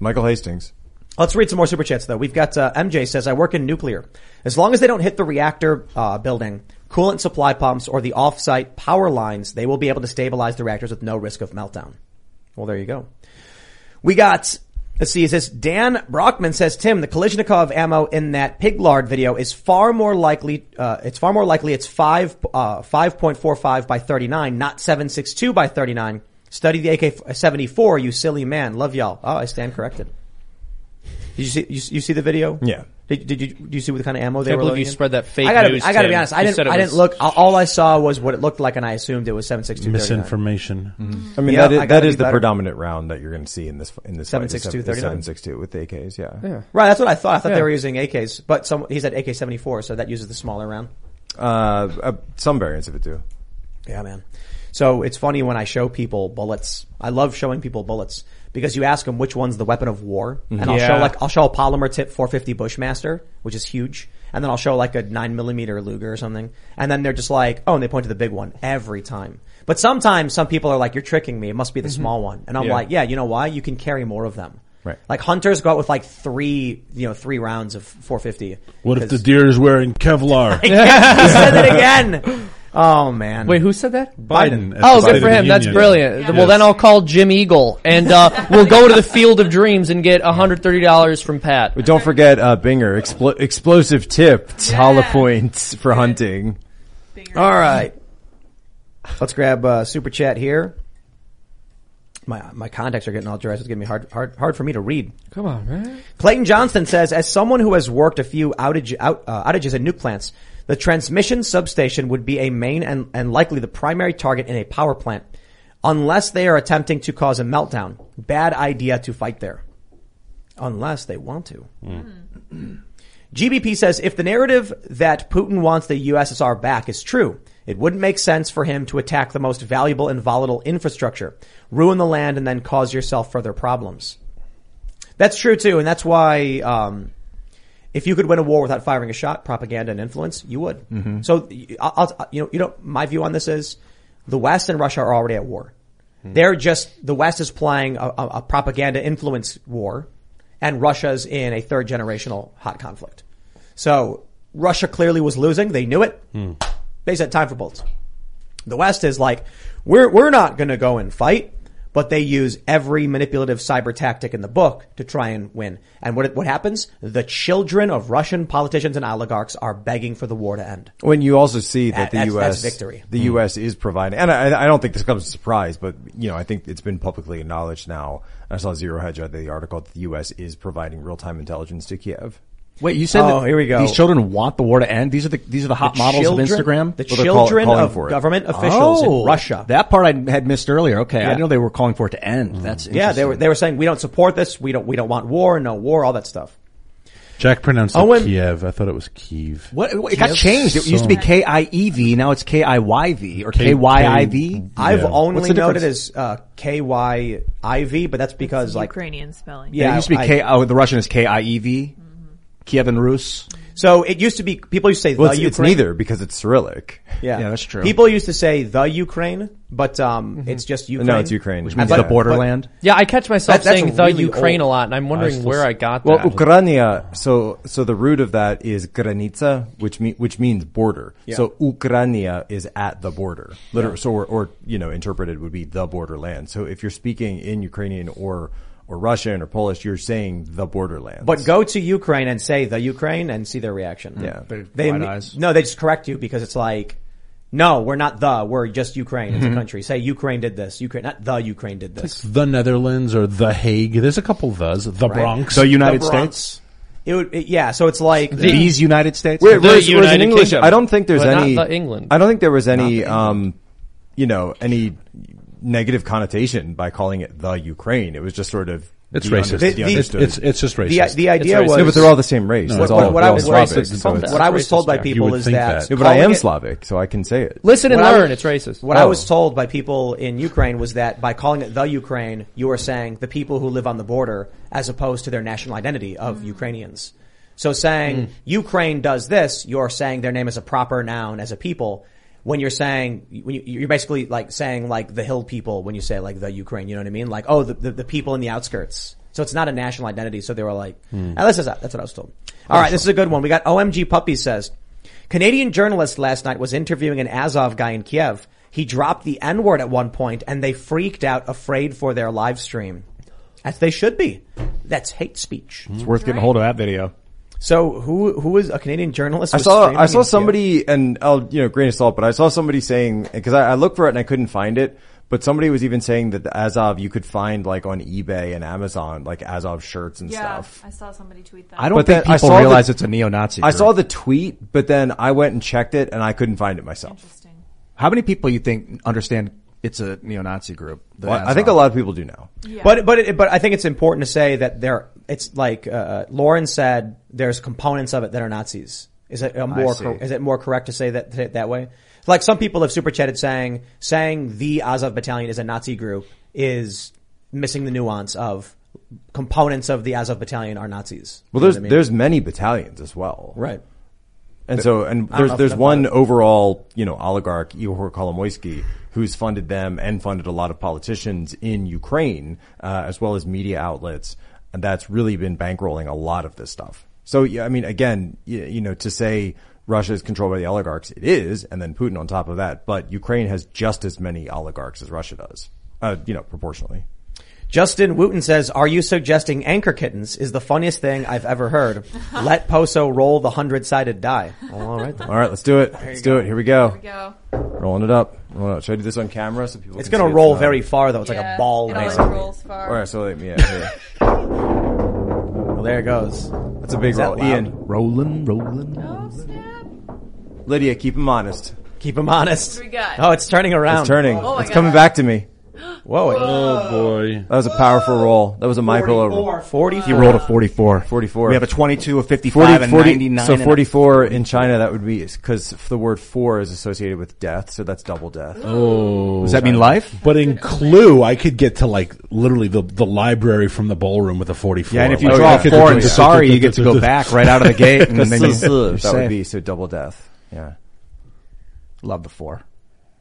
Michael Hastings. Let's read some more super chats though. We've got MJ says, I work in nuclear. As long as they don't hit the reactor building, coolant supply pumps, or the off-site power lines, they will be able to stabilize the reactors with no risk of meltdown. Well, there you go. We got, let's see, it says Dan Brockman says, Tim, the Kalashnikov ammo in that pig lard video is far more likely. It's far more likely it's 5.45 by 39, not 7.62 by 39. Study the AK-74, you silly man. Love y'all. Oh, I stand corrected. Did you see? You see the video? Yeah. Did you see what kind of ammo they were? I believe you spread that fake news. I gotta be honest. I didn't look. All I saw was what it looked like, and I assumed it was 7.62. Misinformation. Mm-hmm. I mean, that is the predominant round that you're going to see in this 7.62 with the AKs. Yeah. Right. That's what I thought. I thought they were using AKs, but he said AK-74, so that uses the smaller round. Some variants of it do. Yeah, man. So it's funny when I show people bullets. I love showing people bullets because you ask them which one's the weapon of war. And I'll show a polymer tip 450 Bushmaster, which is huge. And then I'll show like a 9mm Luger or something. And then they're just like, oh, and they point to the big one every time. But sometimes some people are like, you're tricking me. It must be the small one. And I'm like, yeah, you know why? You can carry more of them. Right. Like hunters go out with like three rounds of 450. What if the deer is wearing Kevlar? I said it again. Oh man! Wait, who said that? Biden. Oh, good for him. That's brilliant. Yeah. Well, then I'll call Jim Eagle, and we'll go to the Field of Dreams and get $130 from Pat. But don't forget Binger, explosive tipped hollow points for hunting. Binger. All right, let's grab super chat here. My contacts are getting all dressed. It's going to be hard for me to read. Come on, man. Clayton Johnston says, as someone who has worked a few outages at nuke plants, the transmission substation would be a main and likely the primary target in a power plant, unless they are attempting to cause a meltdown. Bad idea to fight there. Unless they want to. Mm. GBP says, if the narrative that Putin wants the USSR back is true, it wouldn't make sense for him to attack the most valuable and volatile infrastructure, ruin the land, and then cause yourself further problems. That's true too, and that's why if you could win a war without firing a shot, propaganda and influence, you would. Mm-hmm. So, my view on this is the West and Russia are already at war. Mm-hmm. The West is playing a propaganda influence war, and Russia's in a third generational hot conflict. So Russia clearly was losing; they knew it. Mm. They said time for bolts. The West is like, we're not going to go and fight, but they use every manipulative cyber tactic in the book to try and win. And what happens? The children of Russian politicians and oligarchs are begging for the war to end. When you also see that the U.S. victory, the U.S. is providing, and I don't think this comes as a surprise, but I think it's been publicly acknowledged now. I saw Zero Hedge out the article that the U.S. is providing real-time intelligence to Kiev. Wait, you said here we go. These children want the war to end? These are the hot models of Instagram? The children of government officials in Russia. That part I had missed earlier. Okay. Yeah. I know they were calling for it to end. Mm. That's interesting. Yeah, they were saying we don't support this. We don't want war, no war, all that stuff. Jack pronounced it Kiev. I thought it was Kiev. What? It got changed. It used to be K-I-E-V. Now it's K-I-Y-V or K-Y-I-V. I've only known it as K-Y-I-V, but that's because it's like Ukrainian spelling. Yeah, it used to be the Russian is K-I-E-V. Kiev and Rus. So it used to be, people used to say the Ukraine. It's neither because it's Cyrillic. Yeah, that's true. People used to say the Ukraine, but it's just Ukraine. No, it's Ukraine. Which means the borderland. Yeah, I catch myself saying the really Ukraine old. A lot, and I'm wondering where I got that. Well, Ukraina, so the root of that is granica, which means border. Yeah. So Ukraina is at the border. Literally, yeah. So or interpreted would be the borderland. So if you're speaking in Ukrainian or Russian or Polish, you're saying the borderlands. But go to Ukraine and say the Ukraine and see their reaction. Yeah. They just correct you because it's like No, we're not the. We're just Ukraine as a country. Say Ukraine did this. Ukraine, not the Ukraine did this. Like the Netherlands or the Hague. There's a couple of thes. The right. Bronx. The United the Bronx. States. Yeah, so it's like these United States. I don't think there's any. Not the England. I don't think there was any. Any negative connotation by calling it the Ukraine. It was just sort of. It's racist. It's just racist. The idea racist. Was... No, but they're all the same race. No, that's what I was told by people is that... But I am Slavic, so I can say it. Listen and learn. It's racist. What I was told by people in Ukraine was that by calling it the Ukraine, you are saying the people who live on the border as opposed to their national identity of Ukrainians. So saying Ukraine does this, you're saying their name is a proper noun as a people. When you're saying, you're basically like saying like the hill people when you say like the Ukraine, you know what I mean? Like, oh, the people in the outskirts. So it's not a national identity. So they were like, that's what I was told. All right. This is a good one. We got OMG Puppy says, Canadian journalist last night was interviewing an Azov guy in Kiev. He dropped the N word at one point and they freaked out, afraid for their live stream. As they should be. That's hate speech. It's worth getting a hold of that video. So who is a Canadian journalist? I saw somebody, and I'll, grain of salt, but I saw somebody saying, because I looked for it and I couldn't find it, but somebody was even saying that the Azov you could find like on eBay and Amazon, like Azov shirts and stuff. Yeah, I saw somebody tweet that. I don't think people realize it's a neo-Nazi group. I saw the tweet, but then I went and checked it and I couldn't find it myself. Interesting. How many people you think understand it's a neo-Nazi group? Well, I think a lot of people do now. Yeah. But I think it's important to say that it's like Lauren said, there's components of it that are Nazis. Is it more correct to say that way? Like some people have super chatted saying the Azov Battalion is a Nazi group is missing the nuance of components of the Azov Battalion are Nazis. Well, there's many battalions as well. Right. And there's one overall, oligarch, Ihor Kolomoisky, who's funded them and funded a lot of politicians in Ukraine, as well as media outlets. And that's really been bankrolling a lot of this stuff. So, yeah, I mean, again, to say Russia is controlled by the oligarchs, it is. And then Putin on top of that. But Ukraine has just as many oligarchs as Russia does, proportionally. Justin Wooten says, are you suggesting anchor kittens is the funniest thing I've ever heard? Let Poso roll the 100-sided die. All right. Then. All right. Let's do it. Let's do it. Here we go. Rolling it up. Should I do this on camera so people can see it? It's going to roll very far, though. It's like a ball. It always rolls far. All right. So let me Well, there it goes. That's a big roll. Ian. Rolling. Oh, snap. Lydia, keep him honest. What do we got? Oh, it's turning around. Oh, it's coming back to me. Whoa. Oh, boy. That was a powerful roll. That was a MyPillow roll. 44. He rolled a 44. 44. We have a 22, a 55, 40, and 99. So 44 in China, that would be, because the word four is associated with death, so that's double death. Oh. Does that mean life? But in Clue, I could get to, like, literally the library from the ballroom with a 44. Yeah, and if you draw a four and sorry, you get to go back right out of the gate. And then that would be, so double death. Yeah. Love the four.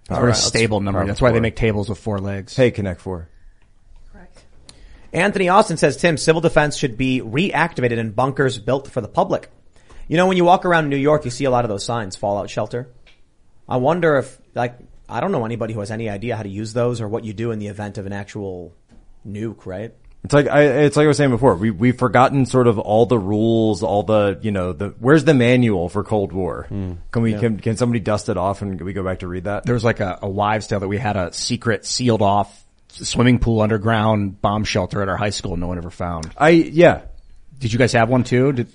It's a very stable number. That's why they make tables with four legs. Hey, Connect Four. Correct. Anthony Austin says, Tim, civil defense should be reactivated in bunkers built for the public. When you walk around New York, you see a lot of those signs, fallout shelter. I wonder if, I don't know anybody who has any idea how to use those or what you do in the event of an actual nuke, right? It's like I was saying before. We've forgotten sort of all the rules, all the where's the manual for Cold War? Can somebody dust it off and we go back to read that? There was like a wives' tale that we had a secret sealed off swimming pool underground bomb shelter at our high school no one ever found. Did you guys have one too?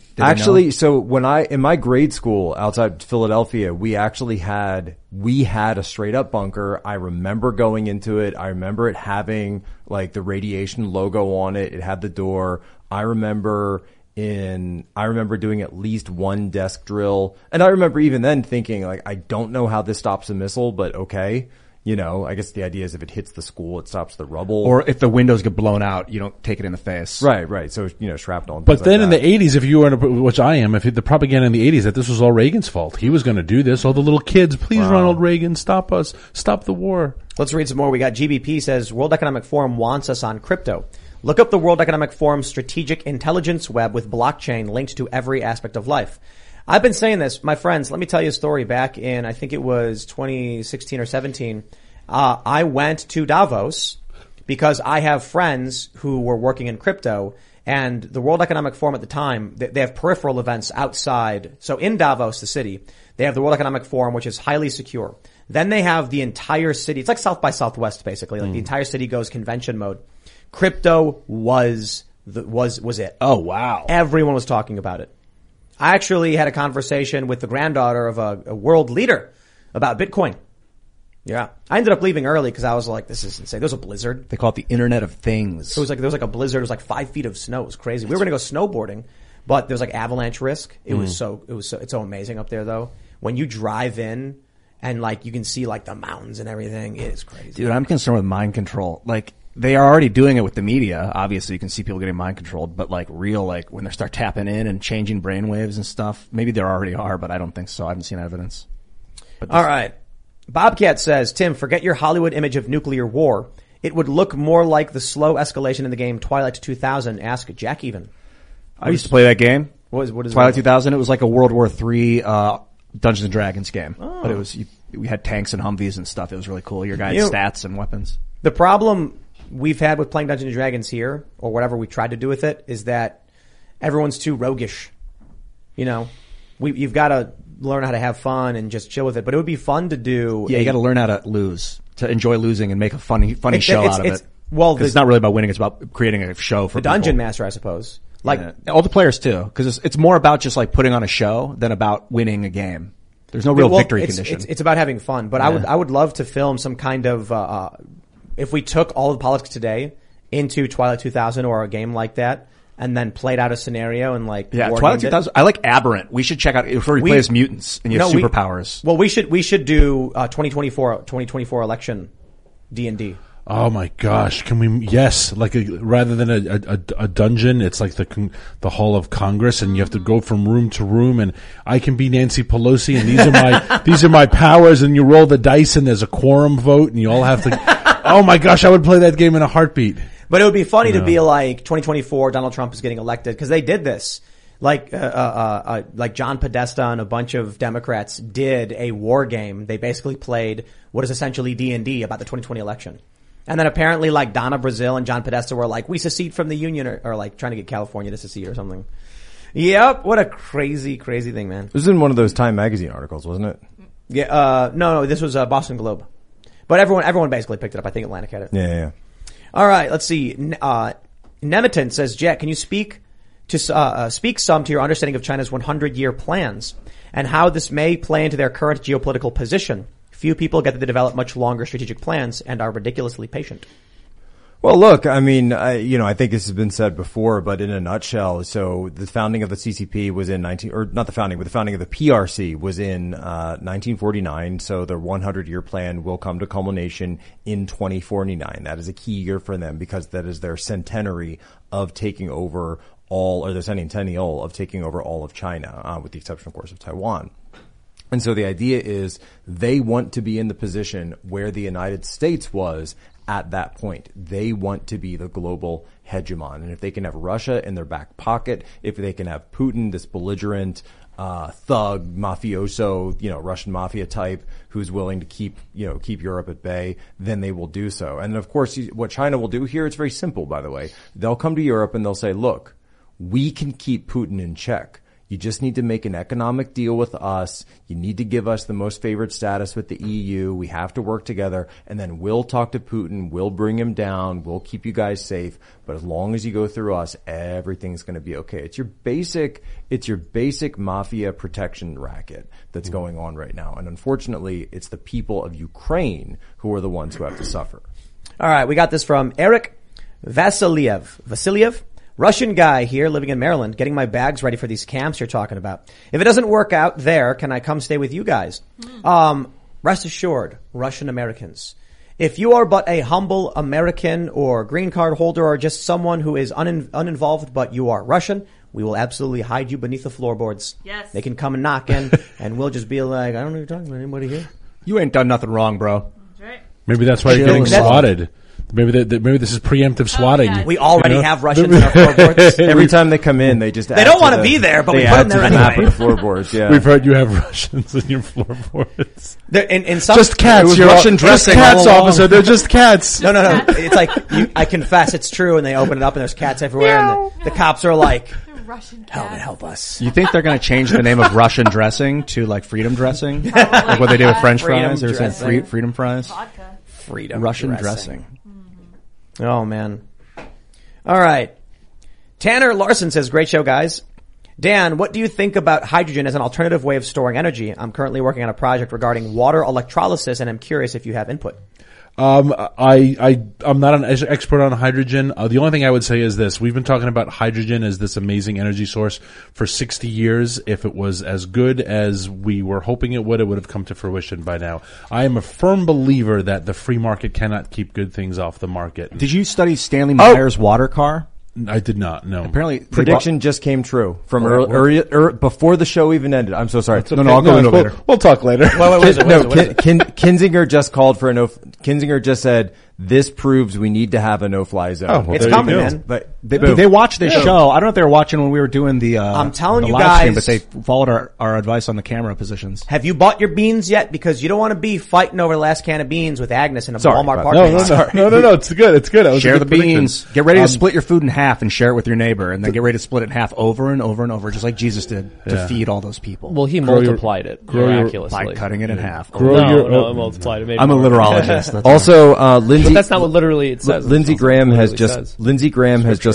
So in my grade school outside Philadelphia, we actually had a straight up bunker. I remember going into it. I remember it having like the radiation logo on it. It had the door. I remember doing at least one desk drill. And I remember even then thinking like, I don't know how this stops a missile, but okay. I guess the idea is if it hits the school, it stops the rubble. Or if the windows get blown out, you don't take it in the face. Right. So, shrapnel. But then in the 80s, if you were, which I am, if the propaganda in the 80s that this was all Reagan's fault. He was going to do this. All the little kids, please, Ronald Reagan, stop us. Stop the war. Let's read some more. We got GBP says, World Economic Forum wants us on crypto. Look up the World Economic Forum strategic intelligence web with blockchain linked to every aspect of life. I've been saying this, my friends. Let me tell you a story. Back in, I think it was 2016 or 17, I went to Davos because I have friends who were working in crypto, and the World Economic Forum at the time, they have peripheral events outside. So in Davos, the city, they have the World Economic Forum, which is highly secure. Then they have the entire city. It's like South by Southwest, basically. Like the entire city goes convention mode. Crypto was it. Oh, wow. Everyone was talking about it. I actually had a conversation with the granddaughter of a world leader about Bitcoin. Yeah. I ended up leaving early because I was like, this is insane. There was a blizzard. They call it the Internet of Things. It was like, there was like a blizzard. It was like 5 feet of snow. It was crazy. We were going to go snowboarding, but there was like avalanche risk. It's so amazing up there though. When you drive in and like, you can see like the mountains and everything. It is crazy. Dude, I'm concerned with mind control. Like, they are already doing it with the media. Obviously, you can see people getting mind controlled, but like real, like when they start tapping in and changing brainwaves and stuff, maybe there already are, but I don't think so. I haven't seen evidence. But all right. Bobcat says, Tim, forget your Hollywood image of nuclear war. It would look more like the slow escalation in the game Twilight 2000. Ask Jack even. I used to play that game. What is Twilight 2000? It was like a World War III, Dungeons and Dragons game. Oh. But it was, we had tanks and Humvees and stuff. It was really cool. Your guy had stats and weapons. The problem we've had with playing Dungeons and Dragons here, or whatever we tried to do with it, is that everyone's too roguish. You know, you've got to learn how to have fun and just chill with it. But it would be fun to do. Yeah, you got to learn how to lose, to enjoy losing and make a funny show out of it. Well, it's not really about winning; it's about creating a show for the dungeon master, I suppose. Like all the players too, because it's more about just like putting on a show than about winning a game. There's no real victory condition. It's about having fun. But yeah. I would love to film some kind of. If we took all of politics today into Twilight 2000 or a game like that, and then played out a scenario and like Twilight 2000. I like Aberrant. We should check out if we play as mutants and you have superpowers. We should do 2024 election D&D. Oh my gosh! Can we? Yes, like rather than a dungeon, it's like the Hall of Congress, and you have to go from room to room. And I can be Nancy Pelosi, and these are my powers. And you roll the dice, and there's a quorum vote, and you all have to. Oh my gosh! I would play that game in a heartbeat. But it would be funny to be like 2024. Donald Trump is getting elected because they did this. Like John Podesta and a bunch of Democrats did a war game. They basically played what is essentially D&D about the 2020 election. And then apparently like Donna Brazile and John Podesta were like, we secede from the union or like trying to get California to secede or something. Yep. What a crazy, crazy thing, man. This was in one of those Time magazine articles, wasn't it? Yeah. No, this was Boston Globe, but everyone basically picked it up. I think Atlantic had it. Yeah. All right. Let's see. Nemiton says, Jack, can you speak some to your understanding of China's 100-year plans and how this may play into their current geopolitical position? Few people get to develop much longer strategic plans and are ridiculously patient. Well, look, I mean, I think this has been said before, but in a nutshell, so the founding of the CCP was in the founding of the PRC was in 1949. So their 100-year plan will come to culmination in 2049. That is a key year for them because that is their centenary of taking over their centennial of taking over all of China, with the exception, of course, of Taiwan. And so the idea is they want to be in the position where the United States was at that point. They want to be the global hegemon. And if they can have Russia in their back pocket, if they can have Putin, this belligerent, thug, mafioso, Russian mafia type who's willing to keep Europe at bay, then they will do so. And of course, what China will do here, it's very simple, by the way. They'll come to Europe and they'll say, look, we can keep Putin in check. You just need to make an economic deal with us. You need to give us the most favored status with the EU. We have to work together, and then we'll talk to Putin. We'll bring him down. We'll keep you guys safe. But as long as you go through us, everything's going to be okay. It's your basic mafia protection racket that's going on right now. And unfortunately, it's the people of Ukraine who are the ones who have to suffer. All right. We got this from Eric Vasiliev. Russian guy here living in Maryland, getting my bags ready for these camps you're talking about. If it doesn't work out there, can I come stay with you guys? Rest assured, Russian Americans, if you are but a humble American or green card holder or just someone who is uninvolved but you are Russian, we will absolutely hide you beneath the floorboards. Yes. They can come and knock in and we'll just be like, I don't know what you're talking about. Anybody here? You ain't done nothing wrong, bro. That's right. Maybe that's why you're getting swatted. Maybe this is preemptive swatting. Oh, yeah. We already have Russians in our floorboards. Every time they come in, they just add. They don't want to be there, but we put them there anyway. The floorboards, yeah. We've heard you have Russians in your floorboards. In some just cats. You're Russian dressing. Just cats, officer. They're just cats. No. It's like I confess it's true, and they open it up, and there's cats everywhere, and the cops are like, Russian dressing. Hell, help us. You think they're going to change the name of Russian dressing to like freedom dressing? Probably. Like what they do with French fries? They were saying freedom fries. Vodka. Freedom Russian dressing. Mm-hmm. Oh, man. All right. Tanner Larson says, great show, guys. Dan, what do you think about hydrogen as an alternative way of storing energy? I'm currently working on a project regarding water electrolysis, and I'm curious if you have input. I'm not an expert on hydrogen. The only thing I would say is this. We've been talking about hydrogen as this amazing energy source for 60 years. If it was as good as we were hoping it would have come to fruition by now. I am a firm believer that the free market cannot keep good things off the market. Did you study Stanley Meyer's water car? I did not, no. Apparently, prediction just came true from before the show even ended. I'm so sorry. Okay. No, I'll go into it later. We'll talk later. Kinzinger just called for a no. Kinzinger just said this proves we need to have a no-fly zone. Oh, well, it's coming, man. But they watched this show. I don't know if they were watching when we were doing the. I'm telling the you live guys, stream, but they followed our advice on the camera positions. Have you bought your beans yet? Because you don't want to be fighting over the last can of beans with Agnes in a Walmart parking lot. No. It's good. It's good. Share the beans. Get ready to split your food in half and share it with your neighbor, and then get ready to split it in half over and over and over, just like Jesus did to feed all those people. Well, he multiplied it miraculously by cutting it in half. Multiplied it. I'm a literologist. Also, But that's not what literally it says. Lindsey Graham has just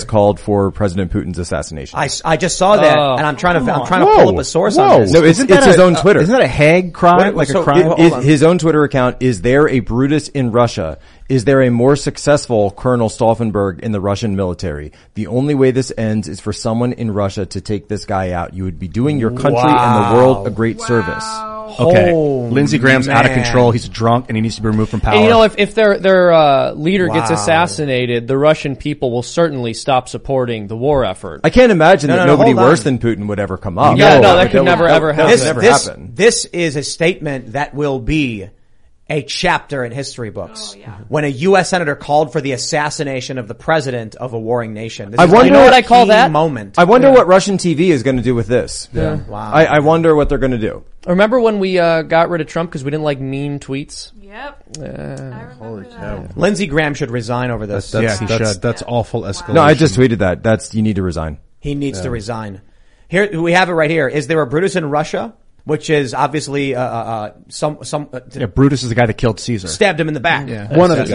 called for President Putin's assassination. I just saw that, and I'm trying to pull up a source on this. No, it's his own Twitter. Isn't that a hag crime? Like a crime? His own Twitter account, is there a Brutus in Russia? Is there a more successful Colonel Stauffenberg in the Russian military? The only way this ends is for someone in Russia to take this guy out. You would be doing your country and the world a great service. Okay, Lindsey Graham's out of control. He's drunk, and he needs to be removed from power. And, you know, if their leader gets assassinated, the Russian people will certainly stop supporting the war effort. I can't imagine nobody worse than Putin would ever come up. That could never happen. This is a statement that will be a chapter in history books. Oh, yeah. When a U.S. senator called for the assassination of the president of a warring nation. I wonder what Russian TV is going to do with this. Yeah. Wow. I wonder what they're going to do. Remember when we got rid of Trump because we didn't like mean tweets? Yep. Holy cow. Lindsey Graham should resign over this. That's awful escalation. No, I just tweeted that. You need to resign. He needs to resign. Here, we have it right here. Is there a Brutus in Russia? Which is obviously Brutus is the guy that killed Caesar. Stabbed him in the back. Yeah. One of the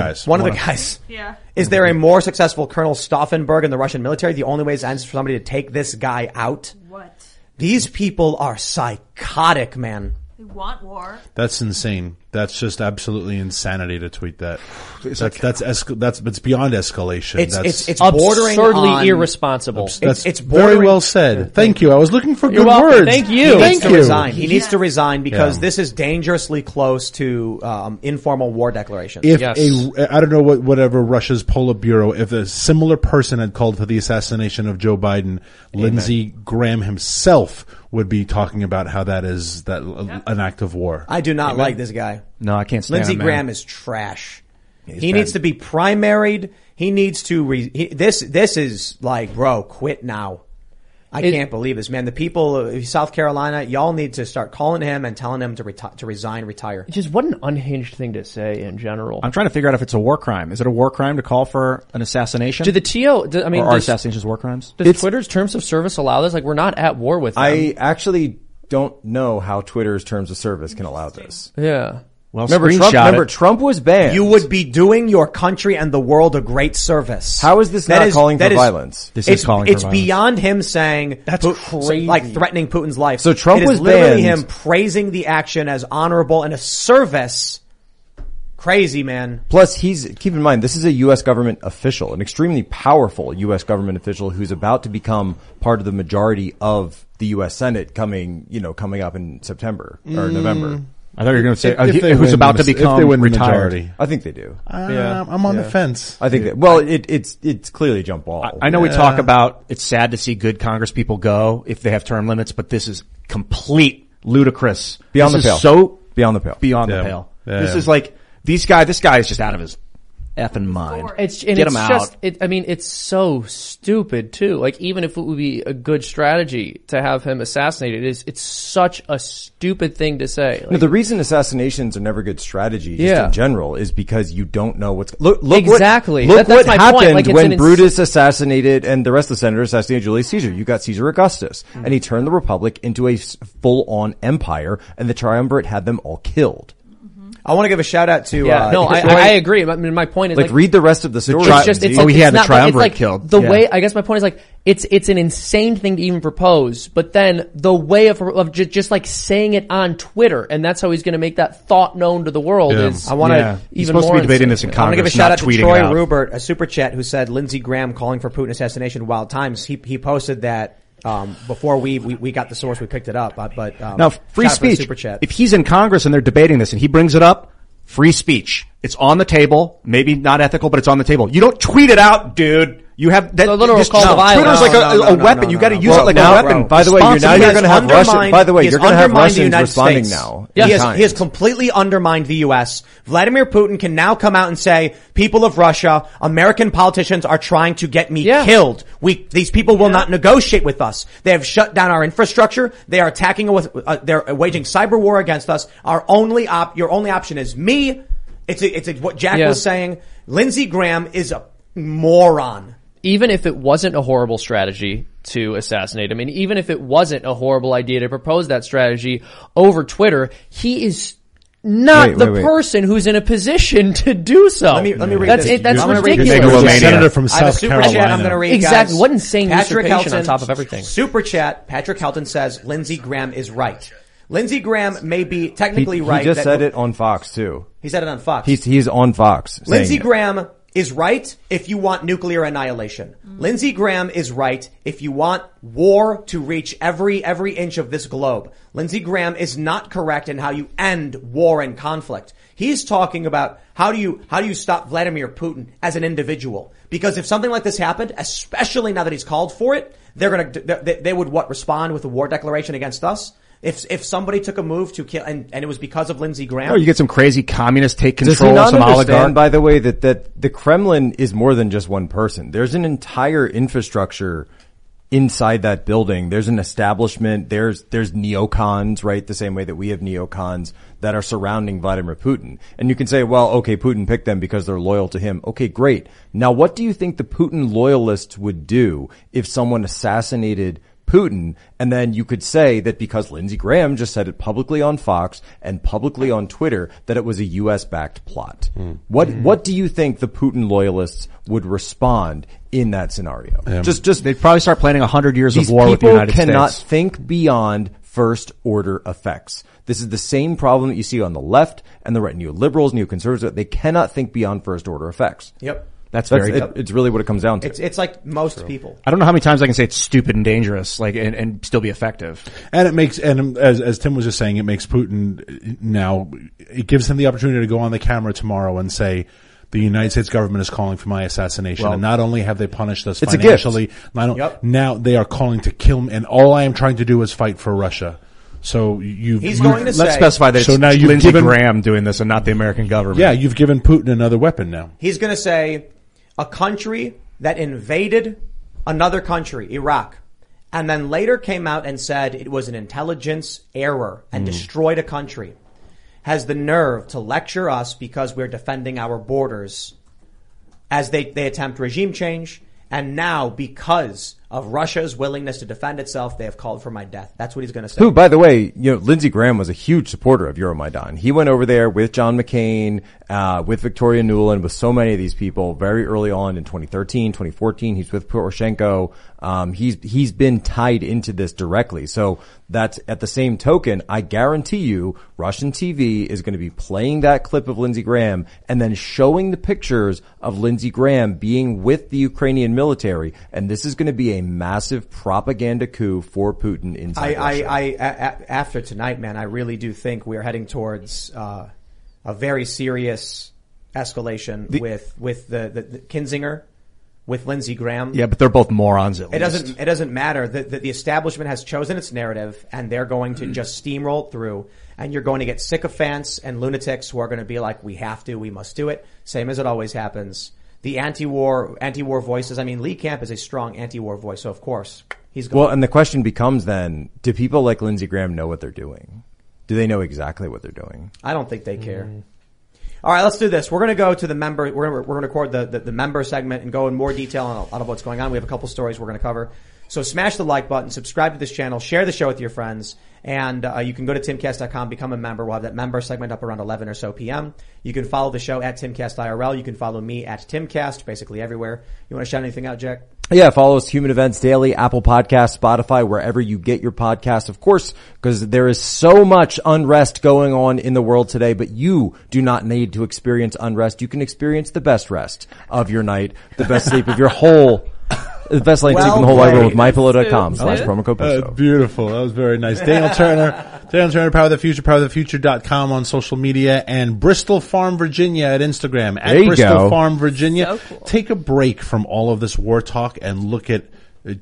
guys. Yeah. Is there a more successful Colonel Stauffenberg in the Russian military? The only way is for somebody to take this guy out. What? These people are psychotic, man. They want war. That's insane. That's just absolutely insanity to tweet that. It's beyond escalation. It's bordering on irresponsible. It's very well said. Thank you. I was looking for good words. Thank you. He needs to resign because this is dangerously close to informal war declarations. I don't know whatever Russia's Politburo, if a similar person had called for the assassination of Joe Biden, Lindsey Graham himself would be talking about how that is an act of war. I do not like this guy. No, I can't stand Lindsey Graham is trash. He needs to be primaried. He needs to this is like, bro, quit now. I can't believe this, man. The people of South Carolina, y'all need to start calling him and telling him to retire. Just what an unhinged thing to say in general. I'm trying to figure out if it's a war crime. Is it a war crime to call for an assassination? Are assassinations war crimes? Does Twitter's terms of service allow this? Like, we're not at war with them. I actually don't know how Twitter's terms of service can allow this. Yeah. Well, Trump was banned. You would be doing your country and the world a great service. How is this not calling for violence? This is calling for violence. It's beyond him saying that's crazy, like threatening Putin's life. So Trump was literally banned. Him praising the action as honorable and a service. Crazy, man. Plus, keep in mind, this is a U.S. government official, an extremely powerful U.S. government official who's about to become part of the majority of the U.S. Senate coming up in September or November. I thought you were going to say who's about to become retired. I think they do. I'm on the fence. I think that. Well, it's clearly a jump ball. I know we talk about it's sad to see good Congresspeople go if they have term limits, but this is complete ludicrous. Beyond the pale. So beyond the pale. This is like this guy is just out of his effing mind. Get them out. It's so stupid too. Like, even if it would be a good strategy to have him assassinated, it's such a stupid thing to say. Like, no, the reason assassinations are never good strategy, just in general, is because you don't know what's Look what happened like, when Brutus assassinated and the rest of the senators assassinated Julius Caesar. You got Caesar Augustus, and he turned the Republic into a full-on empire, and the triumvirate had them all killed. I want to give a shout out to. I agree. I mean, my point is read the rest of the story. It's the triumvirate killed. It's an insane thing to even propose, but then the way of just saying it on Twitter, and that's how he's going to make that thought known to the world. Yeah. I want to give a shout out to Troy Rubert, a super chat, who said Lindsey Graham calling for Putin assassination. Wild times. He posted that. Before we got the source, we picked it up. But now, free speech. Super chat. If he's in Congress and they're debating this and he brings it up, free speech. It's on the table. Maybe not ethical, but it's on the table. You don't tweet it out, dude. You have that. Twitter's like a weapon. You got to use it like a weapon. By the way, you're now going to have Russia. By the way, you're going to have Russians responding now. He has completely undermined the U.S. Vladimir Putin can now come out and say, "People of Russia, American politicians are trying to get me killed. These people will not negotiate with us. They have shut down our infrastructure. They are attacking with. They're waging cyber war against us. Your only option is me." It's what Jack was saying. Lindsey Graham is a moron. Even if it wasn't a horrible strategy to assassinate him, and even if it wasn't a horrible idea to propose that strategy over Twitter, he is not person who's in a position to do so. Let me read this. That's ridiculous. Read Senator from South Carolina. Chat I'm going to read, exactly. Guys. What insane usurpation on top of everything. Super chat. Patrick Helton says Lindsey Graham is right. Lindsey Graham may be technically right. He just said it on Fox too. He said it on Fox. He's on Fox. Lindsey Graham is right if you want nuclear annihilation. Mm. Lindsey Graham is right if you want war to reach every inch of this globe. Lindsey Graham is not correct in how you end war and conflict. He's talking about how do you stop Vladimir Putin as an individual? Because if something like this happened, especially now that he's called for it, they would respond with a war declaration against us? If somebody took a move to kill, and it was because of Lindsey Graham. Oh, you get some crazy communist take control, some oligarch. By the way, that the Kremlin is more than just one person. There's an entire infrastructure inside that building. There's an establishment. There's neocons, right? The same way that we have neocons that are surrounding Vladimir Putin. And you can say, well, okay, Putin picked them because they're loyal to him. Okay, great. Now, what do you think the Putin loyalists would do if someone assassinated Putin? And then you could say that because Lindsey Graham just said it publicly on Fox and publicly on Twitter that it was a U.S.-backed plot. Mm. What do you think the Putin loyalists would respond in that scenario? They'd probably start planning 100 years of war with the United States. People cannot think beyond first order effects. This is the same problem that you see on the left and the right, neoliberals, neoconservatives. They cannot think beyond first order effects. Yep. It's really what it comes down to. It's like most people. I don't know how many times I can say it's stupid and dangerous, and still be effective. And it makes, and as Tim was just saying, it makes Putin now, it gives him the opportunity to go on the camera tomorrow and say, the United States government is calling for my assassination. Well, and not only have they punished us financially, now they are calling to kill me, and all I am trying to do is fight for Russia. So specify that so now it's Lindsey Graham doing this and not the American government. Yeah, you've given Putin another weapon now. He's going to say, a country that invaded another country, Iraq, and then later came out and said it was an intelligence error and destroyed a country, has the nerve to lecture us because we're defending our borders as they attempt regime change. And now, because of Russia's willingness to defend itself, they have called for my death. That's what he's going to say. Who, by the way, Lindsey Graham was a huge supporter of Euromaidan. He went over there with John McCain, with Victoria Nuland, with so many of these people very early on in 2013, 2014. He's with Poroshenko. He's been tied into this directly. So that's at the same token, I guarantee you Russian TV is going to be playing that clip of Lindsey Graham and then showing the pictures of Lindsey Graham being with the Ukrainian military. And this is going to be a massive propaganda coup for Putin inside Russia. After tonight, man, I really do think we are heading towards a very serious escalation with the Kinzinger. with Lindsey Graham. Yeah, but they're both morons at least. It doesn't matter. The establishment has chosen its narrative, and they're going to just steamroll through, and you're going to get sycophants and lunatics who are going to be like, we have to, we must do it. Same as it always happens. The anti-war voices. I mean, Lee Camp is a strong anti-war voice, so of course he's going. Well, and the question becomes then, do people like Lindsey Graham know what they're doing? Do they know exactly what they're doing? I don't think they care. All right, let's do this. We're going to go to the member. We're going to record the member segment and go in more detail on a lot of what's going on. We have a couple stories we're going to cover. So smash the like button, subscribe to this channel, share the show with your friends, and you can go to timcast.com, become a member. We'll have that member segment up around 11 or so p.m. You can follow the show at TimcastIRL. You can follow me at Timcast, basically everywhere. You want to shout anything out, Jack? Yeah, follow us, Human Events Daily, Apple Podcasts, Spotify, wherever you get your podcasts, of course, because there is so much unrest going on in the world today, but you do not need to experience unrest. You can experience the best rest of your night, the best sleep of your whole the best lane well, to sleep in the whole wide world with mypillow.com/promo code. Beautiful. That was very nice. Daniel Turner, powerthefuture.com on social media, and Bristol Farm, Virginia at Instagram at Bristol Farm, Virginia. So cool. Take a break from all of this war talk and look at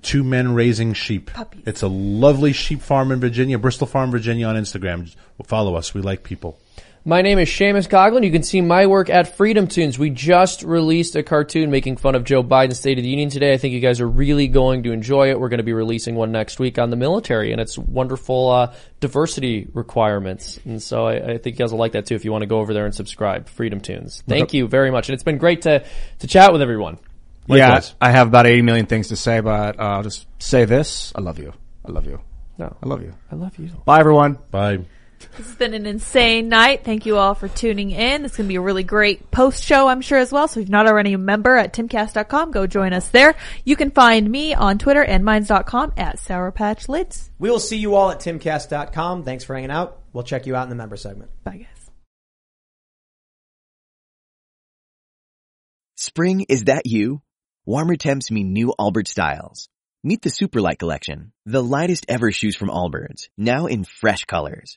two men raising sheep. Puppies. It's a lovely sheep farm in Virginia, Bristol Farm, Virginia on Instagram. Follow us. We like people. My name is Seamus Coughlin. You can see my work at Freedom Tunes. We just released a cartoon making fun of Joe Biden's State of the Union today. I think you guys are really going to enjoy it. We're going to be releasing one next week on the military and its wonderful diversity requirements. And so I think you guys will like that too if you want to go over there and subscribe. Freedom Tunes. Thank you very much. And it's been great to chat with everyone. Likewise. Yeah, I have about 80 million things to say, but I'll just say this. I love you. I love you. No, I love you. I love you. Bye, everyone. Bye. This has been an insane night. Thank you all for tuning in. It's going to be a really great post show, I'm sure, as well. So if you're not already a member at timcast.com, go join us there. You can find me on Twitter and minds.com at Sour Patch Lids. We will see you all at timcast.com. Thanks for hanging out. We'll check you out in the member segment. Bye, guys. Spring, is that you? Warmer temps mean new Allbirds styles. Meet the Superlight Collection, the lightest ever shoes from Allbirds, now in fresh colors.